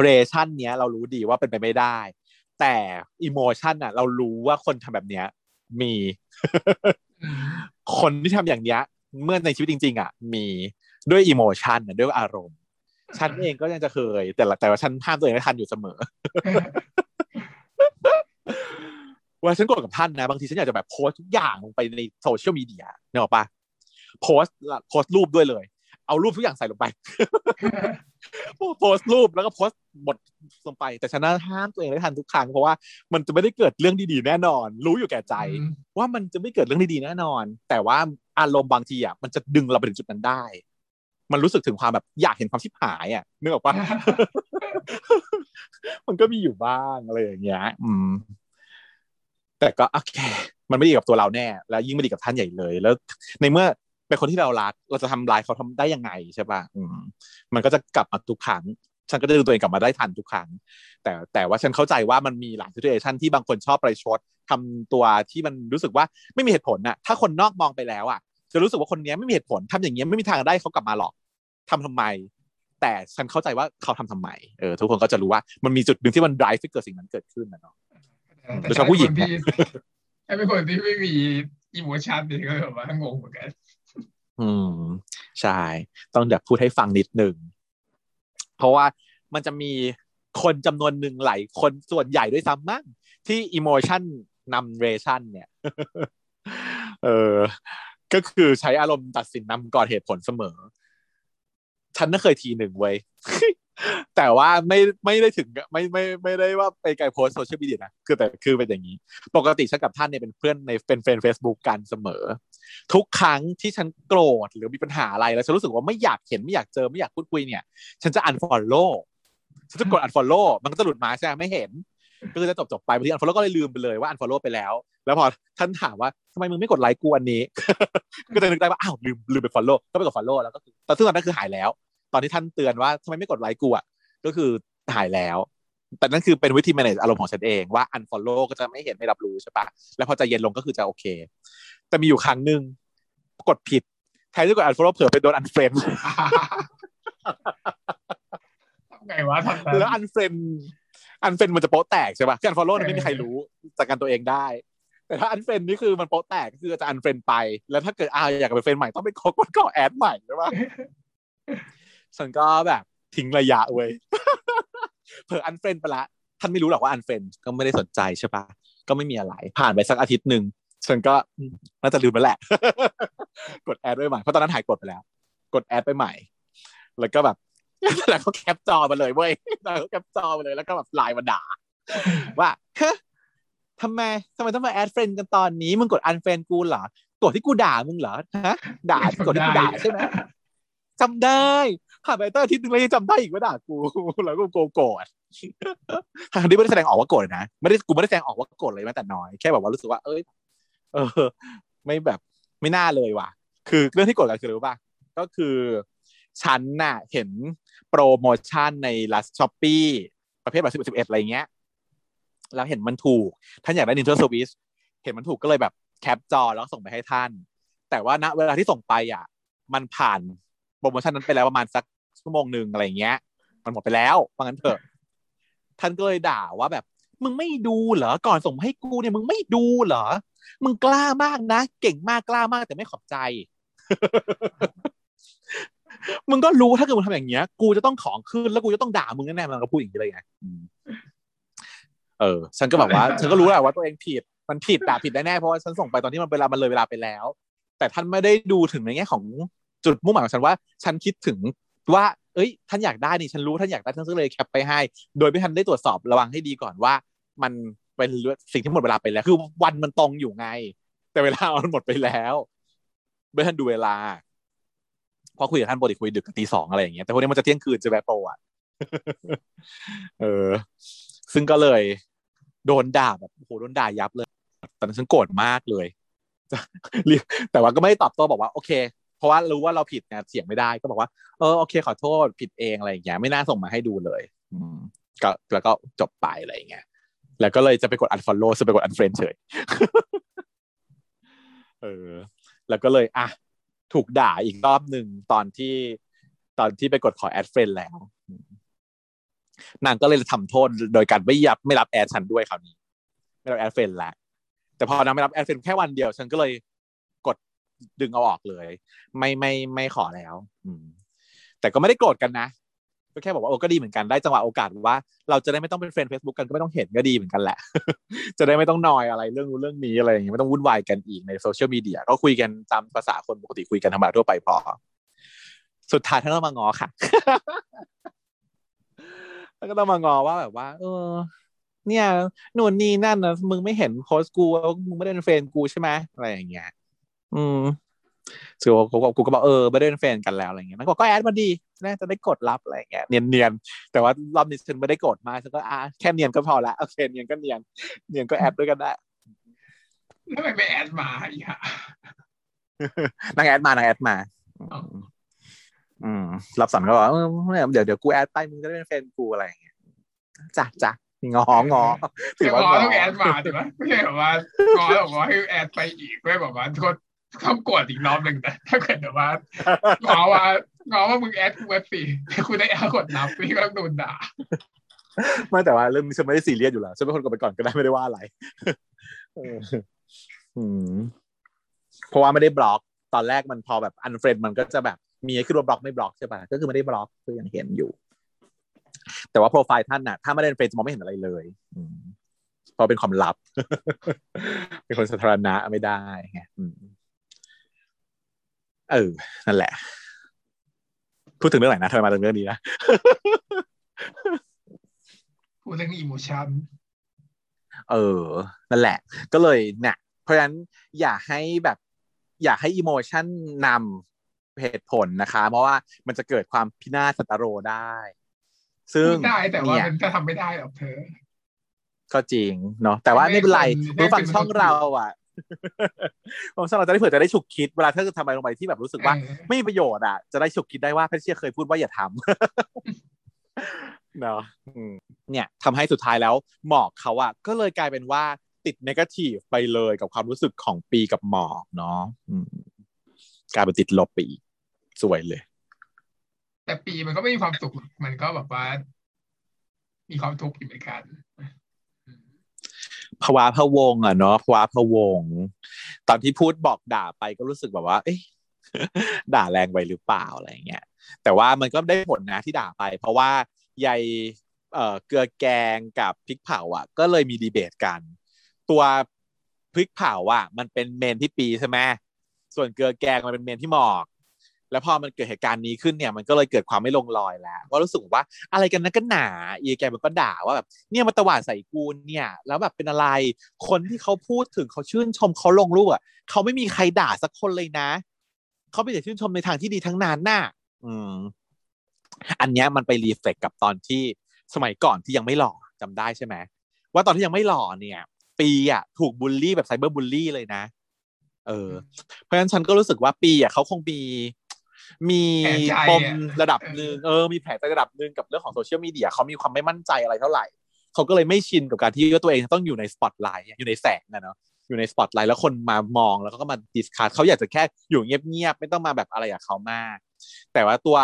เรชั่นเนี้ยเรารู้ดีว่าเป็นไปไม่ได้แต่อิโมชันอ่ะเรารู้ว่าคนทำแบบเนี้ยมี คนที่ทำอย่างเนี้ยเมื่อในชีวิตจริงๆอ่ะมีด้วยอิโมชันด้วยอารมณ์ฉันเองก็ยังจะเคยแต่แต่ว่าฉันห้ามตัวเองไม่ทันอยู่เสมอ ว่าฉันโกรธกับท่านนะบางทีฉันอยากจะแบบโพสต์ทุกอย่างลงไปในโซเชียลมีเดียเนอะป่ะโพสต์โพสต์รูปด้วยเลยเอารูปทุกอย่างใส่ลงไปโพสต์รูปแล้วก็โพสต์บทลงไปแต่ฉันห้ามตัวเองไม่ทันทุกครั้งเพราะว่ามันจะไม่ได้เกิดเรื่องดีๆแน่นอนรู้อยู่แก่ใจว่ามันจะไม่เกิดเรื่องดีๆแน่นอนแต่ว่าอารมณ์บางทีอ่ะมันจะดึงเราไปถึงจุดนั้นได้มันรู้สึกถึงความแบบอยากเห็นความชิบหายอ่ะนึกออกปะ มันก็มีอยู่บ้างอะไรอย่างเงี้ยอืมแต่ก็โอเคมันไม่ดีกับตัวเราแน่แล้วยิ่งไม่ดีกับท่านใหญ่เลยแล้วในเมื่อเป็นคนที่เรารักเราจะทำลายเขาทำได้ยังไงใช่ป่ะอืมมันก็จะกลับมาทุกครั้งฉันก็จะดึงตัวเองกลับมาได้ทันทุกครั้งแต่แต่ว่าฉันเข้าใจว่ามันมีหลายซิทูเอชั่นที่บางคนชอบประชดทำตัวที่มันรู้สึกว่าไม่มีเหตุผลน่ะถ้าคนนอกมองไปแล้วอ่ะจะรู้สึกว่าคนนี้ไม่มีเหตุผลทำอย่างเงี้ยไม่มีทางได้เขากลับมาหรอกทำทำไมแต่ฉันเข้าใจว่าเขาทำทำไมเออทุกคนก็จะรู้ว่ามันมีจุดหนึ่งที่มัน drive ให้เกิดสิ่งนั้นเกิดขึ้นนะเนาะโดยเฉพาะผู้หญิงไอ้เป็นคนที่ไม่มีอิโมชันนี่ก็แบบว่างงเหมือนกันอืมใช่ต้องแบบพูดให้ฟังนิดนึงเพราะว่ามันจะมีคนจำนวนหนึ่งหลายคนส่วนใหญ่ด้วยซ้ำมั้งที่อิโมชันนำเรชั่นเนี่ยเออก็คือใช้อารมณ์ตัดสินนำก่อนเหตุผลเสมอฉันน่ะเคยทีหนึ่งเว้ย แต่ว่าไม่ไม่ได้ถึงไม่ไม่ไม่ได้ว่าไปไกลโพสโซเชียลมีเดียนะคือแต่คือเป็นอย่างนี้ปกติฉันกับท่านเนี่ยเป็นเพื่อนในเป็นเฟรนด์ Facebook กันเสมอทุกครั้งที่ฉันโกรธหรือมีปัญหาอะไรแล้วฉันรู้สึกว่าไม่อยากเห็นไม่อยากเจอไม่อยากพูดคุยเนี่ยฉันจะ unfollow ฉันจะกด unfollow มันก็จะหลุดมาใช่ไม่เห็นก็คือจะจบๆไปบางที unfollow ก็เลยลืมไปเลยว่า unfollow ไปแล้วแล้วพอท่านถามว่าทำไมมึงไม่กดไลค์กูอันนี้ ก็จะนึกได้ว่าอ้าวลืมลืมไป follow ก็ไปกด follow แล้วก็คือตอนซึ่งตอนนั้นคือหายแล้วตอนที่ท่านเตือนว่าทำไมไม่กดไลค์กูอ่ะก็คือหายแล้วแต่นั่นคือเป็นวิธี manage อารมณ์ของฉันเองว่า unfollow ก็จะไม่เห็นไม่รับรู้ใช่ปะแล้วพอใจเย็นลงก็คือจะโอเคแต่มีอยู่ครั้งนึงกดผิดแทนที่กด unfollow เผลอไปโดน unfriend ทำไงวะทำแล้ว unfriend unfriend มันจะโป๊ะแตกใช่ปะคือ unfollow ไม่มีใครรู้จัดการตัวเองได้แต่ถ้า unfriend นี่คือมันโป๊ะแตกก็คือจะ unfriend ไปแล้วถ้าเกิดอ้าวอยากเป็น friend ใหม่ต้องไปกดกดแอดใหม่ใช่ปะฉันก็แบบทิ้งระยะเว้ยเผลออันเฟรนด์ไปละท่านไม่รู้หรอกว่าอันเฟรนด์ก็ไม่ได้สนใจใช่ปะก็ไม่มีอะไรผ่านไปสักอาทิตย์นึงฉันก็น่าจะลืมแล้วแหละกดแอดไว้ใหม่เพราะตอนนั้นหายกดไปแล้วกดแอดไปใหม่แล้วก็แบบแล้วก็แคปจอมาเลยเว้ยแล้วก็แคปจอมาเลยแล้วก็แบบไลน์มาด่าว่าฮะทำไมทำไมต้องมาแอดเฟรนด์กันตอนนี้มึงกดอันเฟรนด์กูเหรอกดที่กูด่ามึงเหรอฮะด่ากดที่กูด่าใช่มั้ยจำได้ผ่านไปตั้งอาทิตย์นึงแล้วยังจำได้อีกว่าด่ากูแล้วก็โกรธทางนี้ไม่ได้แสดงออกว่าโกรธนะไม่ได้กูไม่ได้แสดงออกว่าโกรธเลยแม้แต่น้อยแค่แบบว่ารู้สึกว่าเอ้ยเออไม่แบบไม่น่าเลยว่ะคือเรื่องที่โกรธกันคืออะไรรู้ป่ะก็คือฉันน่ะเห็นโปรโมชั่นใน Lazada Shopee ประเภทแบบสิบเอ็ด สิบเอ็ดอะไรเงี้ยแล้วเห็นมันถูกท่านอยากได้ Nintendo Switch เห็นมันถูกก็เลยแบบแคปจอแล้วส่งไปให้ท่านแต่ว่าณเวลาที่ส่งไปอ่ะมันผ่านโปรโมชั่นนั้นไปแล้วประมาณสักชั่วโมงนึงอะไรอย่างเงี้ยมันหมดไปแล้วเพราะงั้นเถอะท่านก็เลยด่าว่าแบบมึงไม่ดูเหรอก่อนส่งให้กูเนี่ยมึงไม่ดูเหรอมึงกล้ามากนะเก่งมากกล้ามากแต่ไม่ขอบใจ มึงก็รู้ถ้าเกิดมึงทำอย่างเงี้ยกูจะต้องของขึ้นแล้วกูจะต้องด่ามึงแน่ๆมันก็พูดอย่างนี้เลยไงเออฉันก็แบบว่าฉันก็รู้แหละว่าตัวเองผิดมันผิดด่าผิดแน่ๆเพราะว่าฉันส่งไปตอนที่มันเวลามันเลยเวลาไปแล้วแต่ท่านไม่ได้ดูถึงในแง่ของจุดมุ่งหมายของฉันว่าฉันคิดถึงว่าเอ้ยท่านอยากได้นี่ฉันรู้ท่านอยากได้ฉันก็เลยแคปไปให้โดยไม่ทันได้ตรวจสอบระวังให้ดีก่อนว่ามันเป็นสิ่งที่หมดเวลาไปแล้วคือวันมันตรงอยู่ไงแต่เวลามันหมดไปแล้วไม่ทันดูเวลาพอคุยกับท่านปกติคุยดึกตีสองอะไรอย่างเงี้ยแต่พวกนี้มันจะเที่ยงคืนจะแบบโปรอ่ะเออซึ่งก็เลยโดนด่าแบบโอ้โหโดนด่ายับเลยตอนนั้นฉันโกรธมากเลยแต่ว่าก็ไม่ได้ตอบโต้บอกว่าโอเคเพราะว่ารู้ว่าเราผิดนะเสียงไม่ได้ก็บอกว่าเออโอเคขอโทษผิดเองอะไรอย่างเงี้ยไม่น่าส่งมาให้ดูเลยอืมก็แล้วก็จบไปอะไรอย่างเงี้ยแล้วก็เลยจะไปกด unfollow จะไปกด unfriend เฉยเออแล้วก็เลยอ่ะถูกด่าอีกรอบหนึ่งตอนที่ตอนที่ไปกดขอ add friend แล้วนางก็เลยทำโทษโดยการไม่ยับไม่รับแอดฉันด้วยคราวนี้ไม่รับแอดเฟรนด์ละแต่พอนางไม่รับแอดเฟรนด์แค่วันเดียวฉันก็เลยกดดึงเอาออกเลยไม่ไม่ไม่ขอแล้วแต่ก็ไม่ได้โกรธกันนะก็แค่บอกว่าโอ้ก็ดีเหมือนกันได้จังหวะโอกาสว่าเราจะได้ไม่ต้องเป็นเฟรนด์ Facebook กันก็ไม่ต้องเห็นก็ดีเหมือนกันแหละ จะได้ไม่ต้องนอยอะไรเรื่องนู้นเรื่องนี้อะไรอย่างเงี้ยไม่ต้องวุ่นวายกันอีกในโซเชียลมีเดียก็คุยกันตามภาษาคนปกติคุยกันธรรมดาทั่วไปพอสุดท้ายท่านก็มางอค่ะ แล้วก็ต้องมางอว่าแบบว่าเออเนี่ยหนูนี่นั่นนะมึงไม่เห็นโพสต์กูมึงไม่ได้เป็นแฟนกูใช่ไหมอะไรอย่างเงี้ยอืมส่วนกูก็บอกเออไม่ได้เป็นแฟนกันแล้วอะไรเงี้ยมันก็ก็แอดมาดีนะจะได้กดรับอะไรเงี้ยเนียนๆแต่ว่ารอบนี้ฉันไม่ได้กดมาฉันก็อ่ะแค่เนียนก็พอละโอเคเนียนก็เนียนเนียนก็แอดด้วยกันได้แล้วไม่ไปแอดมาอีกอ่ะนางแอดมานางแอดมาอืมรับสันก็บอกเออเดี๋ยวเดี๋ยวกูแอดไปมึงจะได้เป็นแฟนกูอะไรอย่างเงี้ยจ้ะจ้ะงองอถือว่างอต้องแอดมาถูกไหมไม่ใช่แบบว่างอแล้วบอกว่าให้แอดไปอีกไม่บอกว่าโทษข้ามกดอีกรอบหนึ่งแต่ถ้าเกิดแบบว่างอว่างอว่ามึงแอดกูเว็บสี่กูได้แอดกดนับพี่ก็ต้องโดนด่าไม่แต่ว่าเรื่องฉันไม่ได้ซีเรียสอยู่แล้วฉันเป็นคนกดไปก่อนก็ได้ไม่ได้ว่าอะไรเพราะว่าไม่ได้บล็อกตอนแรกมันพอแบบอันเฟรนด์มันก็จะแบบมีคือว่าบล็อกไม่บล็อกใช่ป่ะก็คือไม่ได้บล็อกคือยังเห็นอยู่แต่ว่าโปรไฟล์ท่านน่ะถ้าไม่ได้เป็นเฟซจะมองไม่เห็นอะไรเลยเพราะเป็นความลับ เป็นคนสาธารณะไม่ได้ไงเออนั่นแหละพูดถึงเรื่องไหนนะทำไมมาถึงเรื่องนี้นะ พูดถึงอีโมชั่นเออนั่นแหละก็เลยเนี่ยเพราะฉะนั้นอย่าให้แบบอย่าให้อีโมชั่นนำเหตุผลนะคะเพราะว่ามันจะเกิดความพินาศสันตโรได้ซึ่งได้แต่ว่ามันจะทำไม่ได้หรอกเธอก็จริงเนาะแต่ว่าไม่เป็นไรผู้ฟังช่องเราอ่ะผมสำหรับจะได้เผื่อจะได้ฉุกคิดเวลาถ้าจะทำอะไรลงไปที่แบบรู้สึกว่าไม่มีประโยชน์อ่ะจะได้ฉุกคิดได้ว่าแพทเชียเคยพูดว่าอย่าทำเนาะเนี่ยทำให้สุดท้ายแล้วหมอกเขาอ่ะก็เลยกลายเป็นว่าติดเนกาทีฟไปเลยกับความรู้สึกของปีกับหมอกเนาะกลายเป็นติดลบไปอีกสวยเลยแต่ปีมันก็ไม่มีความสุขมันก็แบบว่ามีความทุกข์อยู่เหมือนกันภาวะพะวงอ่ะเนาะภาวะพะวงตอนที่พูดบอกด่าไปก็รู้สึกแบบว่าเอ๊ะด่าแรงไปหรือเปล่าอะไรเงี้ยแต่ว่ามันก็ได้ผลนะที่ด่าไปเพราะว่าใยเอ่อเกลือแกงกับพริกเผาอ่ะก็เลยมีดีเบตกันตัวพริกเผาอ่ะมันเป็นเมนที่ปีใช่ไหมส่วนเกลือแกงมันเป็นเมนที่หมอกแล้วพอมันเกิดเหตุการณ์นี้ขึ้นเนี่ยมันก็เลยเกิดความไม่ลงรอยแล้วว่ารู้สึกว่าอะไรกันนะก็หนาเอแกมันก็ด่าว่าแบบเนี่ยมาตวาดใส่กูเนี่ยแล้วแบบเป็นอะไรคนที่เขาพูดถึงเขาชื่นชมเขาลงรูปอ่ะเขาไม่มีใครด่าสักคนเลยนะเขาไม่ได้ชื่นชมในทางที่ดีทั้งนั้นน่ะอืมอันเนี้ยมันไปรีเฟล็กกับตอนที่สมัยก่อนที่ยังไม่หล่อจำได้ใช่ไหมว่าตอนที่ยังไม่หล่อเนี่ยปีอ่ะถูกบูลลี่แบบไซเบอร์บูลลี่เลยนะเออเพราะฉะนั้นฉันก็รู้สึกว่าปีอ่ะเขาคงมีมีปมระดับนึงเออมีแผลใจระดับนึงกับเรื่องของโซเชียลมีเดียเขามีความไม่มั่นใจอะไรเท่าไหร่เขาก็เลยไม่ชินกับการที่ว่าตัวเองต้องอยู่ในสปอตไลท์อยู่ในแสงนะเนาะอยู่ในสปอตไลท์แล้วคนมามองแล้วก็มาดิสคัสเขาอยากจะแค่อยู่เงียบๆไม่ต้องมาแบบอะไรกับเขามากแต่ว่าตัว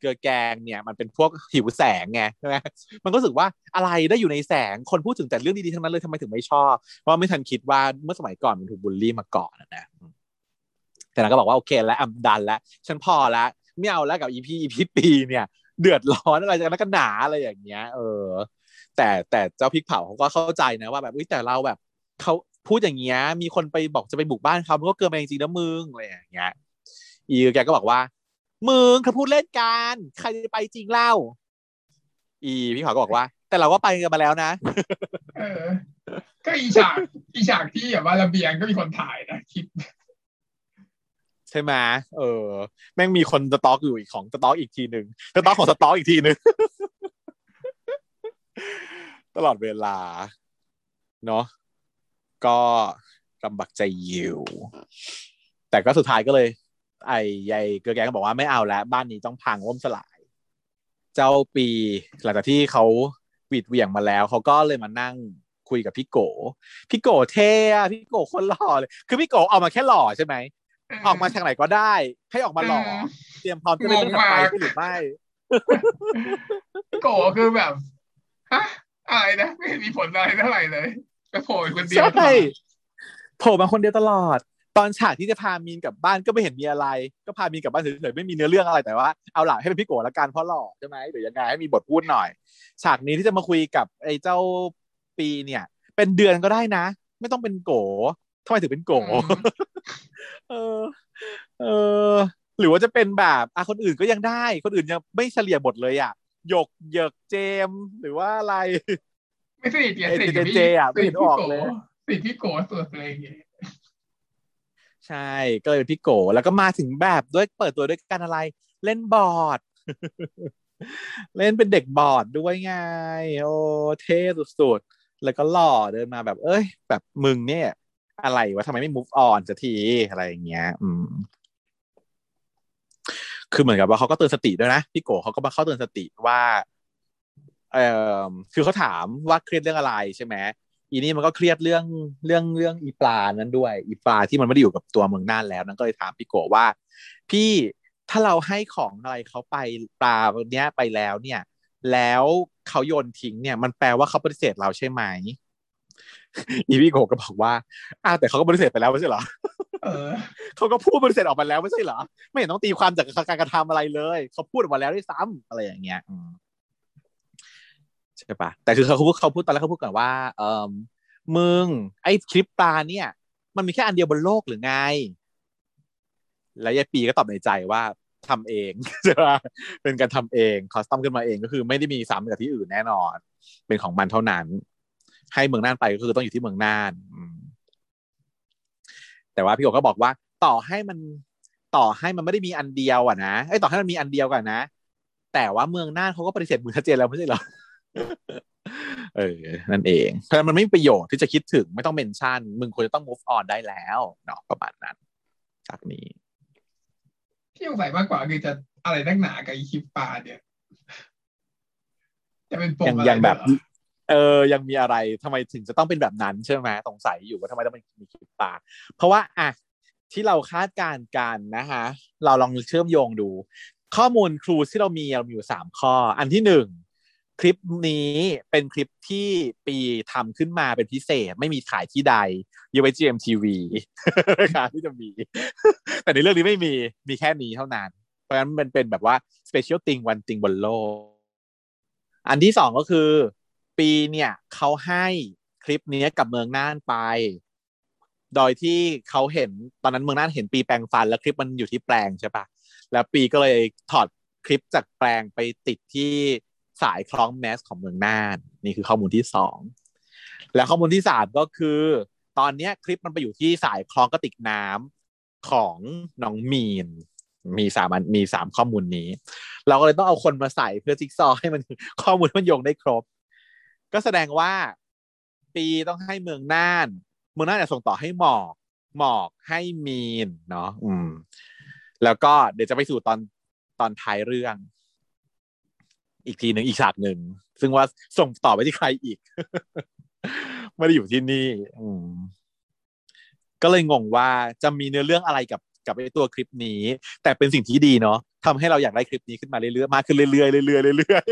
เกลือแกงเนี่ยมันเป็นพวกหิวแสงไงใช่ไหมมันก็รู้สึกว่าอะไรได้อยู่ในแสงคนพูดถึงแต่เรื่องดีๆทั้งนั้นเลยทำไมถึงไม่ชอบเพราะไม่ทันคิดว่าเมื่อสมัยก่อนมันถูกบูลลี่มาก่อนนะแต่นางก็บอกว่าโอเคแล้วอ่ะดันแล้วฉันพอแล้ว ไม่เอาแล้วกับอีพีอีพีปีเนี่ยเดือดร้อนอะไรจากนั้นก็หนาอะไรอย่างเงี้ยเออแต่แต่เจ้าพริกเผาเขาก็เข้าใจนะว่าแบบอุ้ยแต่เราแบบเขาพูดอย่างเงี้ยมีคนไปบอกจะไปบุกบ้านเขามันก็เกินไปจริงๆนะมึงอะไรอย่างเงี้ยอีแกก็บอกว่ามึงเขาพูดเล่นกันใครจะไปจริงเล่าอีพี่เขาก็บอกว่าแต่เราก็ไปกันมาแล้วนะเออก็อีฉากอีฉากที่แบบว่าระเบียงก็มีคนถ่ายนะคลิปใช่ไหมเออแม่งมีคนสต๊อกอยู่อีกของสต๊อกอีกทีนึงสต๊อกของสต๊อกอีกทีนึงตลอดเวลาเนาะก็ลำบากใจอยู่แต่ก็สุดท้ายก็เลยไอ้ยายเกลือแกงก็บอกว่าไม่เอาแล้วบ้านนี้ต้องพังล่มสลายเจ้าปีหลังจากที่เขาหวีดเหวี่ยงมาแล้วเขาก็เลยมานั่งคุยกับพี่โกพี่โกเท่พี่โกคนหล่อเลยคือพี่โกเอามาแค่หล่อใช่ไหมออกมาทางไหนก็ได้ให้ออกมาหล่อเตรียมพร้อมจะได้เป็นไปหรือไม่พี่โกคือแบบฮะอะไรนะไม่มีผลอะไรเท่าไหร่เลยแต่โผล่คนเดียวใช่โผล่มาคนเดียวตลอดตอนฉากที่จะพามีนกลับบ้านก็ไม่เห็นมีอะไรก็พามีนกลับบ้านเฉยๆไม่มีเนื้อเรื่องอะไรแต่ว่าเอาล่ะให้เป็นพี่โกละกันเพราะหล่อใช่ไหมหรือยังไงให้มีบทพูดหน่อยฉากนี้ที่จะมาคุยกับไอ้เจ้าปีเนี่ยเป็นเดือนก็ได้นะไม่ต้องเป็นโกทำไมถึงเป็นโกเออเออหรือว่าจะเป็นแบบอ่ะคนอื่นก็ยังได้คนอื่นยังไม่เฉลี่ยบทเลยอ่ะหยกเหยิกเจมหรือว่าอะไรไม่สนิทเจสนิทกับพี่เจอ่ะไม่เห็นออกเลยสนิทพี่โกตัวเองใช่ก็เลยเป็นพี่โกแล้วก็มาถึงแบบด้วยเปิดตัวด้วยการอะไรเล่นบอร์ดเล่นเป็นเด็กบอร์ดด้วยไงโอ้เท่สุดๆแล้วก็หล่อเดินมาแบบเอ้ยแบบมึงเนี่ยอะไรวะทำไมไม่ move on สักทีอะไรอย่างเงี้ยอืมคือเหมือนกับว่าเขาก็เตือนสติด้วยนะพี่โกเขาก็มาเข้าเตือนสติว่าเอ่อคือเขาถามว่าเครียดเรื่องอะไรใช่ไหมอีนี่มันก็เครียดเรื่องเรื่องเรื่องอีปลานั้นด้วยอีปลาที่มันไม่ได้อยู่กับตัวเมืองน่านแล้วนั่นก็เลยถามพี่โกว่าพี่ถ้าเราให้ของอะไรเขาไปปลาเนี้ยไปแล้วเนี่ยแล้วเขาโยนทิ้งเนี่ยมันแปลว่าเขาปฏิเสธเราใช่ไหมอีพี่โกก็บอกว่าอ้าวแต่เขาก็ปฏิเสธไปแล้วไม่ใช่เหรอเออเขาก็พูดปฏิเสธออกมาแล้วไม่ใช่เหรอไม่เห็นต้องตีความจากการกระทำอะไรเลยเขาพูดออกมาแล้วด้วยซ้ำอะไรอย่างเงี้ยใช่ปะแต่คือเขาพูดเขาพูดตอนแรกเขาพูดก่อนว่าเออมึงไอ้คลิปปลาเนี่ยมันมีแค่อันเดียวบนโลกหรือไงแล้วยายปีก็ตอบในใจว่าทำเองใช่ป่ะเป็นการทำเองคอสตอมขึ้นมาเองก็คือไม่ได้มีซ้ำกับที่อื่นแน่นอนเป็นของมันเท่านั้นให้เมืองน่านไปก็คือต้องอยู่ที่เมืองน่านแต่ว่าพี่โกก็บอกว่าต่อให้มันต่อให้มันไม่ได้มีอันเดียวอ่ะนะไอ้ต่อให้มันมีอันเดียวกันนะแต่ว่าเมืองน่านเขาก็ปฏิเสธมึงชัดเจนแล้วไม่ใช่เหรอเออนั่นเองเพราะมันไม่มีประโยชน์ที่จะคิดถึงไม่ต้องเมนชั่นมึงควรจะต้อง move on ได้แล้วเนาะประมาณนั้นจากนี้ที่สงสัยมากกว่าคือจะอะไรนักหนากับอีคลิปปลาเนี่ยจะเป็นปมอะไรแบบเออยังมีอะไรทำไมถึงจะต้องเป็นแบบนั้นใช่ไหมสงสัยอยู่ว่าทำไมต้องมีคลิปปลาเพราะว่าอะที่เราคาดการณ์กันนะคะเราลองเชื่อมโยงดูข้อมูลครูที่เรามีเรามีอยู่สามข้ออันที่หนึ่งคลิปนี้เป็นคลิปที่ปีทำขึ้นมาเป็นพิเศษไม่มีขายที่ใดยกเว้น จี เอ็ม ที วี ค่ะที่จะมีแต่ในเรื่องนี้ไม่มีมีแค่นี้เท่านั้นเพราะฉะนั้นมันเป็นแบบว่า special thing one thing บนโลกอันที่สองก็คือปีเนี่ยเขาให้คลิปนี้กับเมืองน่านไปโดยที่เขาเห็นตอนนั้นเมืองน่านเห็นปีแปลงฟันแล้วคลิปมันอยู่ที่แปลงใช่ปะแล้วปีก็เลยถอดคลิปจากแปลงไปติดที่สายคล้องแมสของเมืองน่านนี่คือข้อมูลที่สองแล้วข้อมูลที่สามก็คือตอนนี้คลิปมันไปอยู่ที่สายคล้องกระติกน้ำของน้องมีนมีสามมีสามข้อมูลนี้เราก็เลยต้องเอาคนมาใส่เพื่อจิ๊กซอว์ให้มันข้อมูลมันโยงได้ครบก็แสดงว่าปีต้องให้เมืองน่านเมืองน่านจะส่งต่อให้หมอกหมอกให้มีนเนาะอืมแล้วก็เดี๋ยวจะไปสู่ตอนตอนท้ายเรื่องอีกทีหนึ่งอีกฉากหนึ่งซึ่งว่าส่งต่อไปที่ใครอีก ไม่ได้อยู่ที่นี่อืมก็เลยงงว่าจะมีเนื้อเรื่องอะไรกับกับไอ้ตัวคลิปนี้แต่เป็นสิ่งที่ดีเนาะทำให้เราอยากได้คลิปนี้ขึ้นมาเรื่อยๆมาขึ้นเรื่อยๆเรื่อยๆเรื่อย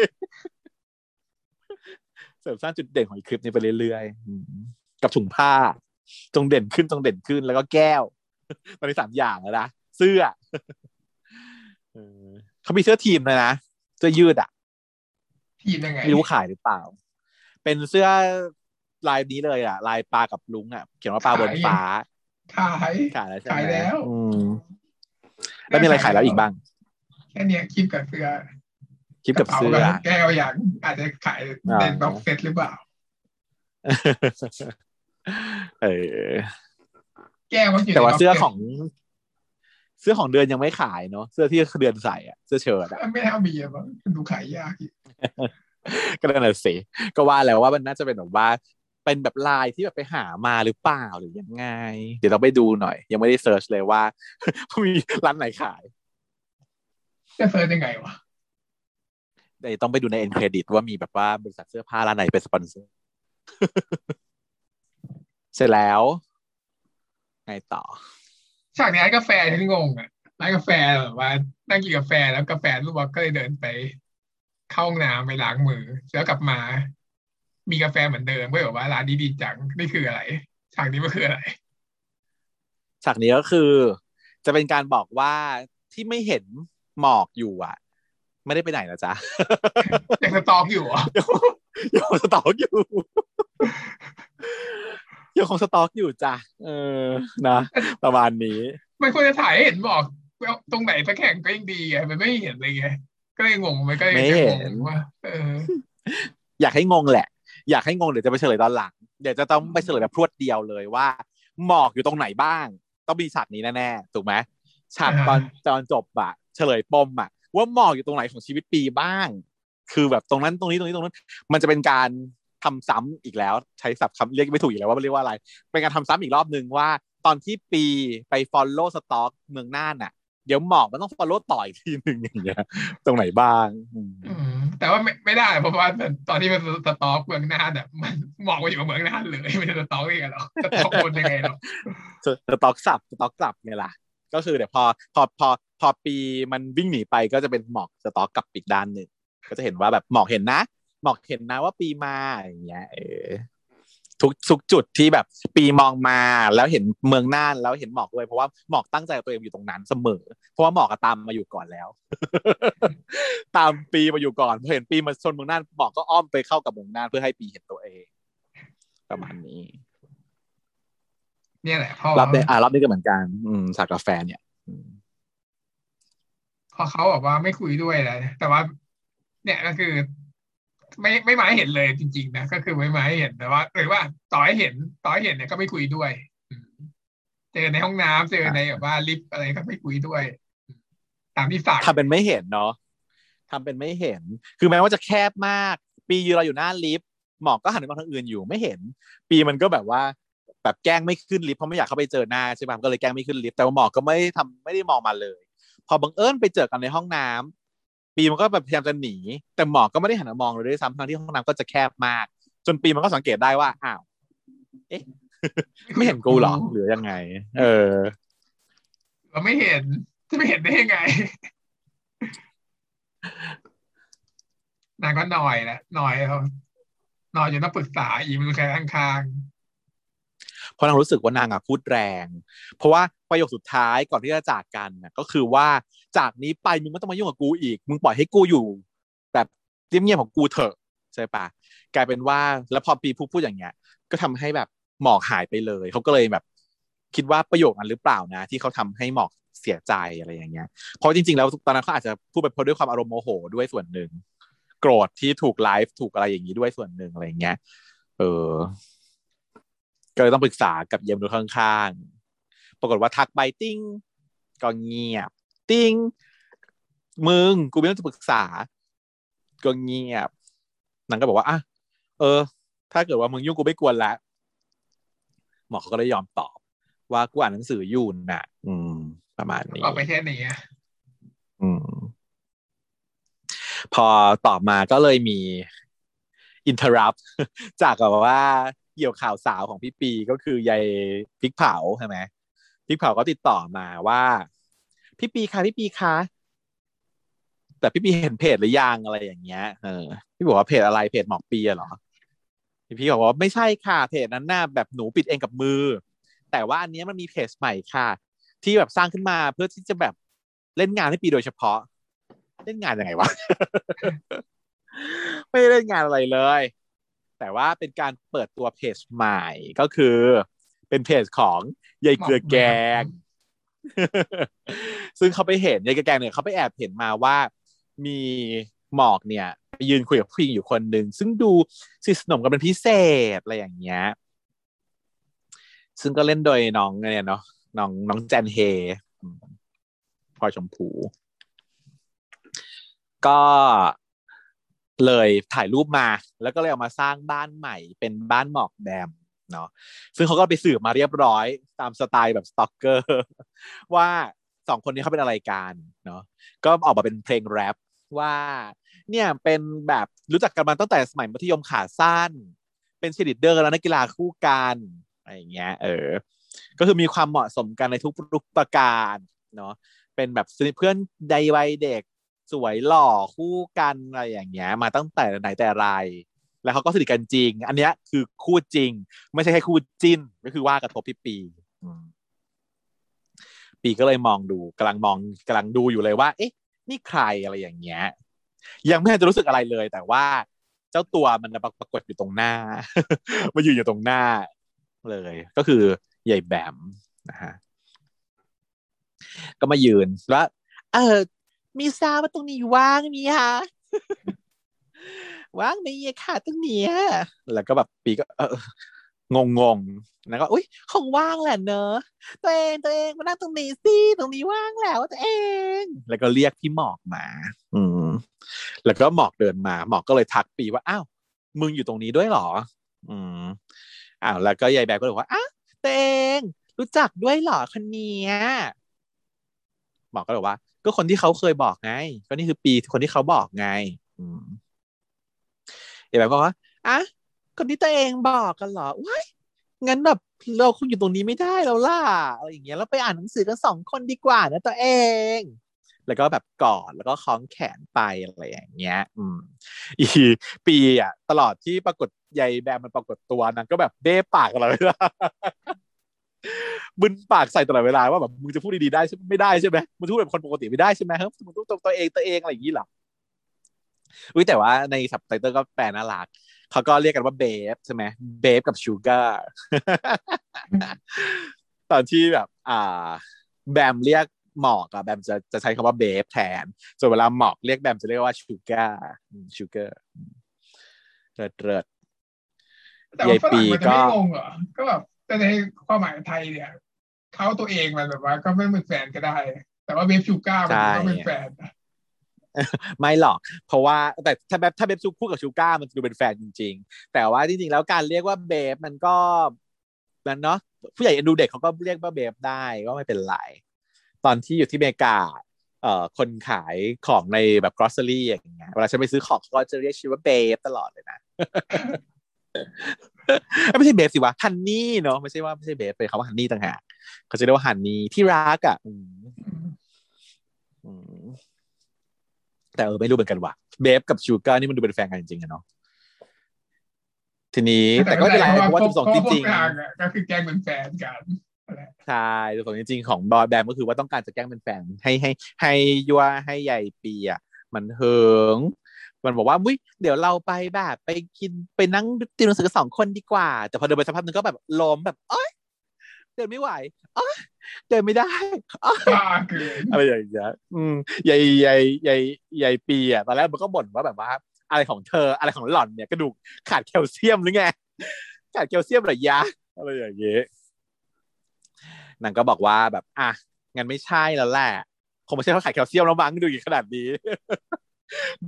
ๆเสริมสร้างจุดเด่นของคลิปนี้ไปเรื่อยๆกับถุงผ้าจงเด่นขึ้นจงเด่นขึ้นแล้วก็แก้วตอนนี้สามอย่างแล้วนะเสื้อ เขามีเสื้อทีมเลยนะเสื้อยืดอ่ะทีมยังไงไม่รู้ขายหรือเปล่าเป็นเสื้อลายนี้เลยอ่ะลายปลากับลุงอ่ะเขียนว่าปลาบนฟ้าขายขายแล้วใช่ไหมขายแล้วอืมแล้วมีอะไรขายแล้วอีกบ้างแค่เนี้ยคลิปกับเสื้อคลิปกับเสื้อแก้วอย่างอาจจะขายเป็นบ็อกเซตหรือเปล่าเออแก้วมันอยู่แต่ว่าเสื้อของเสื้อของเดือนยังไม่ขายเนาะเสื้อที่เดือนใส่อ่ะเสื้อเชิ้ตอ่ะไม่น่ามีอ่ะมันดูขายยากอีกก็นั่นแหละสิก็ว่าแล้วว่ามันน่าจะเป็นแบบว่าเป็นแบบลายที่แบบไปหามาหรือเปล่าหรือยังไงเดี๋ยวเราไปดูหน่อยยังไม่ได้เสิร์ชเลยว่ามีร้านไหนขายจะเสิร์ชยังไงวะเดี๋ยวต้องไปดูในเอ็นเครดิตว่ามีแบบว่าบริษัทเสื้อผ้าร้านไหนเป็นสปอนเซอร์เสร็จแล้วไงต่อฉากนี้ร้านกาแฟฉันงงอ่ะร้านกาแฟแบบว่านั่งกินกาแฟแล้วกาแฟลวกก็เลยเดินไปเข้าห้องน้ำไปล้างมือแล้วกลับมามีกาแฟเหมือนเดิมก็แบบว่าร้านนี้ดีจังนี่คืออะไรฉากนี้มันคืออะไรฉากนี้ก็คือจะเป็นการบอกว่าที่ไม่เห็นหมอกอยู่อ่ะไม่ได้ไปไหนนะจ๊ะยังสตอกอยู่อ่ะยังสตอกอยู่ยังคงสตอกอยู่จ้ะเออนะประมาณนี้มันควรจะถ่ายให้เห็นหมอกตรงไหนสักแห่งก็ยังดีไงมันไม่เห็นเลยไงก็เลยงงมันก็เลยจะงงว่าเอออยากให้งงแหละอยากให้งงเดี๋ยวจะไปเฉลยตอนหลังเดี๋ยวจะต้องไปเฉลยแบบพรวดเดียวเลยว่าหมอกอยู่ตรงไหนบ้างต้องมีฉากนี้แน่ๆถูกไหมฉากตอนตอนจบอะเฉลยปมอะว่าหมอกอยู่ตรงไหนของชีวิตปีบ้างคือแบบตรงนั้นตรงนี้ตรงนี้ตรงนั้นมันจะเป็นการทำซ้ำอีกแล้วใช้ศัพท์คำเรียกไม่ถูกอีกแล้วว่าเรียกว่าอะไรเป็นการทำซ้ำอีกรอบนึงว่าตอนที่ปีไป follow stock เมืองน่านน่ะเดี๋ยวหมอกมันต้อง follow ต่ออีกทีนึงอย่างเงี้ยตรงไหนบ้างแต่ว่าไม่ไม่ได้เพราะว่าตอนที่มันสต็อกเมืองน่านอ่ะมันหมอกมันอยู่เมืองน่านเลยไม่ได้สต็อกยังไงหรอสต็อกคนยังไงหรอสต็อกสับสต็อกกลับเนี่ยล่ะก็คือเดี๋ยวพอพอพอพอปีมันวิ่งหนีไปก็จะเป็นหมอกสต็อกกลับอีกด้านนึงก็จะเห็นว่าแบบหมอกเห็นนะหมอกเห็นนะว่าปีมาอย่างเงี้ยเออทุกทุกจุดที่แบบปีมองมาแล้วเห็นเมืองน่านแล้วเห็นหมอกด้วยเพราะว่าหมอกตั้งใจตัวเองอยู่ตรงนั้นเสมอเพราะว่าหมอกก็ตามมาอยู่ก่อนแล้วตามปีมาอยู่ก่อนพอเห็นปีมาชนเมืองน่านหมอกก็อ้อมไปเข้ากับเมืองน่านเพื่อให้ปีเห็นตัวเองประมาณนี้เนี่ยแหละพ่อรับได้อ่ะรับได้ก็เหมือนกันอืมฉากกาแฟเนี่ยพอเขาบอกว่าไม่คุยด้วยนะแต่ว่าเนี่ยก็คือไม่ไม่มาให้เห็นเลยจริงๆนะก็คือไม่มาให้เห็นแต่ว่าหรือว่าต่อให้เห็นต่อให้เห็นเนี่ยก็ไม่คุยด้วยเจอในห้องน้ำเจอในแบบว่าลิฟต์อะไรก็ไม่คุยด้วยตามที่สั่งทำเป็นไม่เห็นเนาะทำเป็นไม่เห็นคือแม้ว่าจะแคบมากปียืนเราอยู่หน้าลิฟต์หมอกก็หันไปมองทางอื่นอยู่ไม่เห็นปีมันก็แบบว่าแบบแกล้งไม่ขึ้นลิฟต์เพราะไม่อยากเข้าไปเจอหน้าใช่ไหมก็เลยแกล้งไม่ขึ้นลิฟต์แต่ว่าหมอกก็ไม่ทำไม่ได้มองมาเลยพอบังเอิญไปเจอกันในห้องน้ำปีมันก็แบบพยายามจะหนีแต่หมอกก็ไม่ได้หันมามองเลยด้วยซ้ำทางที่ห้องน้ำก็จะแคบมากจนปีมันก็สังเกตได้ว่าอ้าวเอ๊ะไม่เห็นกูหรอหรือยังไงเออเราไม่เห็นจะไม่เห็นได้ยังไงนางก็หน่อยแหละหน่อยเขาหน่อยจนต้องปรึกษาอีมันใครข้างๆเพราะนางรู้สึกว่านางอ่ะพูดแรงเพราะว่าประโยคสุดท้ายก่อนที่จะจากกันน่ะก็คือว่าจากนี้ไปมึงไม่ต้องมายุ่งกับกูอีกมึงปล่อยให้กูอยู่แบบเงียบๆของกูเถอะใช่ปะกลายเป็นว่าแล้วพอปีพูดพูดอย่างเงี้ยก็ทำให้แบบหมอกหายไปเลยเขาก็เลยแบบคิดว่าประโยคนั้นหรือเปล่านะที่เขาทำให้หมอกเสียใจอะไรอย่างเงี้ยเพราะจริงๆแล้วตอนนั้นเขาอาจจะพูดไปเพราะด้วยความอารมณ์โมโหด้วยส่วนหนึ่งโกรธที่ถูกไลฟ์ถูกอะไรอย่างนี้ด้วยส่วนหนึ่งอะไรอย่างเงี้ยเออก็เลยต้องปรึกษากับเยี่ยมดูข้างๆปรากฏว่าทักไปติ้งก็เงียบติ้งมึงกูไม่ต้องปรึกษาก็เงียบนางก็บอกว่าอ่ะเออถ้าเกิดว่ามึงยุ่งกูไม่กวนละหมอเขาก็เลยยอมตอบว่ากูอ่านหนังสืออยู่น่ะอืมประมาณนี้ออกไปแค่นี้อืมพอตอบมาก็เลยมีอินเทอร์รัปจากแบบว่าเกี่ยวข่าวสาวของพี่ปีก็คือยายพริกเผาใช่ไหมพริกเผาก็ติดต่อมาว่าพี่ปีค่ะพี่ปีค่ะแต่พี่ปีเห็นเพจหรือยังอะไรอย่างเงี้ยเออพี่บอกว่าเพจอะไรเพจหมอกปีเหรอพี่พี่บอกว่าไม่ใช่ค่ะเพจนั้นน่ะแบบหนูปิดเองกับมือแต่ว่าอันนี้มันมีเพจใหม่ค่ะที่แบบสร้างขึ้นมาเพื่อที่จะแบบเล่นงานให้ปีโดยเฉพาะ เล่นงานยังไงวะ ไม่ได้เล่นงานอะไรเลยแต่ว่าเป็นการเปิดตัวเพจใหม่ก็คือเป็นเพจของยายเกลือแกง ซึ่งเขาไปเห็นยายเกลือแกงเนี่ยเขาไปแอบเห็นมาว่ามีหมอกเนี่ยไปยืนคุยกับผู้หญิงอยู่คนหนึ่งซึ่งดูสนิทสนมกันเป็นพิเศษอะไรอย่างเงี้ยซึ่งก็เล่นโดยน้องเนี่ยเนาะน้องน้องแจนเฮพลอยชมพูก็เลยถ่ายรูปมาแล้วก็เลยเอามาสร้างบ้านใหม่เป็นบ้านหมอกแดมเนาะซึ่งเขาก็ไปสืบมาเรียบร้อยตามสไตล์แบบสต็อกเกอร์ว่าสองคนนี้เขาเป็นอะไรกันเนาะก็ออกมาเป็นเพลงแรปว่าเนี่ยเป็นแบบรู้จักกันมาตั้งแต่สมัยมัธยมขาสั้นเป็นชีลีดเดอร์แล้วนักกีฬาคู่กันอะไรอย่างเงี้ยเออก็คือมีความเหมาะสมกันในทุกรูปประการเนาะเป็นแบบเพื่อนใดวัยเด็กสวยหล่อคู่กันอะไรอย่างเงี้ยมาตั้งแต่ไหนแต่ไรแล้วเขาก็สนิทกันจริงอันเนี้ยคือคู่จริงไม่ใช่แค่คู่จิ้นก็คือว่ากระทบพี่ปีปีก็เลยมองดูกำลังมองกำลังดูอยู่เลยว่าเอ๊ะนี่ใครอะไรอย่างเงี้ยยังไม่ทันจะรู้สึกอะไรเลยแต่ว่าเจ้าตัวมันปรากฏอยู่ตรงหน้า มันอยู่อยู่ตรงหน้าเลยก็คือใหญ่แบมนะฮะก็มายืนแล้วเออมีซาว่าตรงนี้ว่างมีฮะ ว่างมีค่ะตรงนี้แล้วก็แบบปีก็เอองงงแล้วก็อุ้ยคงว่างแหละเนอะตัวเองตัวเองมานั่งตรงนี้สิตรงนี้ว่างแล้วตัวเองแล้วก็เรียกพี่หมอกมาอืมแล้วก็หมอกเดินมาหมอกก็เลยทักปีว่าอ้าวมึงอยู่ตรงนี้ด้วยหรออืมอ้าวแล้วก็ยายแบมก็เลยว่าอ้าวตัวเองรู้จักด้วยหรอคนนี้หมอกก็เลยว่าก็คนที่เขาเคยบอกไงก็นี่คือปีคนที่เขาบอกไงอืมยายแบมก็ว่าอ่ะคนที่ตัวเองบอกกันเหรอว้ายงั้นแบบเราคงอยู่ตรงนี้ไม่ได้แล้วล่ะอะไรอย่างเงี้ยแล้วไปอ่านหนังสือกันสองคนดีกว่านะตัวเองแล้วก็แบบกอดแล้วก็คล้องแขนไปอะไรอย่างเงี้ยอืมอีปีอ่ะตลอดที่ปรากฏยายแบมมันปรากฏตัวนางก็แบบเบ้ปากตลอดเวลาบึนปากใส่ตลอดเวลาว่าแบบมึงจะพูดดีๆได้ใช่ไม่ได้ใช่ไหมมึงพูดแบบคนปกติไม่ได้ใช่ไหมครับมึงต้องตัวเองตัวเองอะไรอย่างงี้หรออุ้ยแต่ว่าในซับไตเติลก็แปลน่ารักเขาก็เรียกกันว่าเบฟใช่ไหมเบฟกับชูการ์ตอนที่แบบอ่าแบมเรียกหมอกอะแบมจะจะใช้คำว่าเบฟแทนส่วนเวลาหมอกเรียกแบมจะเรียกว่าชูการ์ชูการ์เริดเริดแต่ว่าฝรั่งมันจะไม่งงเหรอก็แบบแต่ในความหมายไทยเนี่ยเขาตัวเองมันแบบว่าก็ไม่เป็นแฟนก็ได้แต่ว่าเบฟชูการ์มันก็เป็นแฟนไม่หรอกเพราะว่าแต่ถ้าแบบถ้าเบฟซุกคู่กับชูก้ามันดูเป็นแฟนจริงๆแต่ว่าจริงๆแล้วการเรียกว่าเบฟมันก็มันเนาะผู้ใหญ่เอ็นดูเด็กเขาก็เรียกว่าเบฟได้ก็ไม่เป็นไรตอนที่อยู่ที่อเมริกาเอ่อคนขายของในแบบ grocery อย่างเงี้ยเวลาฉันไปซื้อของก็จะเรียกชื่อว่าเบฟตลอดเลยนะ ไม่ใช่เบฟสิวะฮันนี่เนาะไม่ใช่ว่าไม่ใช่เบฟเป็นคำว่าฮันนี่ต่างหากเขาจะเรียกว่าฮันนี่ที่รักอ่ะแต่เออไม่รู้เหมือนกันว่ะเบฟกับชูการ์นี่มันดูเป็นแฟนกันจริงๆอะเนาะทีนี้แต่ก็เป็นไรเพราะว่าจุดประสงค์จริงๆก็คือแกล้งเป็นแฟนกันใช่จุดประสงค์จริงๆของบอยแบนด์ก็คือว่าต้องการจะแกล้งเป็นแฟนให้ให้ให้ยัวให้ใหญ่ปีอ่ะมันเหิงมันบอกว่าอุ้ยเดี๋ยวเราไปแบบไปกินไปนั่งติวหนังสือสองคนดีกว่าแต่พอเดินไปสักพักนึงก็แบบล้มแบบเอ้ยเดินไม่ไหวอ๋อเดินไม่ได้อ๋ออะไรอย่างเงี้ยอืมใหญ่ใหญ่ใหญ่ใหญ่ปีอ่ะตอนแรกมันก็บ่นว่าแบบว่าอะไรของเธออะไรของหล่อนเนี่ยกระดูกขาดแคลเซียมหรือไงขาดแคลเซียมหรือยาอะไรอย่างเงี้ยนางก็บอกว่าแบบอ่ะงั้นไม่ใช่แล้วแหละคงไม่ใช่เพราะขาดแคลเซียมแล้วมั้งดูอย่างขนาดนี้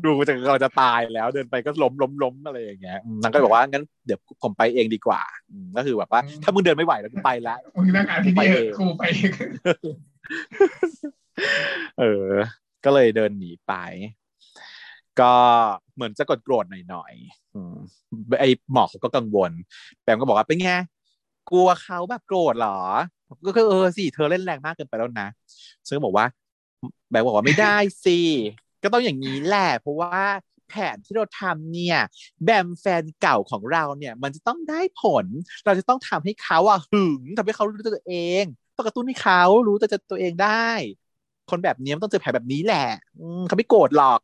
ดูจะเราจะตายแล้วเดินไปก็ล้มล้มล้มอะไรอย่างเงี้ยนางก็บอกว่างั้นเดี๋ยวผมไปเองดีกว่าก็คือแบบว่าถ้ามึงเดินไม่ไหวแล้วกูไปละมึงนั่งอ่านที่นี่กูไปเออก็เลยเดินหนีไปก็เหมือนจะกดโกรธหน่อยๆไอ้หมอกก็กังวลแปมก็บอกว่าเป็นไงกลัวเขาแบบโกรธหรอก็คือเออสิเธอเล่นแรงมากเกินไปแล้วนะซึ่งบอกว่าแปมบอกว่าไม่ได้สิก็ต้องอย่างนี้แหละเพราะว่าแผนที่เราทำเนี่ยแบมแฟนเก่าของเราเนี่ยมันจะต้องได้ผลเราจะต้องทำให้เขาอ่ะหึงทำให้เขารู้ตัวเองต้องกระตุ้นให้เขารู้ตัวตัวเองได้ คนแบบนี้มันต้องเจอแผลแบบนี้แหละเขาไม่โกรธหรอก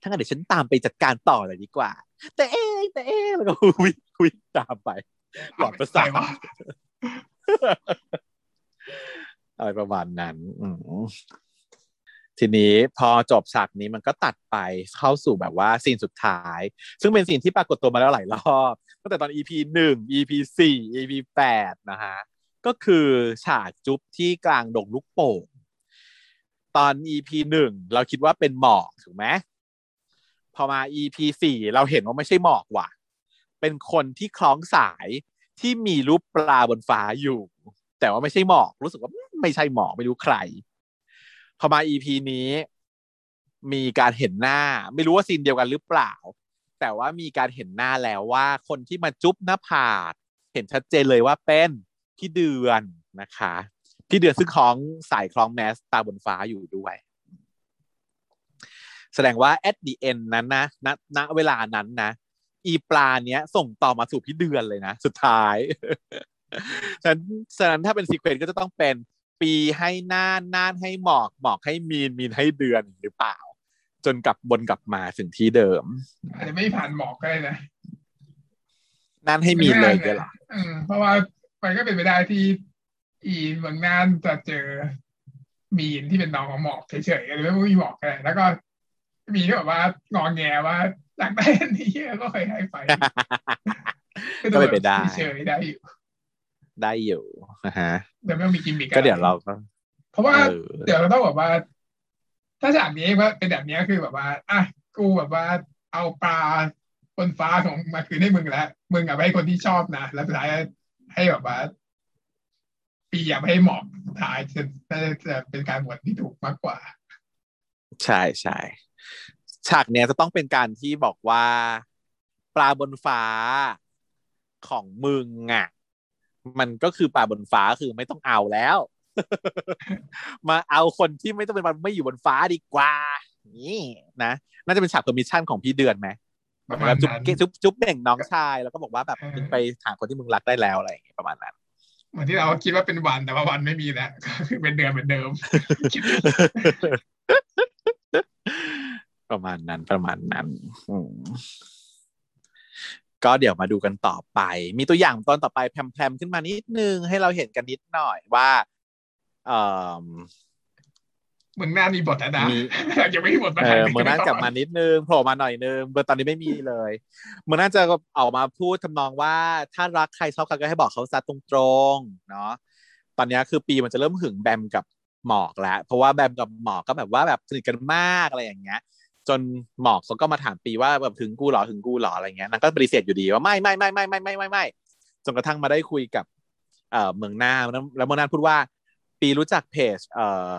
ทั้งนั้นเดี๋ยวฉันตามไปจัดการต่อเลยดีกว่าแต่เอ๊ะแต่เอ๊ะแล้วก็วิ่งวิ่งตามไปหลอดประสาทอะไรประมาณนั้นทีนี้พอจบฉากนี้มันก็ตัดไปเข้าสู่แบบว่าซีนสุดท้ายซึ่งเป็นซีนที่ปรากฏตัวมาแล้วหลายรอบตั้งแต่ตอน อี พี หนึ่ง อี พี สี่ อี พี แปดนะฮะก็คือฉากจุ๊บที่กลางดงลูกโป่งตอน อี พี หนึ่งเราคิดว่าเป็นหมอกถูกไหมพอมา อี พี สี่เราเห็นว่าไม่ใช่หมอกว่ะเป็นคนที่คล้องสายที่มีรูปปลาบนฟ้าอยู่แต่ว่าไม่ใช่หมอกรู้สึกว่าไม่ใช่หมอกไม่รู้ใครพอมา อี พี นี้มีการเห็นหน้าไม่รู้ว่าซีนเดียวกันหรือเปล่าแต่ว่ามีการเห็นหน้าแล้วว่าคนที่มาจุ๊บหน้าผากเห็นชัดเจนเลยว่าเป็นพี่เดือนนะคะพี่เดือนซึ่งคล้องสายคล้องแมสตาบนฟ้าอยู่ด้วยแสดงว่า at the end นั้นนะณ ณ เวลานั้นนะอีปลาเนี้ยส่งต่อมาสู่พี่เดือนเลยนะสุดท้าย ฉะนั้นฉะนั้นถ้าเป็นซีเควนซ์ก็จะต้องเป็นปีให้น่านน่านให้หมอกหมอกให้มีนมีนให้เดือนหรือเปล่าจนกลับบนกลับมาถึงที่เดิมอาจจะไม่ผ่านหมอกก็ได้นะน่านให้มีนเลยก็หรอเพราะว่ามันก็เป็นไปได้ที่อีเมืองน่านจะเจอมีนที่เป็นน้องของหมอกเฉยๆหรือไม่มีหมอกอะไรแล้วก็มีที่แบบว่างอแงว่าหลังได้นี้ก็ค่อยให้ไปก็ไม่เป็นได้เฉยได้อยู่ได้อยู่นะฮะแต่ไม่ต้องมีกิมมิกก็เดี๋ยวเราเพราะว่าเดี๋ยวเราต้องแบบว่าถ้าฉากนี้ว่าเป็นแบบนี้คือแบบว่าอ่ะกูแบบว่าเอาปลาบนฟ้าของมาคืนให้มึงแล้วมึงเอาไปให้คนที่ชอบนะแล้วสุดท้ายให้แบบว่าปีอย่าให้หมอกท้ายจะจะเป็นการหวนที่ถูกมากกว่าใช่ใช่ฉากเนี้ยจะต้องเป็นการที่บอกว่าปลาบนฟ้าของมึงอ่ะมันก็คือปลาบนฟ้าคือไม่ต้องเอาแล้ว มาเอาคนที่ไม่ต้องเป็นมันไม่อยู่บนฟ้าดีกว่านี่นะน่าจะเป็นฉากเพอร์มิชั่นของพี่เดือนไหมแบบจุ๊บจุ๊บจุ๊บเด่งน้องชายแล้วก็บอกว่าแบบมึงไปหาคนที่มึงรักได้แล้วอะไรอย่างเงี้ยประมาณนั้นเหมือนที่เราคิดว่าเป็นวันแต่ว่าวันไม่มีแล้วคือเป็นเดือนเหมือนเดิมประมาณนั้นประมาณนั้นก็เดี๋ยวมาดูกันต่อไปมีตัวอย่างตอนต่อไปแพรมๆขึ้นมานิดนึงให้เราเห็นกันนิดหน่อยว่าเออเมืองน่านมีบทนะยังไม่มีบทมาเมืองน่านกลับมานิดนึงโผล่มาหน่อยนึงเบอร์ตอนนี้ไม่มีเลยเมืองน่านจะออกมาพูดทำนองว่าถ้ารักใครชอบกันก็ให้บอกเขาซะตรงๆเนาะตอนนี้คือปีมันจะเริ่มหึงแบมกับหมอกแล้วเพราะว่าแบมกับหมอกก็แบบว่าแบบสนิทกันมากอะไรอย่างเงี้ยจนหมอกเขาก็มาถามปีว่าแบบถึงกูหรอถึงกูหรออะไรเงี้ยนางก็ปฏิเสธอยู่ดีว่าไม่ไม่ไม่ไม่ไม่ไม่ไม่ไม่จนกระทั่งมาได้คุยกับเอ่อเมืองน่านแล้วเมืองน่านพูดว่าปีรู้จักเพจเอ่อ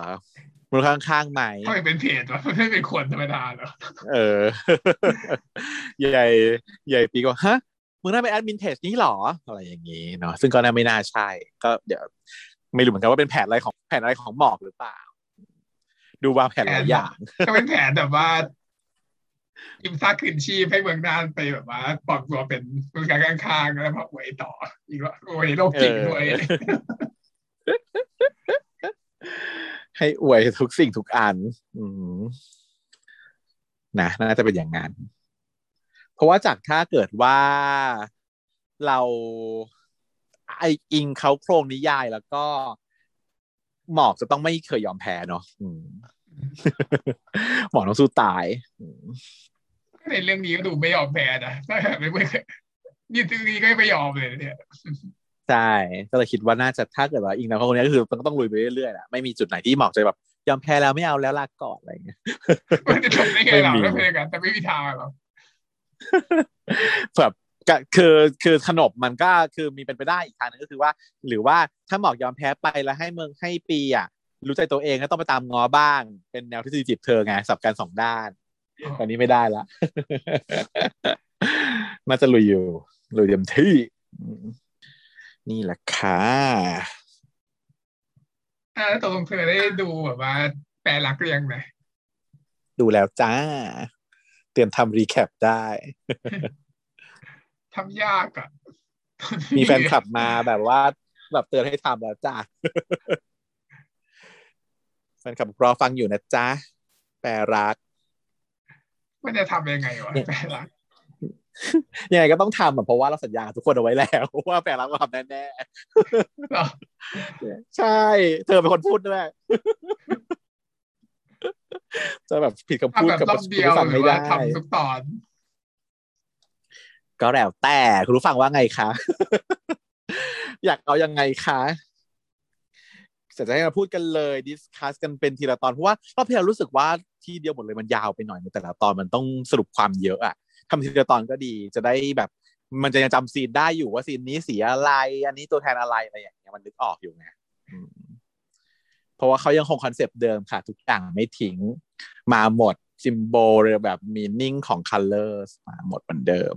มือข้างๆไหมเขาเป็นเพจวะไม่เป็นคนธรรมดาเหรอเออใหญ่ใหญ่ปีก็ฮะเมืองน่านเป็นแอดมินเพจนี้หรออะไรอย่างงี้เนาะซึ่งก็น่าไม่น่าใช่ก็เดี๋ยวไม่รู้เหมือนกันว่าเป็นแผนอะไรของแผนอะไรของหมอกหรือเปล่าดูวางแผนหลายอย่างก็เป็นแผนแบบว่ายิมซักคืนชีพให้เมืองน่านไปแบบว่าปลอกตัวเป็นเมืองข้างๆแล้วมาหวยต่ออีกว่าโวยโลกจริงด้วยให้อวยทุกสิ่งทุกอันนะน่าจะเป็นอย่างนั้นเพราะว่าจากถ้าเกิดว่าเราไออิงเขาโครงนิยายแล้วก็หมอกจะต้องไม่เคยยอมแพ้เนาะหมอกต้องสู้ตายในเรื่องนี้ก็ดูไม่ยอมแพ้นะไม่ไม่เคยนี่ทีนี้ก็ไม่ยอมเลยเนี่ยใช่ก็เลยคิดว่าน่าจะถ้าเกิดว่าอิงนะคนนี้ก็คือมันก็ต้องลุยไปเรื่อยๆแหละไม่มีจุดไหนที่หมอกจะแบบยอมแพ้แล้วไม่เอาแล้วลาก่อนอะไรเงี้ยมันจะจบได้ไงเราไม่เป็นกันแต่ไม่มีทางหรอกแบบก็คือคือขนบมันก็คือมีเป็นไปได้อีกทางนึงก็คือว่าหรือว่าถ้าหมอกยอมแพ้ไปแล้วให้เมืองให้ปีอ่ะรู้ใจตัวเองก็ต้องไปตามง้อบ้างเป็นแนวทฤษฎีจีบเธอไงสับกันสองด้านตอนนี้ไม่ได้ละน่าจะลุยอยู่ลุยเต็มที่นี่แหละค่ะแล้วตกลงเธอได้ดูแบบว่าแปลรักเรียงไหมดูแล้วจ้าเตรียมทำรีแคปได้ทำยากอ่ะมีแฟนคลับมาแบบว่าแบบเตือนให้ทำแล้วจ้ะ แฟนคลับรอฟังอยู่นะจ๊ะแปรรักมันจะทำยังไงวะแปรรักยังไงก็ต้องทำอ่ะเพราะว่าเราสัญญาทุกคนเอาไว้แล้วว่าแปรรักเราทำแน่ๆใช่เธอเป็นคนพูดด้วยจะแบบผิดคำพูดกับผู้ฟังไม่ได้ทำทุกตอนก็แล้วแต่คุณผู้ฟังว่าไงคะอยากเอายังไงคะจะจะให้มาพูดกันเลยดิสคัสกันเป็นทีละตอนเพราะว่าเราพยายามรู้สึกว่าที่เดียวหมดเลยมันยาวไปหน่อยในแต่ละตอนมันต้องสรุปความเยอะอะทำทีละตอนก็ดีจะได้แบบมันจะยังจำซีนได้อยู่ว่าซีนนี้สีอะไรอันนี้ตัวแทนอะไรอะไรอย่างเงี้ยมันนึกออกอยู่ไงเพราะว่าเขายังคงคอนเซปต์เดิมค่ะทุกอย่างไม่ทิ้งมาหมดซิมโบลแบบมีนิ่งของ colors มาหมดเหมือนเดิม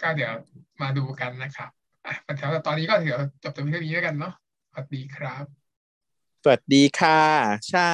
ก็เดี๋ยวมาดูกันนะครับอ่ะปัญหาตอนนี้ก็เดี๋ยวจบตรงนี้แค่นี้แล้วกันเนาะสวัสดีครับสวัสดีค่ะเช้า